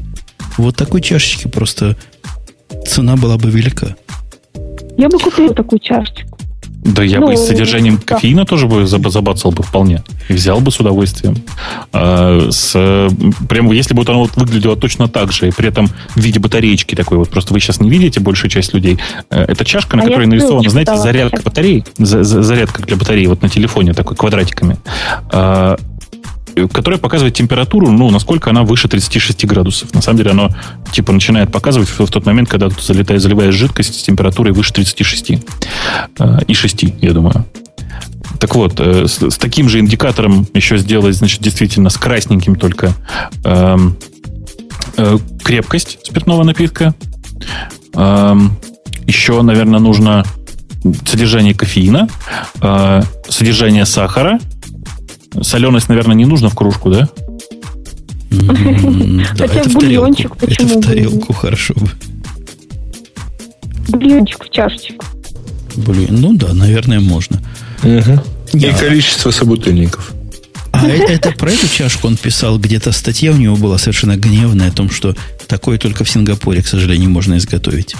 Вот такой чашечки просто цена была бы велика. Я бы купила такую чашечку. Да я ну, бы с содержанием да. кофеина тоже бы забацал бы вполне. И взял бы с удовольствием. А, с, прям если бы вот оно вот выглядело точно так же, и при этом в виде батареечки такой, вот просто вы сейчас не видите, большая часть людей. Это чашка, на а которой нарисована, знаете, зарядка батареи, за, за, зарядка для батареи, вот на телефоне такой, квадратиками, а, которая показывает температуру, ну, насколько она выше тридцати шести градусов. На самом деле оно, типа, начинает показывать в, в тот момент, когда ты залетаешь, заливаешь жидкость с температурой выше тридцати шести. Э, и шести, я думаю. Так вот, э, с, с таким же индикатором еще сделать, значит, действительно с красненьким только э, э, крепкость спиртного напитка. Э, еще, наверное, нужно содержание кофеина, э, содержание сахара. Соленость, наверное, не нужно в кружку, да? Да, это в тарелку. Это в тарелку хорошо бы. Бульончик в чашечку. Блин, ну да, наверное, можно. И количество собутыльников. А это про эту чашку он писал, где-то статья у него была совершенно гневная о том, что такое только в Сингапуре, к сожалению, можно изготовить.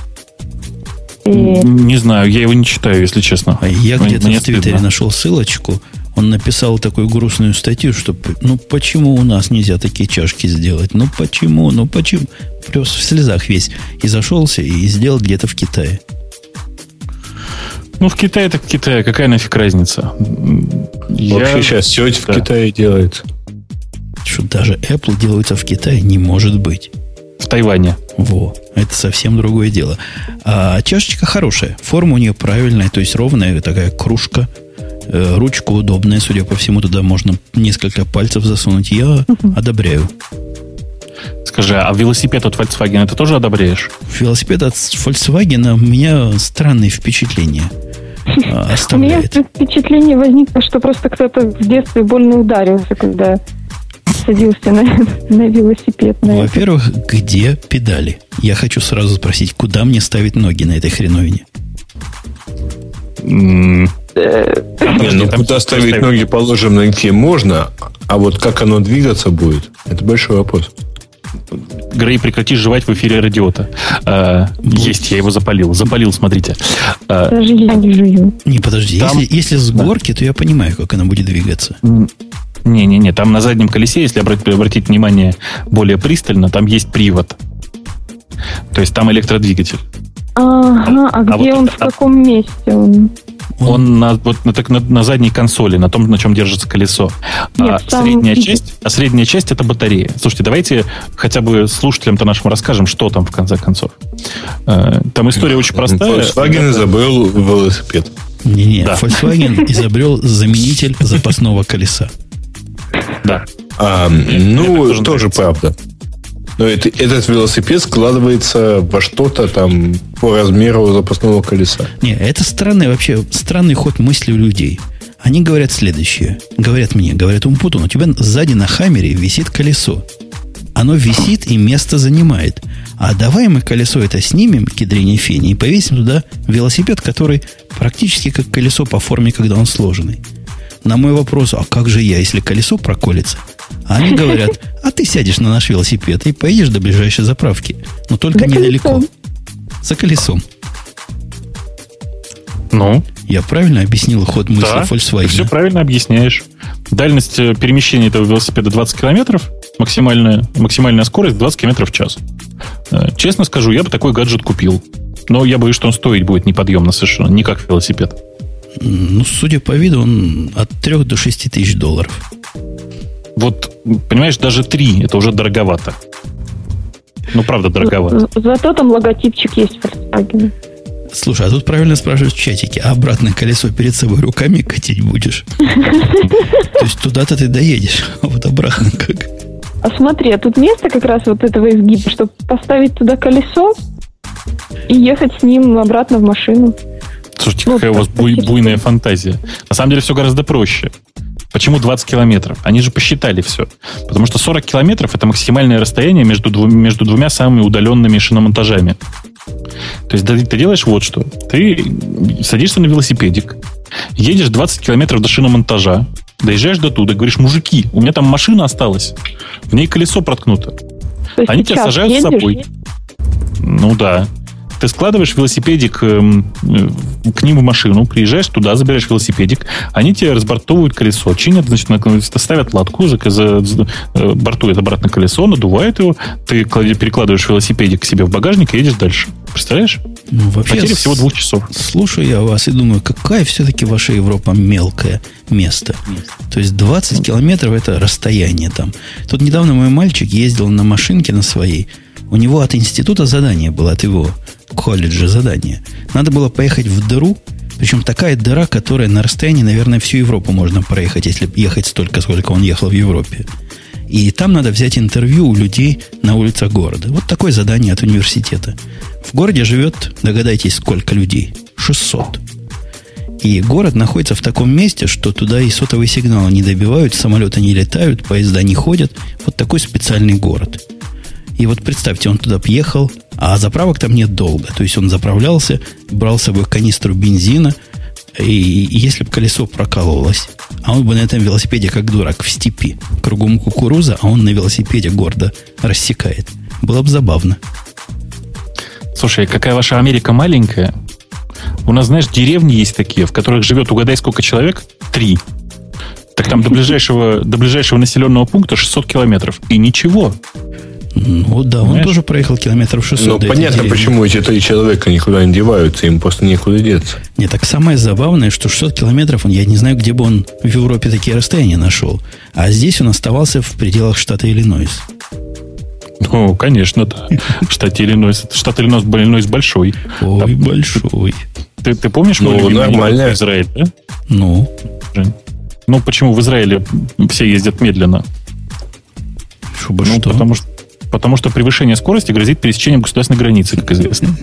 Не знаю, я его не читаю, если честно. А я где-то в Твиттере нашел ссылочку. Он написал такую грустную статью, что ну почему у нас нельзя такие чашки сделать? Ну почему? Ну почему? Плюс в слезах весь. И зашелся, и сделал где-то в Китае. Ну в Китае так в Китае. Какая нафиг разница? Я... Вообще сейчас все это да. в Китае делается. Что даже Apple делается в Китае? Не может быть. В Тайване. Во, это совсем другое дело. А чашечка хорошая, форма у нее правильная, то есть ровная такая кружка. Ручка удобная, судя по всему, туда можно несколько пальцев засунуть. Я uh-huh. одобряю. Скажи, а велосипед от Volkswagen ты тоже одобряешь? Велосипед от Volkswagen у меня странные впечатления оставляет. У меня впечатление возникло, что просто кто-то в детстве больно ударился, когда садился на, на велосипед. На Во-первых, этот. Где педали? Я хочу сразу спросить, куда мне ставить ноги на этой хреновине? Mm. Не, ну куда ставить ноги, положим, на инфе можно, а вот как оно двигаться будет, это большой вопрос. Грей, прекрати жевать в эфире радиота. А, есть, я его запалил. Запалил, смотрите. А, Даже я не жую. Не, подожди, там... если, если с горки, да. то я понимаю, как она будет двигаться. Не-не-не, там на заднем колесе, если обратить, обратить внимание более пристально, там есть привод. То есть там электродвигатель. Ага, а, а где вот он, это, в каком а... месте он? Он, он на, вот на, так, на, на задней консоли, на том, на чем держится колесо. Нет, а, средняя часть, а средняя часть – это батарея. Слушайте, давайте хотя бы слушателям-то нашим расскажем, что там, в конце концов. Там история очень простая. Volkswagen изобрел велосипед. Не-не, да. Volkswagen изобрел заменитель запасного колеса. Да. А, ну, тоже, тоже правда. Но это, этот велосипед складывается во что-то там по размеру запасного колеса. Не, это странный вообще, странный ход мысли у людей. Они говорят следующее. Говорят мне, говорят, Умпутун, у тебя сзади на хаммере висит колесо. Оно висит и место занимает. А давай мы колесо это снимем, кедрение фени, и повесим туда велосипед, который практически как колесо по форме, когда он сложенный. На мой вопрос, а как же я, если колесо проколется? Они говорят, а ты сядешь на наш велосипед и поедешь до ближайшей заправки. Но только за недалеко. Колесом. За колесом. Ну? Я правильно объяснил ход мысли да, Volkswagen? Да, все правильно объясняешь. Дальность перемещения этого велосипеда двадцать километров. Максимальная, максимальная скорость двадцать километров в час. Честно скажу, я бы такой гаджет купил. Но я боюсь, что он стоить будет неподъемно совершенно. Не как велосипед. Ну, судя по виду, он от трёх до шести тысяч долларов. Вот, понимаешь, даже три, это уже дороговато. Ну, правда, дороговато. Зато там логотипчик есть Volkswagen. Слушай, а тут правильно спрашивают в чатике, а обратное колесо перед собой руками катить будешь? То есть туда-то ты доедешь, а вот обратно как? А смотри, а тут место как раз вот этого изгиба, чтобы поставить туда колесо и ехать с ним обратно в машину. Слушайте, какая у вас буйная фантазия. На самом деле все гораздо проще. Почему двадцать километров? Они же посчитали все. Потому что сорок километров – это максимальное расстояние между, дву, между двумя самыми удаленными шиномонтажами. То есть ты, ты делаешь вот что. Ты садишься на велосипедик, едешь двадцать километров до шиномонтажа, доезжаешь до туда, говоришь, мужики, у меня там машина осталась, в ней колесо проткнуто. Они тебя сажают едешь? С собой. Ну да. Ты складываешь велосипедик к ним в машину, приезжаешь туда, забираешь велосипедик, они тебе разбортовывают колесо, чинят, значит, ставят латку, за, за, за, бортует обратно колесо, надувает его, ты перекладываешь велосипедик к себе в багажник и едешь дальше. Представляешь? Ну, вообще, потеря всего двух часов. Слушаю я вас и думаю, какая все-таки ваша Европа мелкое место. Нет. То есть двадцать километров это расстояние там. Тут недавно мой мальчик ездил на машинке на своей. У него от института задание было, от его колледжа задание. Надо было поехать в дыру, причем такая дыра, которая на расстоянии, наверное, всю Европу можно проехать, если ехать столько, сколько он ехал в Европе. И там надо взять интервью у людей на улицах города. Вот такое задание от университета. В городе живет, догадайтесь, сколько людей? шестьсот. И город находится в таком месте, что туда и сотовые сигналы не добивают, самолеты не летают, поезда не ходят. Вот такой специальный город. И вот представьте, он туда поехал, а заправок там нет долго. То есть он заправлялся, брал с собой канистру бензина, и, и если бы колесо прокололось, а он бы на этом велосипеде, как дурак, в степи, кругом кукуруза, а он на велосипеде гордо рассекает. Было бы забавно. Слушай, какая ваша Америка маленькая. У нас, знаешь, деревни есть такие, в которых живет, угадай, сколько человек? Три. Так там до ближайшего, до ближайшего населенного пункта шестьсот километров. И ничего. Ну да, он, знаешь, тоже проехал километров шестьсот. Ну, понятно, деревни. Почему эти три человека никуда не деваются, им просто некуда деться. Нет, так самое забавное, что шестьсот километров, он, я не знаю, где бы он в Европе такие расстояния нашел. А здесь он оставался в пределах штата Иллинойс. Ну, конечно, да. Штат Иллинойс. Штат Иллинойс большой. Ой, там, большой. Ты, ты помнишь, ну, мы нормально. Израиль, да? Ну. Ну, почему в Израиле все ездят медленно? Чтобы ну, что? Потому, что? Потому что превышение скорости грозит пересечением государственной границы, как известно.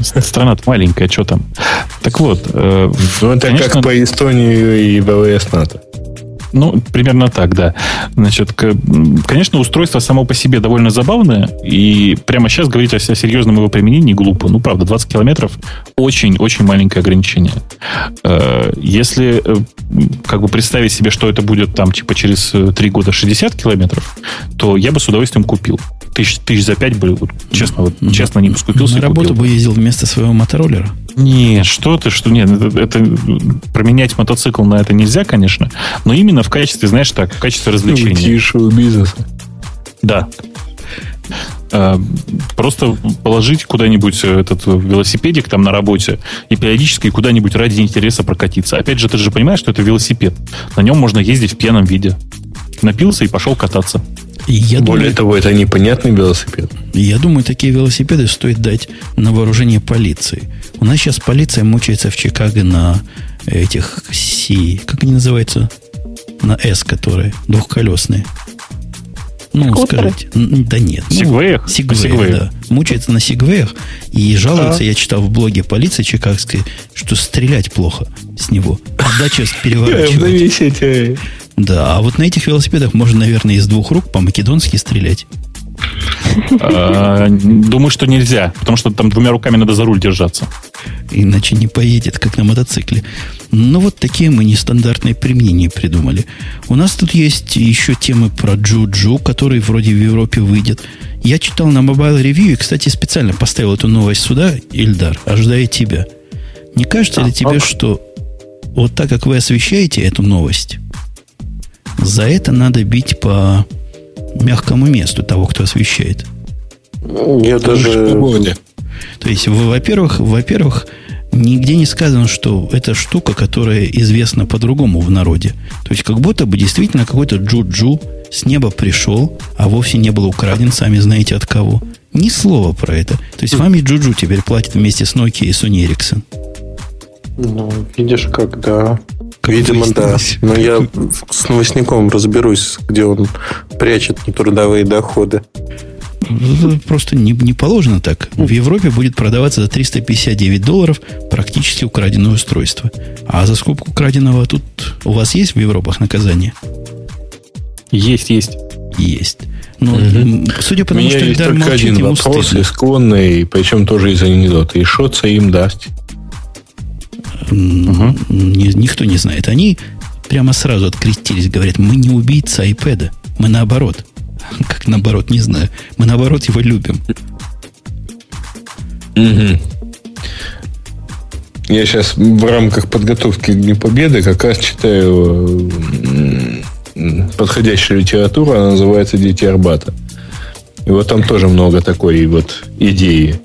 Страна-то маленькая, что там? Так вот. Э, ну, это конечно, как по Эстонию и ВВС НАТО. Ну, примерно так, да. Значит, к, конечно, устройство само по себе довольно забавное, и прямо сейчас говорить о, о серьезном его применении глупо. Ну, правда, двадцать километров очень-очень маленькое ограничение. Э, если как бы представить себе, что это будет там, типа, через три года шестьдесят километров, то я бы с удовольствием купил. Тысяч, тысяч за пять бы, вот, честно, вот, честно, не поскупился. На работу купил бы ездил вместо своего мотороллера. Нет, что ты, что нет, это, это променять мотоцикл на это нельзя, конечно, но именно в качестве, знаешь так, в качестве развлечения. Тишего бизнеса. Да. Просто положить куда-нибудь этот велосипедик там на работе и периодически куда-нибудь ради интереса прокатиться. Опять же, ты же понимаешь, что это велосипед. На нем можно ездить в пьяном виде. Напился и пошел кататься. Я Более думаю, того, это непонятный велосипед. Я думаю, такие велосипеды стоит дать на вооружение полиции. У нас сейчас полиция мучается в Чикаго на этих Си... Как они называются? На С, которые двухколесные. Ну, Скутеры? Скажите. Да нет. Сегвеях? Ну, Сегвеях, да. Мучается на Сегвеях и жалуется, а? Я читал в блоге полиции чикагской, что стрелять плохо с него. Отдача переворачивает. Да, а вот на этих велосипедах можно, наверное, из двух рук по-македонски стрелять. Думаю, что нельзя, потому что там двумя руками надо за руль держаться. Иначе не поедет, как на мотоцикле. Но вот такие мы нестандартные применения придумали. У нас тут есть еще темы про Джуджу, который вроде в Европе выйдет. Я читал на Mobile Review и, кстати, специально поставил эту новость сюда, Ильдар, ожидая тебя. Не кажется а, ли тебе, ок. что вот так, как вы освещаете эту новость, за это надо бить по мягкому месту того, кто освещает? Я даже... То есть, во-первых, во-первых, нигде не сказано, что это штука, которая известна по-другому в народе. То есть, как будто бы действительно какой-то джу-джу с неба пришел, а вовсе не был украден, сами знаете от кого. Ни слова про это. То есть, вам и джу-джу теперь платят вместе с Nokia и Sony Ericsson. Ну, видишь, как, да. Как Видимо, да. Но я с новостником разберусь, где он прячет нетрудовые доходы. Просто не, не положено так. В Европе будет продаваться за триста пятьдесят девять долларов практически украденное устройство. А за скупку краденого тут у вас есть в Европах наказание? Есть, есть. Есть. Но, угу. судя по тому, что Эльдар молчит, ему стыдно. У меня есть только один вопрос, исконный, причем тоже из анекдота. И шоца им даст. Угу. Никто не знает. Они прямо сразу открестились, говорят, мы не убийцы айпэда, мы наоборот. Как наоборот, не знаю. Мы наоборот его любим. Угу. Я сейчас в рамках подготовки к Дню Победы как раз читаю подходящую литературу, она называется «Дети Арбата». И вот там тоже много такой вот идеи.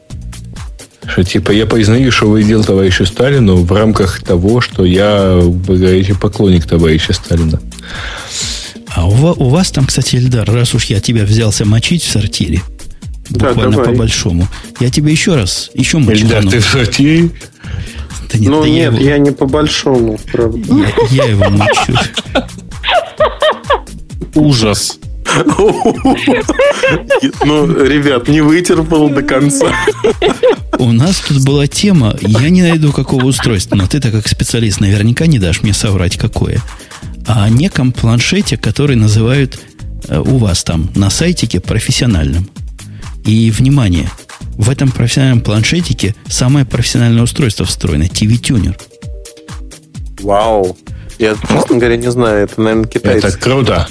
Что типа я признаю, что выдел товарищу Сталину в рамках того, что я, вы говорите, поклонник товарища Сталина. А у вас, у вас там, кстати, Эльдар, раз уж я тебя взялся мочить в сортире, да, буквально давай. По-большому, я тебе еще раз, еще мочу. Эльдар, ты в сортире? Да нет, ну да нет, я, его... я не по-большому, правда. Я, я его мочу. Ужас. Ну, ребят, не вытерпел до конца. У нас тут была тема, я не найду какого устройства, но ты-то как специалист наверняка не дашь мне соврать какое. О неком планшете, который называют у вас там на сайтике профессиональным. И, внимание, в этом профессиональном планшетике самое профессиональное устройство встроено – ти ви-тюнер. Вау. Я, честно говоря, не знаю. Это, наверное, китайцы. Это круто.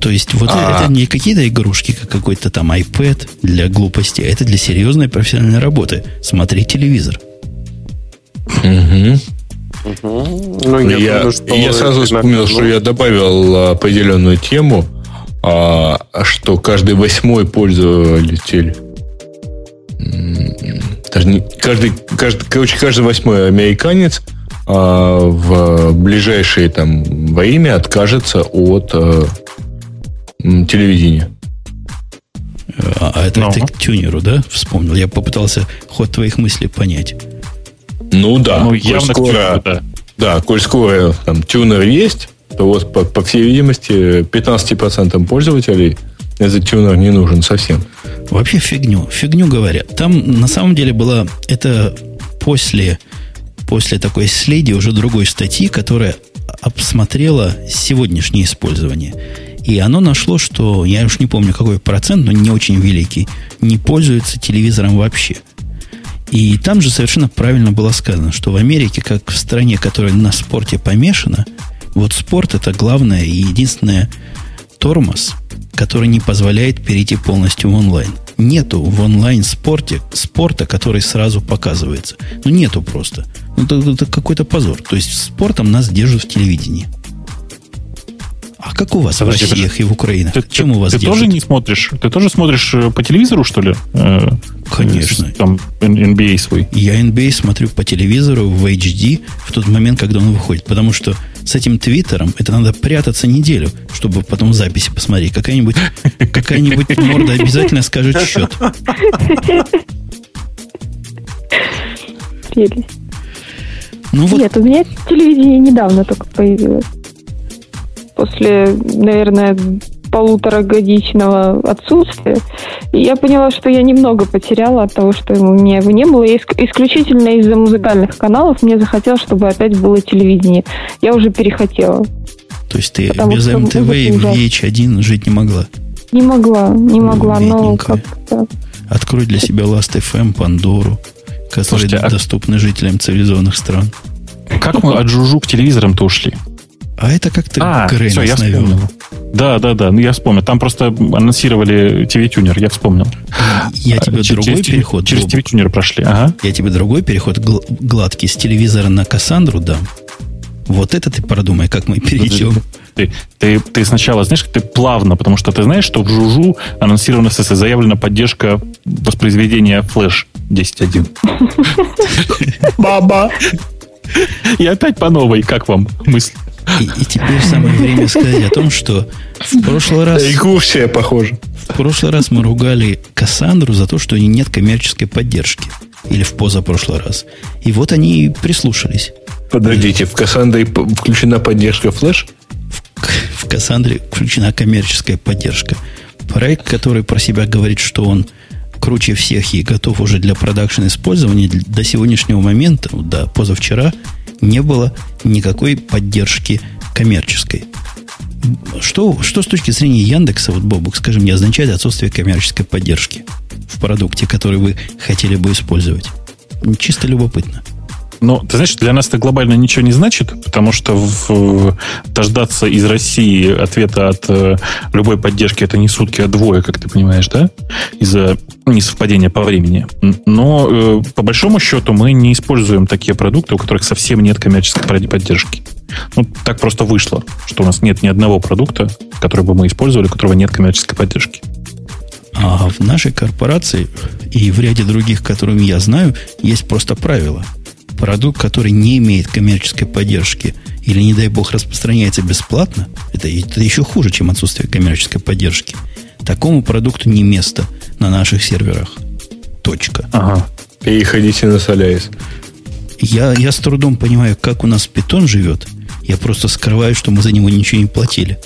То есть, вот А-а-а. это не какие-то игрушки, как какой-то там iPad для глупости, а это для серьезной профессиональной работы. Смотреть телевизор. Угу. Угу. Ну, я, я, думаю, что я сразу вспомнил, на... что я добавил определенную тему, а, что каждый восьмой пользователь... Даже не, каждый, каждый, короче, каждый восьмой американец а, в ближайшее там, время откажется от... телевидение. А это, ну, ты к тюнеру, да, вспомнил? Я попытался ход твоих мыслей понять. Ну да, ну, явно коль скоро, да. да, коль скоро там тюнер есть, то вот, по, по всей видимости, пятнадцать процентов пользователей этот тюнер не нужен совсем. Вообще фигню, фигню говорят. Там на самом деле была, это после, после такой следи уже другой статьи, которая обсмотрела сегодняшнее использование. И оно нашло, что, я уж не помню, какой процент, но не очень великий, не пользуется телевизором вообще. И там же совершенно правильно было сказано, что в Америке, как в стране, которая на спорте помешана, вот спорт – это главное и единственное тормоз, который не позволяет перейти полностью в онлайн. Нету в онлайн-спорте спорта, который сразу показывается. Ну, нету просто. Ну, это, это какой-то позор. То есть, спортом нас держат в телевидении. А как у вас Подожди, в Россиях ты, и в Украинах? Ты, Чем ты, у вас ты держат? Ты тоже не смотришь? Ты тоже смотришь по телевизору, что ли? Конечно. Там эн би эй свой. Я эн би эй смотрю по телевизору в эйч ди в тот момент, когда он выходит. Потому что с этим твиттером это надо прятаться неделю, чтобы потом записи посмотреть. Какая-нибудь, какая-нибудь морда обязательно скажет счет. Ну, вот. Нет, у меня телевидение недавно только появилось. После, наверное, полуторагодичного отсутствия. И я поняла, что я немного потеряла от того, что у меня его не было. И исключительно из-за музыкальных каналов мне захотелось, чтобы опять было телевидение. Я уже перехотела. То есть ты Потому без МТВ и ви эйч один жить не могла? Не могла, не могла. Но как-то... Открой для себя Last.fm, Пандору, которые Слушайте, доступны а... жителям цивилизованных стран. Как мы от жужу к телевизорам-то ушли? А это как-то а, Грей все, нас навел. Да, да, да, ну я вспомнил. Там просто анонсировали ти ви-тюнер, я вспомнил. Я тебе а, другой через, переход... Через ти ви-тюнер прошли, ага. Я тебе другой переход гл- гладкий с телевизора на Кассандру дам. Вот это ты продумай, как мы перейдем. Ты, ты, ты сначала, знаешь, ты плавно, потому что ты знаешь, что в Жужу анонсирована заявлена поддержка воспроизведения Flash десять точка один. Баба! И опять по новой, как вам мысль? И, и теперь самое время сказать о том, что в прошлый раз... Экскурсия, похоже. В прошлый раз мы ругали Кассандру за то, что у нее нет коммерческой поддержки. Или в позапрошлый раз. И вот они и прислушались. Подождите, в Кассандре включена поддержка Flash? В, в Кассандре включена коммерческая поддержка. Проект, который про себя говорит, что он круче всех и готов уже для продакшн использования, до сегодняшнего момента, до позавчера, не было никакой поддержки коммерческой. Что, что с точки зрения Яндекса, вот, Бобук, скажи мне, означает отсутствие коммерческой поддержки в продукте, который вы хотели бы использовать? Чисто любопытно. Ну, ты знаешь, для нас это глобально ничего не значит, потому что в, дождаться из России ответа от э, любой поддержки это не сутки, а двое, как ты понимаешь, да? Из-за несовпадения по времени. Но э, по большому счету мы не используем такие продукты, у которых совсем нет коммерческой поддержки. Ну, так просто вышло, что у нас нет ни одного продукта, который бы мы использовали, у которого нет коммерческой поддержки. А в нашей корпорации и в ряде других, которыми я знаю, есть просто правило. Продукт, который не имеет коммерческой поддержки или, не дай бог, распространяется бесплатно, это, это еще хуже, чем отсутствие коммерческой поддержки. Такому продукту не место на наших серверах. Точка. Ага. Переходите на Solaris. Я, я с трудом понимаю, как у нас Python живет. Я просто скрываю, что мы за него ничего не платили.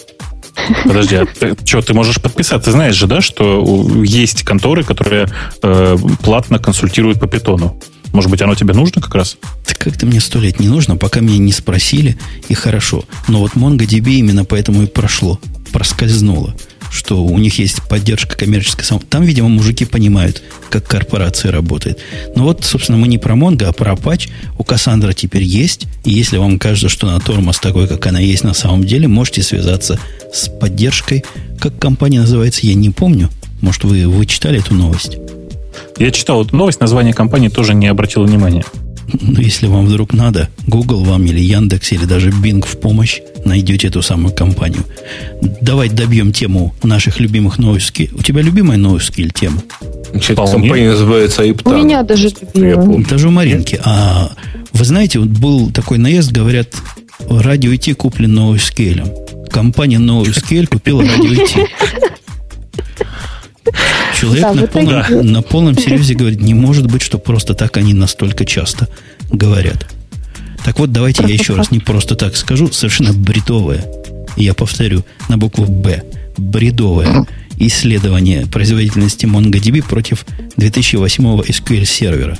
Подожди, а ты, что, ты можешь подписаться? Ты знаешь же, да, что есть конторы, которые э, платно консультируют по Python. Может быть, оно тебе нужно как раз? Да как-то мне сто лет не нужно, пока меня не спросили, и хорошо. Но вот MongoDB именно поэтому и прошло, проскользнуло, что у них есть поддержка коммерческой сам... Там, видимо, мужики понимают, как корпорация работает. Но вот, собственно, мы не про Mongo, а про Apache. У Cassandra теперь есть. И если вам кажется, что она тормоз такой, как она есть на самом деле, можете связаться с поддержкой. Как компания называется, я не помню. Может, вы, вы читали эту новость? Я читал эту новость, название компании тоже не обратил внимания. Ну, если вам вдруг надо, Google вам или Яндекс, или даже Bing в помощь, найдете эту самую компанию. Давай добьем тему наших любимых NoSQL. У тебя любимая NoSQL тема? Компания называется Иптан. У меня даже любимая. Даже у Маринки. А вы знаете, вот был такой наезд, говорят, радио ай ти куплен NoSQL. Компания NoSQL купила радио ай ти. Человек да, на, полном, на полном серьезе говорит, не может быть, что просто так они настолько часто говорят. Так вот, давайте просто я еще так. раз не просто так скажу, совершенно бредовое, я повторю, на букву «Б», бредовое исследование производительности MongoDB против две тысячи восьмого эс кью эль сервера,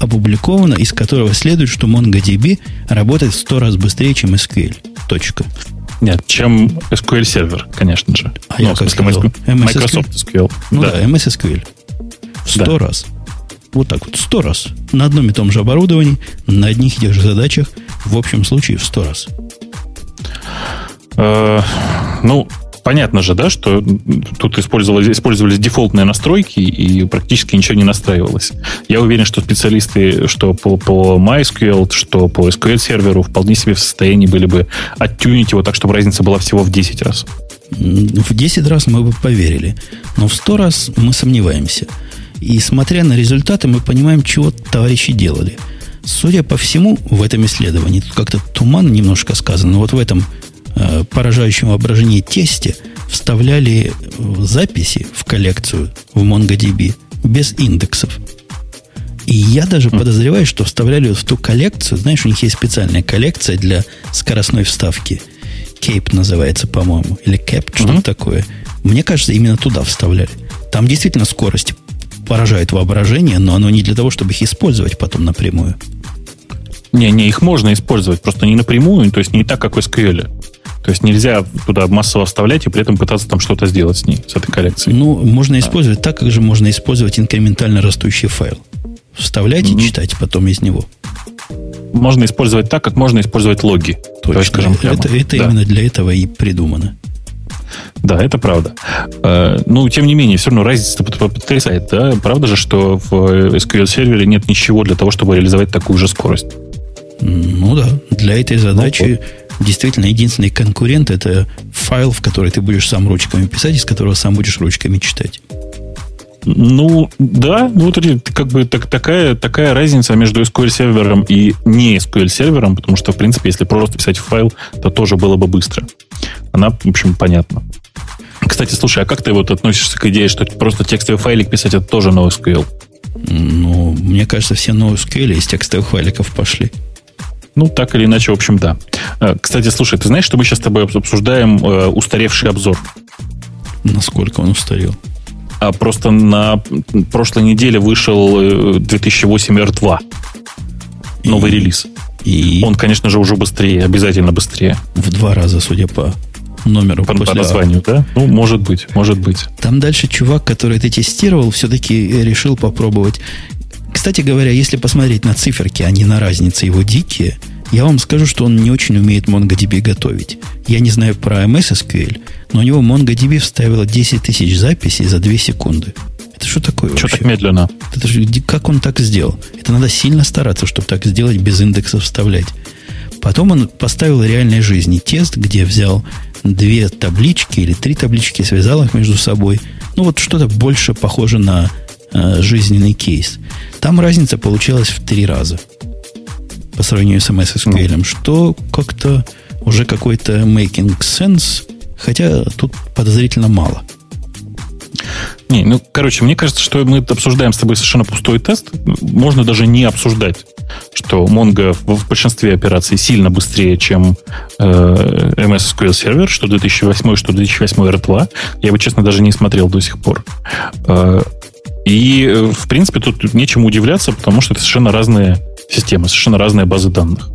опубликовано, из которого следует, что MongoDB работает в сто раз быстрее, чем эс кью эль. Точка. Нет, чем эс кью эль сервер, конечно же. А ну, я как сказал? Microsoft эс кью эль. Ну да, да эм эс эс кью эль. В сто да. раз. Вот так вот, сто раз. На одном и том же оборудовании, на одних и тех же задачах, в общем случае в сто раз. Ну, понятно же, да, что тут использовались, использовались дефолтные настройки и практически ничего не настраивалось. Я уверен, что специалисты, что по, по MySQL, что по эс кью эль серверу вполне себе в состоянии были бы оттюнить его так, чтобы разница была всего в десять раз. В десять раз мы бы поверили, но в сто раз мы сомневаемся. И смотря на результаты, мы понимаем, чего товарищи делали. Судя по всему, в этом исследовании, тут как-то туман немножко сказан, но вот в этом поражающем воображении тесте вставляли записи в коллекцию в MongoDB без индексов. И я даже mm. подозреваю, что вставляли в ту коллекцию, знаешь, у них есть специальная коллекция для скоростной вставки. Cape называется, по-моему, или Cap, mm-hmm. что-то такое. Мне кажется, именно туда вставляли. Там действительно скорость поражает воображение, но оно не для того, чтобы их использовать потом напрямую. Не, не, их можно использовать, просто не напрямую, то есть не так, как в эс кью эль. То есть нельзя туда массово вставлять и при этом пытаться там что-то сделать с ней, с этой коллекцией. Ну, можно использовать а. так, как же можно использовать инкрементально растущий файл. Вставлять mm-hmm. и читать потом из него. Можно использовать так, как можно использовать логи. Точно. То есть, скажем, это это да. именно для этого и придумано. Да, это правда. Но, тем не менее, все равно разница потрясает. Да? Правда же, что в эс кью эль-сервере нет ничего для того, чтобы реализовать такую же скорость. Ну да, для этой задачи ну, действительно единственный конкурент – это файл, в который ты будешь сам ручками писать, из которого сам будешь ручками читать. Ну да, ну как бы так, такая, такая разница между эс кью эль-сервером и не эс кью эль-сервером, потому что, в принципе, если просто писать файл, то тоже было бы быстро. Она, в общем, понятна. Кстати, слушай, а как ты вот относишься к идее, что просто текстовый файлик писать – это тоже NoSQL? Ну, мне кажется, все NoSQL из текстовых файликов пошли. Ну, так или иначе, в общем, да. Кстати, слушай, ты знаешь, что мы сейчас с тобой обсуждаем э, устаревший обзор? Насколько он устарел? А просто на прошлой неделе вышел две тысячи восемь эр два. Новый и... релиз. И... Он, конечно же, уже быстрее, обязательно быстрее. В два раза, судя по номеру. По, после... по названию, да? Ну, может быть, может быть. Там дальше чувак, который это тестировал, все-таки решил попробовать... Кстати говоря, если посмотреть на циферки, а не на разницы его дикие, я вам скажу, что он не очень умеет MongoDB готовить. Я не знаю про эм эс эс кью эль, но у него MongoDB вставило десять тысяч записей за две секунды. Это что такое вообще? Что так медленно? Это же, как он так сделал? Это надо сильно стараться, чтобы так сделать, без индексов вставлять. Потом он поставил реальной жизни тест, где взял две таблички или три таблички, связал их между собой. Ну вот что-то больше похоже на... жизненный кейс. Там разница получалась в три раза по сравнению с эм эс эс кью эль, mm. что как-то уже какой-то making sense, хотя тут подозрительно мало. Не, ну, короче, мне кажется, что мы обсуждаем с тобой совершенно пустой тест. Можно даже не обсуждать, что Mongo в большинстве операций сильно быстрее, чем э, эм эс эс кью эль сервер, что две тысячи восьмой, что две тысячи восьмой эр два. Я бы, честно, даже не смотрел до сих пор. И, в принципе, тут нечему удивляться, потому что это совершенно разные системы, совершенно разные базы данных.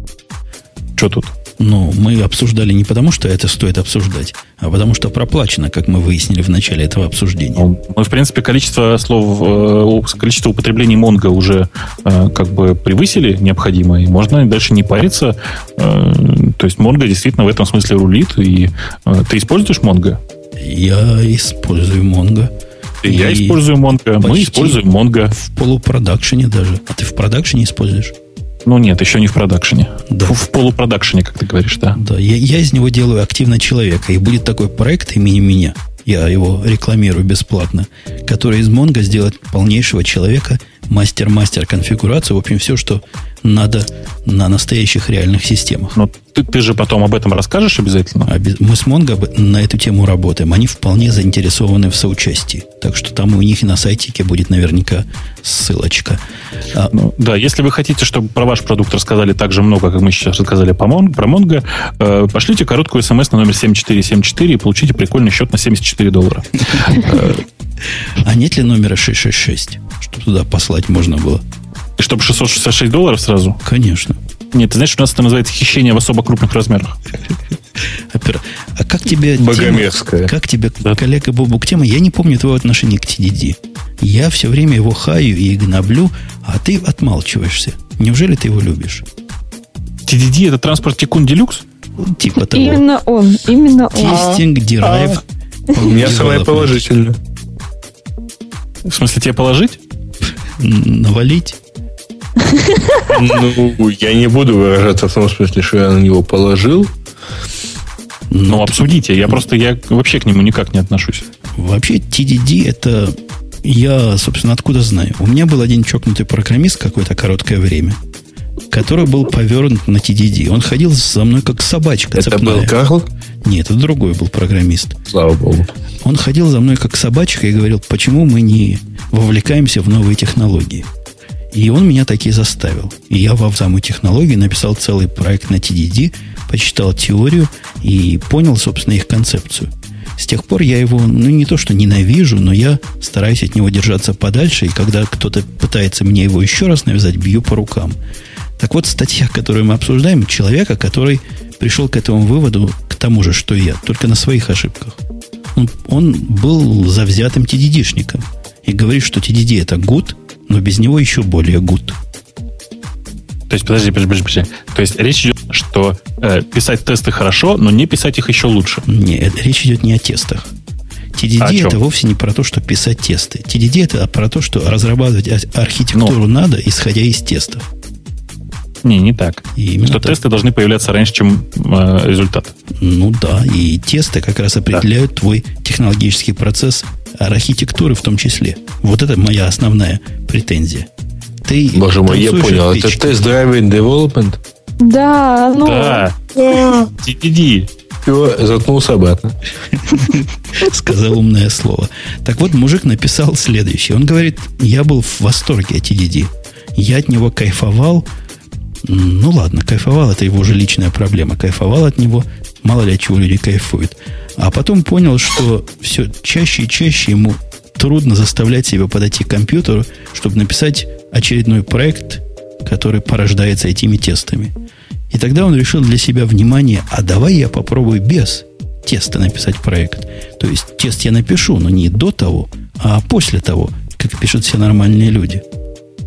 Что тут? Ну, мы обсуждали не потому, что это стоит обсуждать, а потому что проплачено, как мы выяснили в начале этого обсуждения. Ну, мы, в принципе, количество слов, количество употреблений Mongo уже как бы превысили необходимое, и можно дальше не париться. То есть Mongo действительно в этом смысле рулит. И ты используешь Mongo? Я использую Mongo. И я использую Mongo, мы используем Mongo. В полупродакшене даже. А ты в продакшене используешь? Ну нет, еще не в продакшене. Да. В, в полупродакшене, как ты говоришь, да. Да, я, я из него делаю активно человека. И будет такой проект имени меня, я его рекламирую бесплатно, который из Mongo сделает полнейшего человека мастер-мастер конфигурации, в общем, все, что надо на настоящих реальных системах. Но ты, ты же потом об этом расскажешь обязательно? Обе- Мы с Монго на эту тему работаем. Они вполне заинтересованы в соучастии. Так что там у них и на сайтике будет наверняка ссылочка. А... Ну, да, если вы хотите, чтобы про ваш продукт рассказали так же много, как мы сейчас рассказали про Монго, э, пошлите короткую смс на номер семь четыре семь четыре и получите прикольный счет на семьдесят четыре доллара. А нет ли номера шестьсот шестьдесят шесть, чтобы туда послать можно было? И чтобы шестьсот шестьдесят шесть долларов сразу? Конечно. Нет, ты знаешь, у нас это называется хищение в особо крупных размерах. А как тебе... Богомерзкая. Как тебе, да, коллега Бобук, тема? Я не помню твоего отношения к ти ди ди. Я все время его хаю и гноблю, а ты отмалчиваешься. Неужели ты его любишь? ти ди ди — это транспорт Тикун Делюкс? Типа того. Именно он. Именно он. Тестинг, драйв. У меня самое положительное. В смысле, тебе положить? Навалить? Ну, я не буду выражаться в том смысле, что я на него положил. Ну, обсудите. Я просто я вообще к нему никак не отношусь. Вообще, ти ди ди это... Я, собственно, откуда знаю? У меня был один чокнутый программист какое-то короткое время, который был повернут на ти ди ди. Он ходил за мной как собачка цепная. Это был Карл? Нет, это другой был программист. Слава богу. Он ходил за мной как собачка и говорил, почему мы не вовлекаемся в новые технологии. И он меня таки заставил. И я во взаиму технологии написал целый проект на ти ди ди, почитал теорию и понял, собственно, их концепцию. С тех пор я его, ну, не то что ненавижу, но я стараюсь от него держаться подальше. И когда кто-то пытается мне его еще раз навязать, бью по рукам. Так вот, статья, которую мы обсуждаем, человека, который пришел к этому выводу, к тому же, что и я, только на своих ошибках. Он, он был завзятым ти ди ди-шником и говорит, что ти ди ди это good, но без него еще более good. То есть, подожди, подожди, подожди. То есть, речь идет, что э, писать тесты хорошо, но не писать их еще лучше. Нет, речь идет не о тестах. ти ди ди а это чем? Вовсе не про то, что писать тесты. ти ди ди это про то, что разрабатывать архитектуру но. надо, исходя из тестов. Не, не так. Именно что так. Тесты должны появляться раньше, чем э, результат. Ну да, и тесты как раз определяют да. твой технологический процесс архитектуры в том числе. Вот это моя основная претензия. Ты Боже мой, я понял. Это тест-драйвен девелопмент? Да, ну... Да. ти ди ди. Заткнулся обратно. Сказал умное слово. Так вот, мужик написал следующее. Он говорит, я был в восторге от ти ди ди. Я от него кайфовал. Ну ладно, кайфовал, это его же личная проблема. Кайфовал от него, мало ли от чего люди кайфуют. А потом понял, что все чаще и чаще ему трудно заставлять себя подойти к компьютеру, чтобы написать очередной проект, который порождается этими тестами. И тогда он решил для себя, внимание, а давай я попробую без теста написать проект. То есть тест я напишу, но не до того, а после того, как пишут все нормальные люди.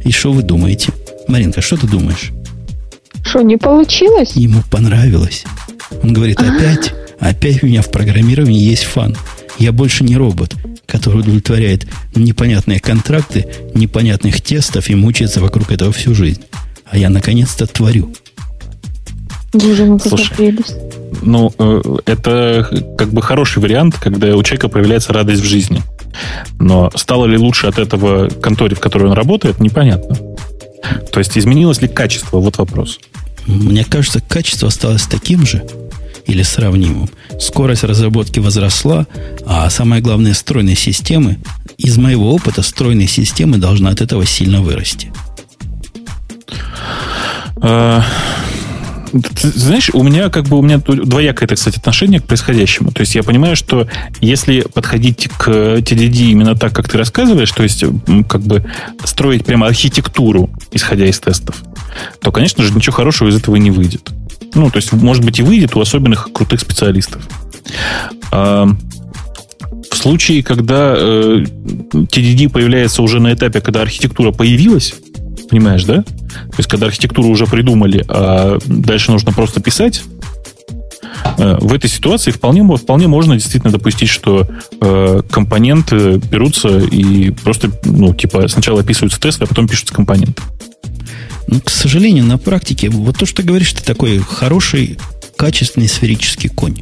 И что вы думаете? Маринка, что ты думаешь? Что, не получилось? Ему понравилось. Он говорит, опять, опять у меня в программировании есть фан. Я больше не робот, который удовлетворяет непонятные контракты, непонятных тестов и мучается вокруг этого всю жизнь. А я наконец-то творю. Слушай, ну, это как бы хороший вариант, когда у человека появляется радость в жизни. Но стало ли лучше от этого конторе, в которой он работает, непонятно. То есть изменилось ли качество? Вот вопрос. Мне кажется, качество осталось таким же или сравнимым. Скорость разработки возросла, а самое главное, стройные системы. Из моего опыта стройные системы должны от этого сильно вырасти. Знаешь, у меня как бы у меня двоякое, так сказать, отношение к происходящему. То есть я понимаю, что если подходить к ти ди ди именно так, как ты рассказываешь, то есть как бы строить прямо архитектуру, исходя из тестов, то, конечно же, ничего хорошего из этого не выйдет. Ну, то есть, может быть, и выйдет у особенных крутых специалистов. В случае, когда ти ди ди появляется уже на этапе, когда архитектура появилась, понимаешь, да? То есть, когда архитектуру уже придумали, а дальше нужно просто писать, в этой ситуации вполне, вполне можно действительно допустить, что э, компоненты берутся и просто, ну, типа, сначала описываются тесты, а потом пишутся компоненты. Ну, к сожалению, на практике, вот то, что ты говоришь, ты такой хороший, качественный сферический конь.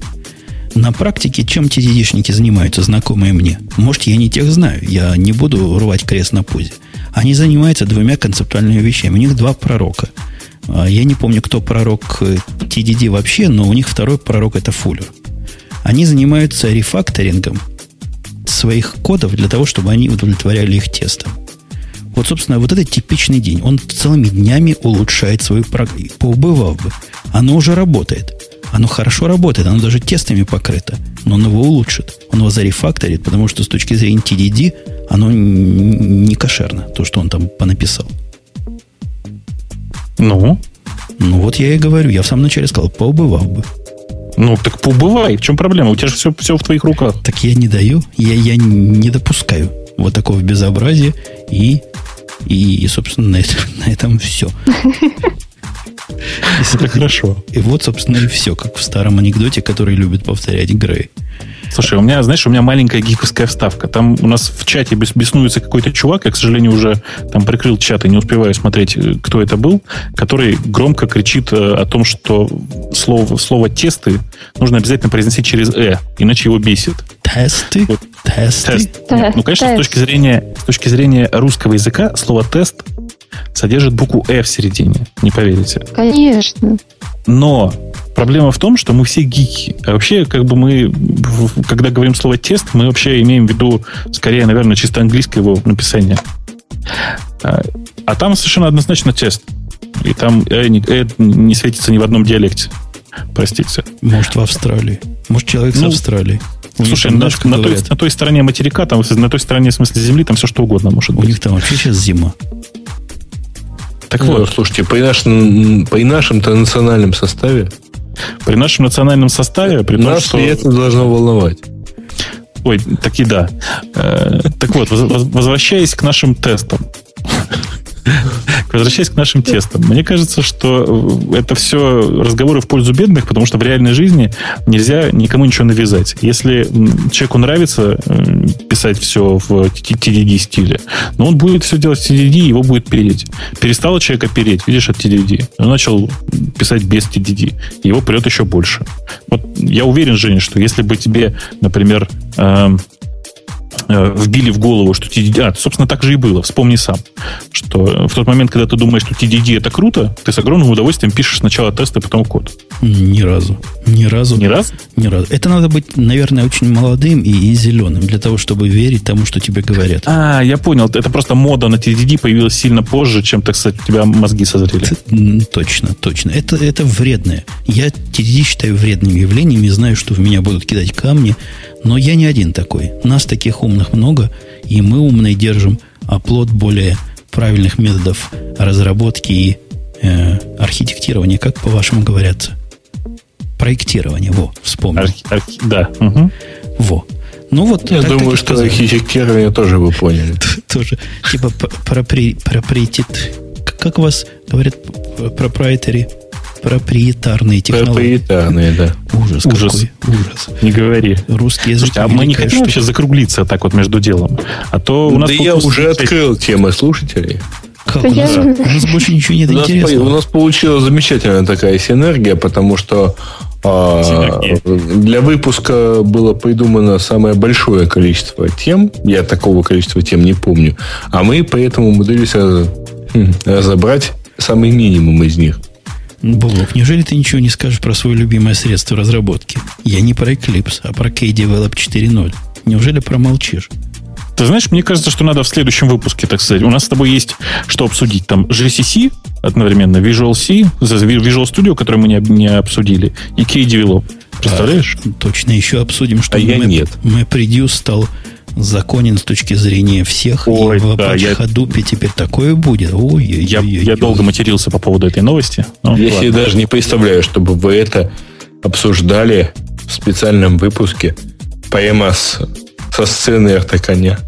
На практике чем ти ди ди-шники занимаются, знакомые мне? Может, я не тех знаю, я не буду рвать крест на пузе. Они занимаются двумя концептуальными вещами. У них два пророка. Я не помню, кто пророк ти ди ди вообще, но у них второй пророк – это фуллер. Они занимаются рефакторингом своих кодов для того, чтобы они удовлетворяли их тестом. Вот, собственно, вот это типичный день. Он целыми днями улучшает свою программу. Поубывал бы. Оно уже работает. Оно хорошо работает. Оно даже тестами покрыто. Но он его улучшит. Он его зарефакторит, потому что с точки зрения ти ди ди оно не кошерно. То, что он там понаписал. Ну? Ну, вот я и говорю. Я в самом начале сказал, поубывал бы. Ну, так поубывай. В чем проблема? У тебя же все, все в твоих руках. Так я не даю. Я, я не допускаю вот такого безобразия. И... И, и, собственно, на этом, на этом все. Это хорошо. И вот, собственно, и все, как в старом анекдоте, который любит повторять Грей. Слушай, у меня, знаешь, у меня маленькая гиковская вставка. Там у нас в чате беснуется какой-то чувак, я, к сожалению, уже там прикрыл чат и не успеваю смотреть, кто это был, который громко кричит о том, что слово, слово «тесты» нужно обязательно произносить через «э», иначе его бесит. Тесты? Вот. Тесты? Тест. Нет, ну, конечно, тест. С точки зрения, с точки зрения русского языка слово «тест» содержит букву «э» в середине. Не поверите. Конечно. Но... Проблема в том, что мы все гики. А вообще, как бы мы, когда говорим слово «тест», мы вообще имеем в виду, скорее, наверное, чисто английское его написание. А, а там совершенно однозначно «тест». И там «э» не, э, не светится ни в одном диалекте. Простите. Может, в Австралии. Может, человек ну, с Австралии. Слушай, на, на, той, на той стороне материка, там, на той стороне, в смысле, земли, там все что угодно может быть. У них там вообще сейчас зима. Так ну, вот. Слушайте, по, нашим, по нашим-то национальном составе При нашем национальном составе... При Нас том, что... это должно волновать. Ой, так и да. Так вот, возвращаясь к нашим тестам. Возвращаясь к нашим тестам. Мне кажется, что это все разговоры в пользу бедных, потому что в реальной жизни нельзя никому ничего навязать. Если человеку нравится писать все в ти ди ди-стиле, но он будет все делать в ти ди ди, его будет переть. Перестало человека переть, видишь, от ти ди ди. Он начал писать без ти ди ди. Его прет еще больше. Вот я уверен, Женя, что если бы тебе, например... Эм, вбили в голову, что ти ди ди... А, собственно, так же и было. Вспомни сам. Что в тот момент, когда ты думаешь, что ти ди ди это круто, ты с огромным удовольствием пишешь сначала тесты, потом код. Ни разу. Ни разу. Ни раз? Ни разу. Это надо быть, наверное, очень молодым и, и зеленым для того, чтобы верить тому, что тебе говорят. А, я понял. Это просто мода на ти ди ди появилась сильно позже, чем, так сказать, у тебя мозги созрели. Это, точно, точно. Это, это вредное. Я ти ди ди считаю вредным явлением и знаю, что в меня будут кидать камни, но я не один такой. Нас таких умных много, и мы умные держим оплот более правильных методов разработки и э, архитектирования, как по-вашему говорят. Проектирование. Во, вспомнил. Архи, архи, да. Угу. Во. Ну, вот, я думаю, что сказали. Архитектирование тоже вы поняли. Тоже. Типа проприетит. Как у вас говорят проприетари? Проприетарные технологии. Проприетарные, да. Ужас, ужас. Какой. Ужас. Не говори. Русский язык. Слушайте, а мы не хотим вообще закруглиться так вот между делом. А то у нас... Да я уже открыл тему слушателей. Как у нас? У нас больше ничего нет интересного. У нас получилась замечательная такая синергия, потому что для выпуска было придумано самое большое количество тем. Я такого количества тем не помню. А мы поэтому умудрились разобрать самый минимум из них. Бобук, неужели ты ничего не скажешь про свое любимое средство разработки? Я не про Eclipse, а про K-Develop четыре ноль. Неужели промолчишь? Ты знаешь, мне кажется, что надо в следующем выпуске, так сказать. У нас с тобой есть что обсудить. Там джи си си одновременно, Visual-C, Visual Studio, который мы не, не обсудили, и K-Develop. Представляешь? А, точно, еще обсудим, что а MapReduce стал законен с точки зрения всех. Ой, и в да, я... Hadoop теперь такое будет. Ой, я, ой, я ой, долго ой. матерился по поводу этой новости. Ну, я себе даже не представляю, чтобы вы это обсуждали в специальном выпуске прямо с, со сцены арты коня.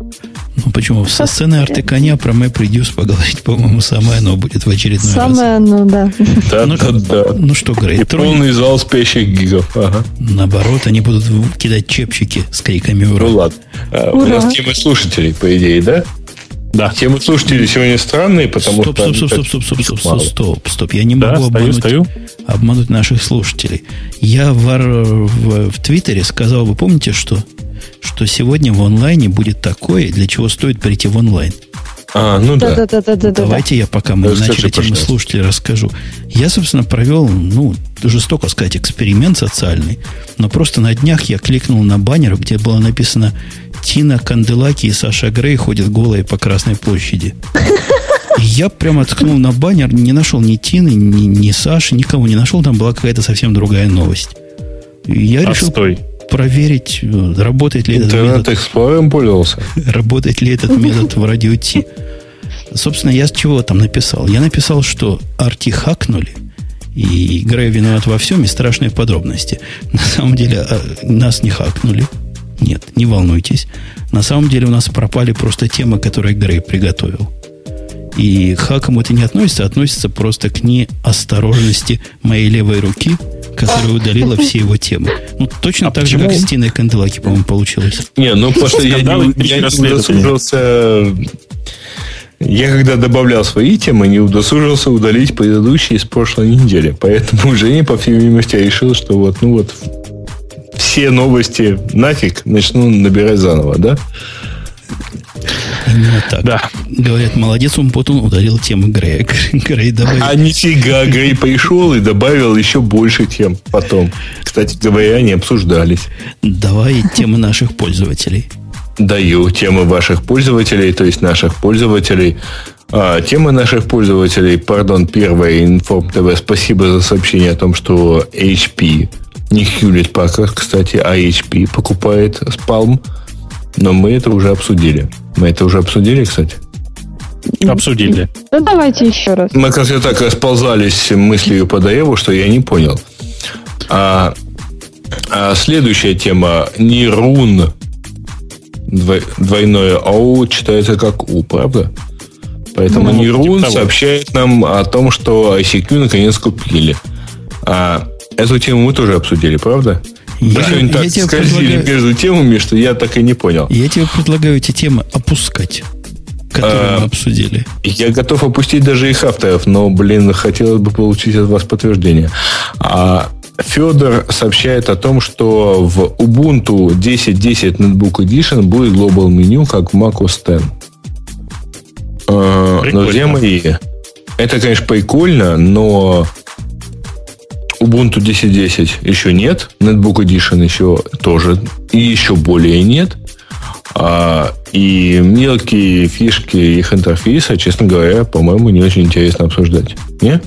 Ну почему? Со сцены арты коня про MapReduce поговорить, по-моему, самое оно будет в очередной самое раз. Самое оно, да. Да, ну, да, да. Ну что, Грей, полный зал спящих гигов. Ага. Наоборот, они будут кидать чепчики с криками «Ура!». Ну ладно. Ура. У нас тема слушателей, по идее, да? Да. Темы слушателей сегодня странные, потому стоп, что... Стоп, стоп, стоп, стоп, стоп, стоп, стоп, стоп. Я не да, могу стою, обмануть, стою. обмануть наших слушателей. Я в, в, в Твиттере сказал, вы помните, что... что сегодня в онлайне будет такое, для чего стоит прийти в онлайн. А, ну да. да. да, да, да Давайте да, да. я, пока мы Расскажи, начали тему слушателей, расскажу. Я, собственно, провел, ну, жестоко сказать, эксперимент социальный, но просто на днях я кликнул на баннер, где было написано «Тина Канделаки и Саша Грей ходят голые по Красной площади». И я прямо ткнул на баннер, не нашел ни Тины, ни, ни Саши, никого не нашел. Там была какая-то совсем другая новость. И я а решил... Стой. проверить, работает ли этот метод. Интернет-эксплорером пользовался. Работает ли этот метод в радио Ти. Собственно, я с чего там написал? Я написал, что арти хакнули, и Грей виноват во всем, и страшные подробности. На самом деле, нас не хакнули. Нет, не волнуйтесь. На самом деле, у нас пропали просто темы, которые Грей приготовил. И хакам это не относится, относится просто к неосторожности моей левой руки, которая удалила все его темы. Ну, точно а так почему? же, как с Тиной Канделаки, по-моему, получилось. Не, ну, потому что я не удосужился... Я, когда добавлял свои темы, не удосужился удалить предыдущие с прошлой недели. Поэтому Женя, по всей видимости, решил, что вот, ну вот, все новости нафиг, начну набирать заново, да? Именно так. Да. Говорят, молодец, он потом удалил тему Грея. Грей добавил. А нифига, Грей пришел и добавил еще больше тем потом. Кстати говоря, они обсуждались. Давай темы наших пользователей. Даю темы ваших пользователей, то есть наших пользователей. А, темы наших пользователей, пардон, первая, Информ ТВ, спасибо за сообщение о том, что эйч пи, не Hewlett Packard, кстати, а эйч пи покупает с Palm. Но мы это уже обсудили. Мы это уже обсудили, кстати? Обсудили. Ну, давайте еще раз. Мы как-то так расползались мыслью по Даеву, что я не понял. А, а следующая тема. Нирун. Двойное АУ читается как У, правда? Поэтому ну, Нирун сообщает нам о том, что ай си кью наконец купили. А эту тему мы тоже обсудили, правда? Я, я так тебе предлагаю... между темами, что я так и не понял. Я тебе предлагаю эти темы опускать, которые а, мы обсудили. Я готов опустить даже их авторов, но, блин, хотелось бы получить от вас подтверждение. А Федор сообщает о том, что в Ubuntu десять десять Netbook Edition будет Global меню, как в macOS десять. А, но, друзья мои, это, конечно, прикольно, но... Ubuntu десять десять еще нет, Netbook Edition еще тоже, и еще более нет. А, и мелкие фишки их интерфейса, честно говоря, по-моему, не очень интересно обсуждать. Не?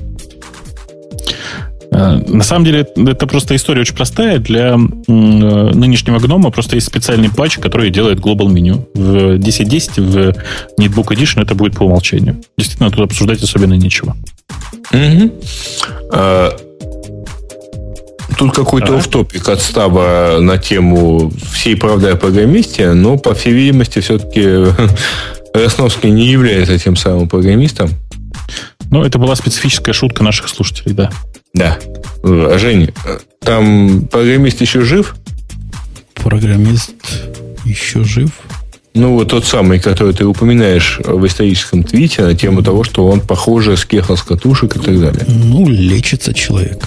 На самом деле, это просто история очень простая. Для нынешнего гнома просто есть специальный патч, который делает Global Menu. В десять десять, в Netbook Edition это будет по умолчанию. Действительно, тут обсуждать особенно нечего. Угу. А... Тут какой-то офф-топик от Стаба на тему всей правды о программисте, но, по всей видимости, все-таки Росновский не является тем самым программистом. Ну, это была специфическая шутка наших слушателей, да. Да. Жень, там программист еще жив? Программист еще жив? Ну, вот тот самый, который ты упоминаешь в историческом твите на тему того, что он, похоже, съехал с катушек и так далее. Ну, лечится человек.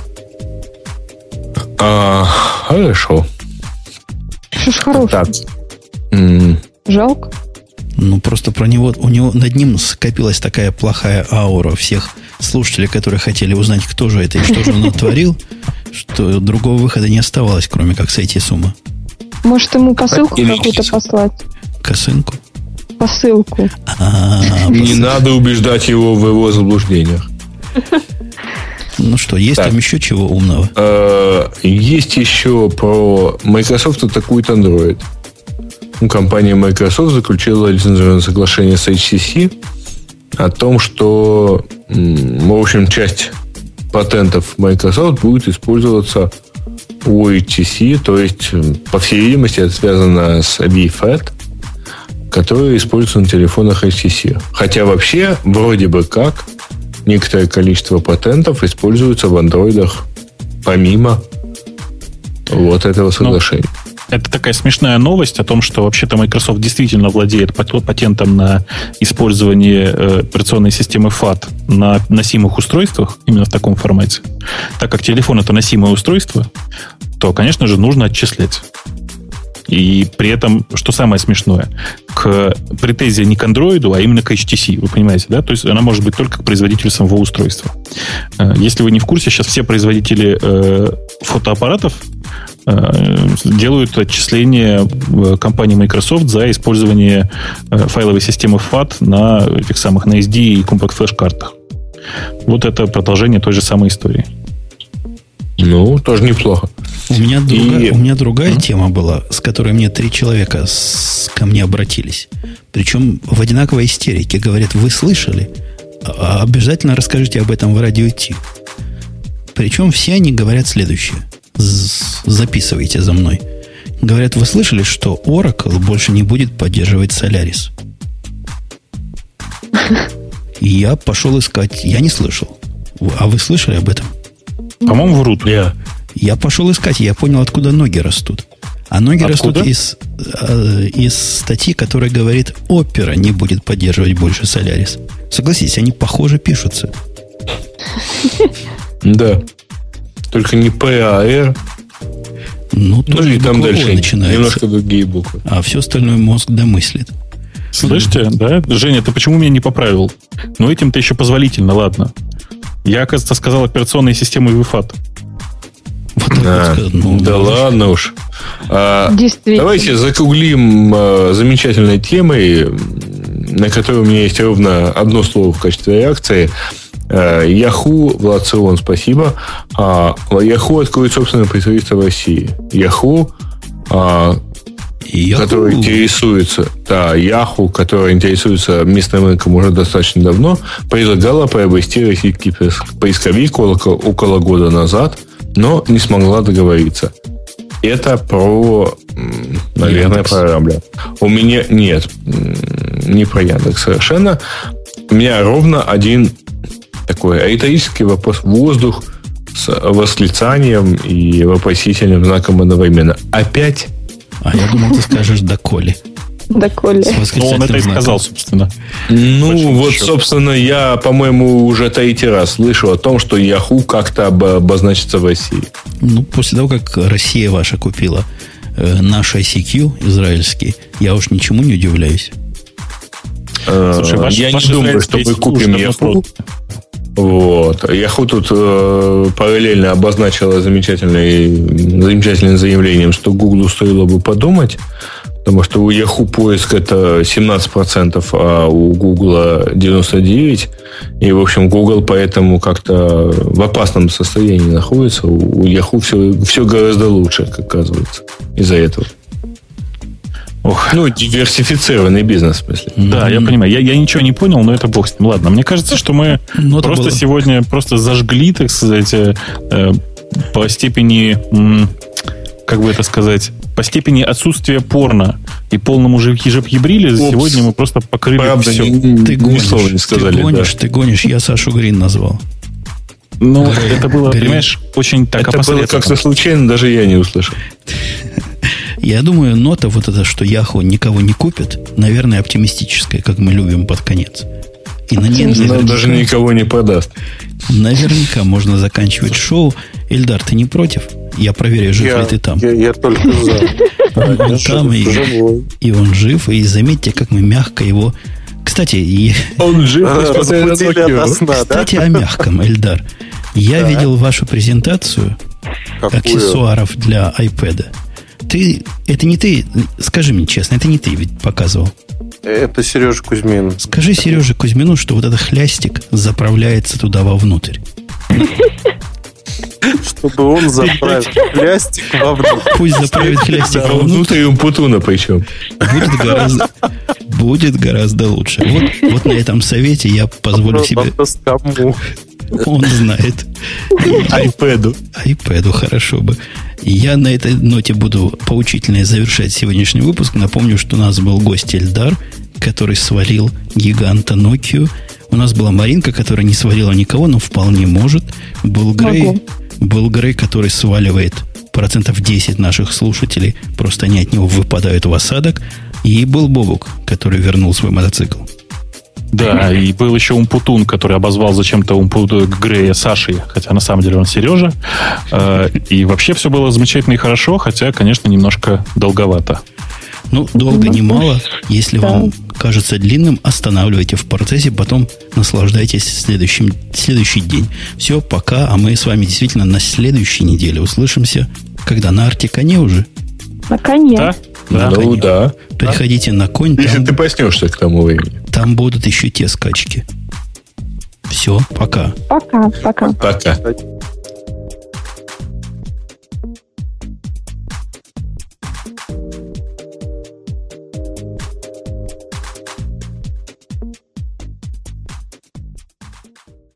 А, хорошо. Что ж хорошего? Mm. Жалко. Ну, просто про него, у него над ним скопилась такая плохая аура всех слушателей, которые хотели узнать, кто же это и что же он натворил, что другого выхода не оставалось, кроме как сойти с ума. Может, ему посылку какую-то послать? Косынку? Посылку. Не надо убеждать его в его заблуждениях. Ну что, есть так. там еще чего умного? Э-э- есть еще про Microsoft атакует Android. Ну, компания Microsoft заключила лицензионное соглашение с эйч си си о том, что, м- в общем, часть патентов Microsoft будет использоваться у эйч си си. То есть, по всей видимости, это связано с ви эф эй ти, который используется на телефонах эйч си си. Хотя вообще, вроде бы как... Некоторое количество патентов используется в андроидах помимо вот этого соглашения. Ну, это такая смешная новость о том, что вообще-то Microsoft действительно владеет патентом на использование операционной системы эф эй ти на носимых устройствах, именно в таком формате. Так как телефон – это носимое устройство, то, конечно же, нужно отчислять. И при этом, что самое смешное, к претензия не к Android, а именно к эйч ти си, вы понимаете, да? То есть она может быть только к производителю самого устройства. Если вы не в курсе, сейчас все производители э, фотоаппаратов э, делают отчисление компании Microsoft за использование э, файловой системы эф эй ти на этих самых на эс ди и компакт-флеш-картах. Вот это продолжение той же самой истории. Ну, тоже неплохо. У меня, друга, и... у меня другая mm-hmm. тема была, с которой мне три человека с... ко мне обратились. Причем в одинаковой истерике. Говорят, вы слышали? А обязательно расскажите об этом в радио Ти. Причем все они говорят следующее. Записывайте за мной. Говорят, вы слышали, что Oracle больше не будет поддерживать Solaris? И я пошел искать. Я не слышал. А вы слышали об этом? По-моему, врут. Yeah. Я пошел искать, я понял, откуда ноги растут. А ноги откуда? растут из, э, из статьи, которая говорит, Opera не будет поддерживать больше Solaris. Согласитесь, они похоже пишутся. Да. Только не P, а R. Ну, и там дальше немножко другие буквы. А все остальное мозг домыслит. Слышите, да? Женя, ты почему меня не поправил? Ну, этим-то еще позволительно, ладно. Я, оказывается, сказал операционные системы ви эф эй ти. Вот а, вот, ну, да ладно уж. А, давайте закруглим а, замечательной темой, на которой у меня есть ровно одно слово в качестве реакции. А, Yahoo, Влад Силон, спасибо. А, Yahoo откроет собственное представительство в России. Yahoo, а, который интересуется, да, Yahoo, который интересуется местным рынком уже достаточно давно, предлагала приобрести российский поисковик около, около года назад, но не смогла договориться. Это про, наверное, Яндекс. Про Рамблер. У меня нет, не про Яндекс совершенно. У меня ровно один такой риторический вопрос в воздух с восклицанием и вопросительным знаком одновременно. Опять? А я думал, ты скажешь «доколе». «Доколе». Ну, он это и сказал, собственно. Ну, очень вот, счет. Собственно, я, по-моему, уже третий раз слышу о том, что Yahoo как-то обозначится в России. Ну, после того, как Россия ваша купила э, наш ай си кью израильский, я уж ничему не удивляюсь. Слушай, ваш, я ваш не думаю, что мы купим Yahoo. Вот. Yahoo тут э, параллельно обозначила замечательным заявлением, что Google стоило бы подумать, потому что у Yahoo поиск это семнадцать процентов, а у Google девяносто девять процентов. И, в общем, Google поэтому как-то в опасном состоянии находится. У Yahoo все, все гораздо лучше, как оказывается, из-за этого. Ох. Ну, диверсифицированный бизнес, в смысле. Да, mm-hmm. я понимаю. Я, я ничего не понял, но это бог с ним. Ладно, мне кажется, что мы но просто было... сегодня просто зажгли, так сказать, э, по степени, м, как бы это сказать, по степени отсутствия порно и полному жеб-ебриле. Сегодня мы просто покрыли правда, все. Не, ты гонишь, слова не сказали, ты гонишь, да. ты гонишь. Я Сашу Грин назвал. Ну, это было, Грин. Понимаешь, очень так опосредованно. Это было как-то случайно, даже я не услышал. Я думаю, нота вот эта, что Yahoo никого не купит, наверное, оптимистическая, как мы любим под конец. И на ней даже никого не продаст. Наверняка можно заканчивать шоу. Эльдар, ты не против? Я проверю, жив я, ли ты там. Я, я только за. Там и он жив. И заметьте, как мы мягко его... Кстати, он жив. Кстати, о мягком, Эльдар. Я видел вашу презентацию аксессуаров для iPad. Ты, это не ты, скажи мне честно, это не ты ведь показывал. Это Сережа Кузьмин. Скажи Сереже Кузьмину, что вот этот хлястик заправляется туда вовнутрь. Чтобы он заправил хлястик вовнутрь. Пусть заправит хлястик вовнутрь. И умпутуна причем. Будет гораздо лучше. Вот на этом совете я позволю себе... Он знает. iPad'у. iPad'у хорошо бы. Я на этой ноте буду поучительно завершать сегодняшний выпуск. Напомню, что у нас был гость Эльдар, который свалил гиганта Nokia. У нас была Маринка, которая не свалила никого, но вполне может. Был Грей, был Грей, который сваливает процентов десять наших слушателей. Просто они от него выпадают в осадок. И был Бобук, который вернул свой мотоцикл. Да, и был еще Умпутун, который обозвал зачем-то Умпутун Грея Сашей, хотя на самом деле он Сережа. И вообще все было замечательно и хорошо, хотя, конечно, немножко долговато. Ну, долго не мало. Если да. вам кажется длинным, останавливайте в процессе, потом наслаждайтесь следующим, следующий день. Все, пока. А мы с вами действительно на следующей неделе услышимся. Когда? На Артиконе уже? На коне. Да. На ну, коне. Да. Приходите да. на конь. Если там, ты проснешься к тому времени. Там будут еще те скачки. Все, пока. Пока, пока. Пока.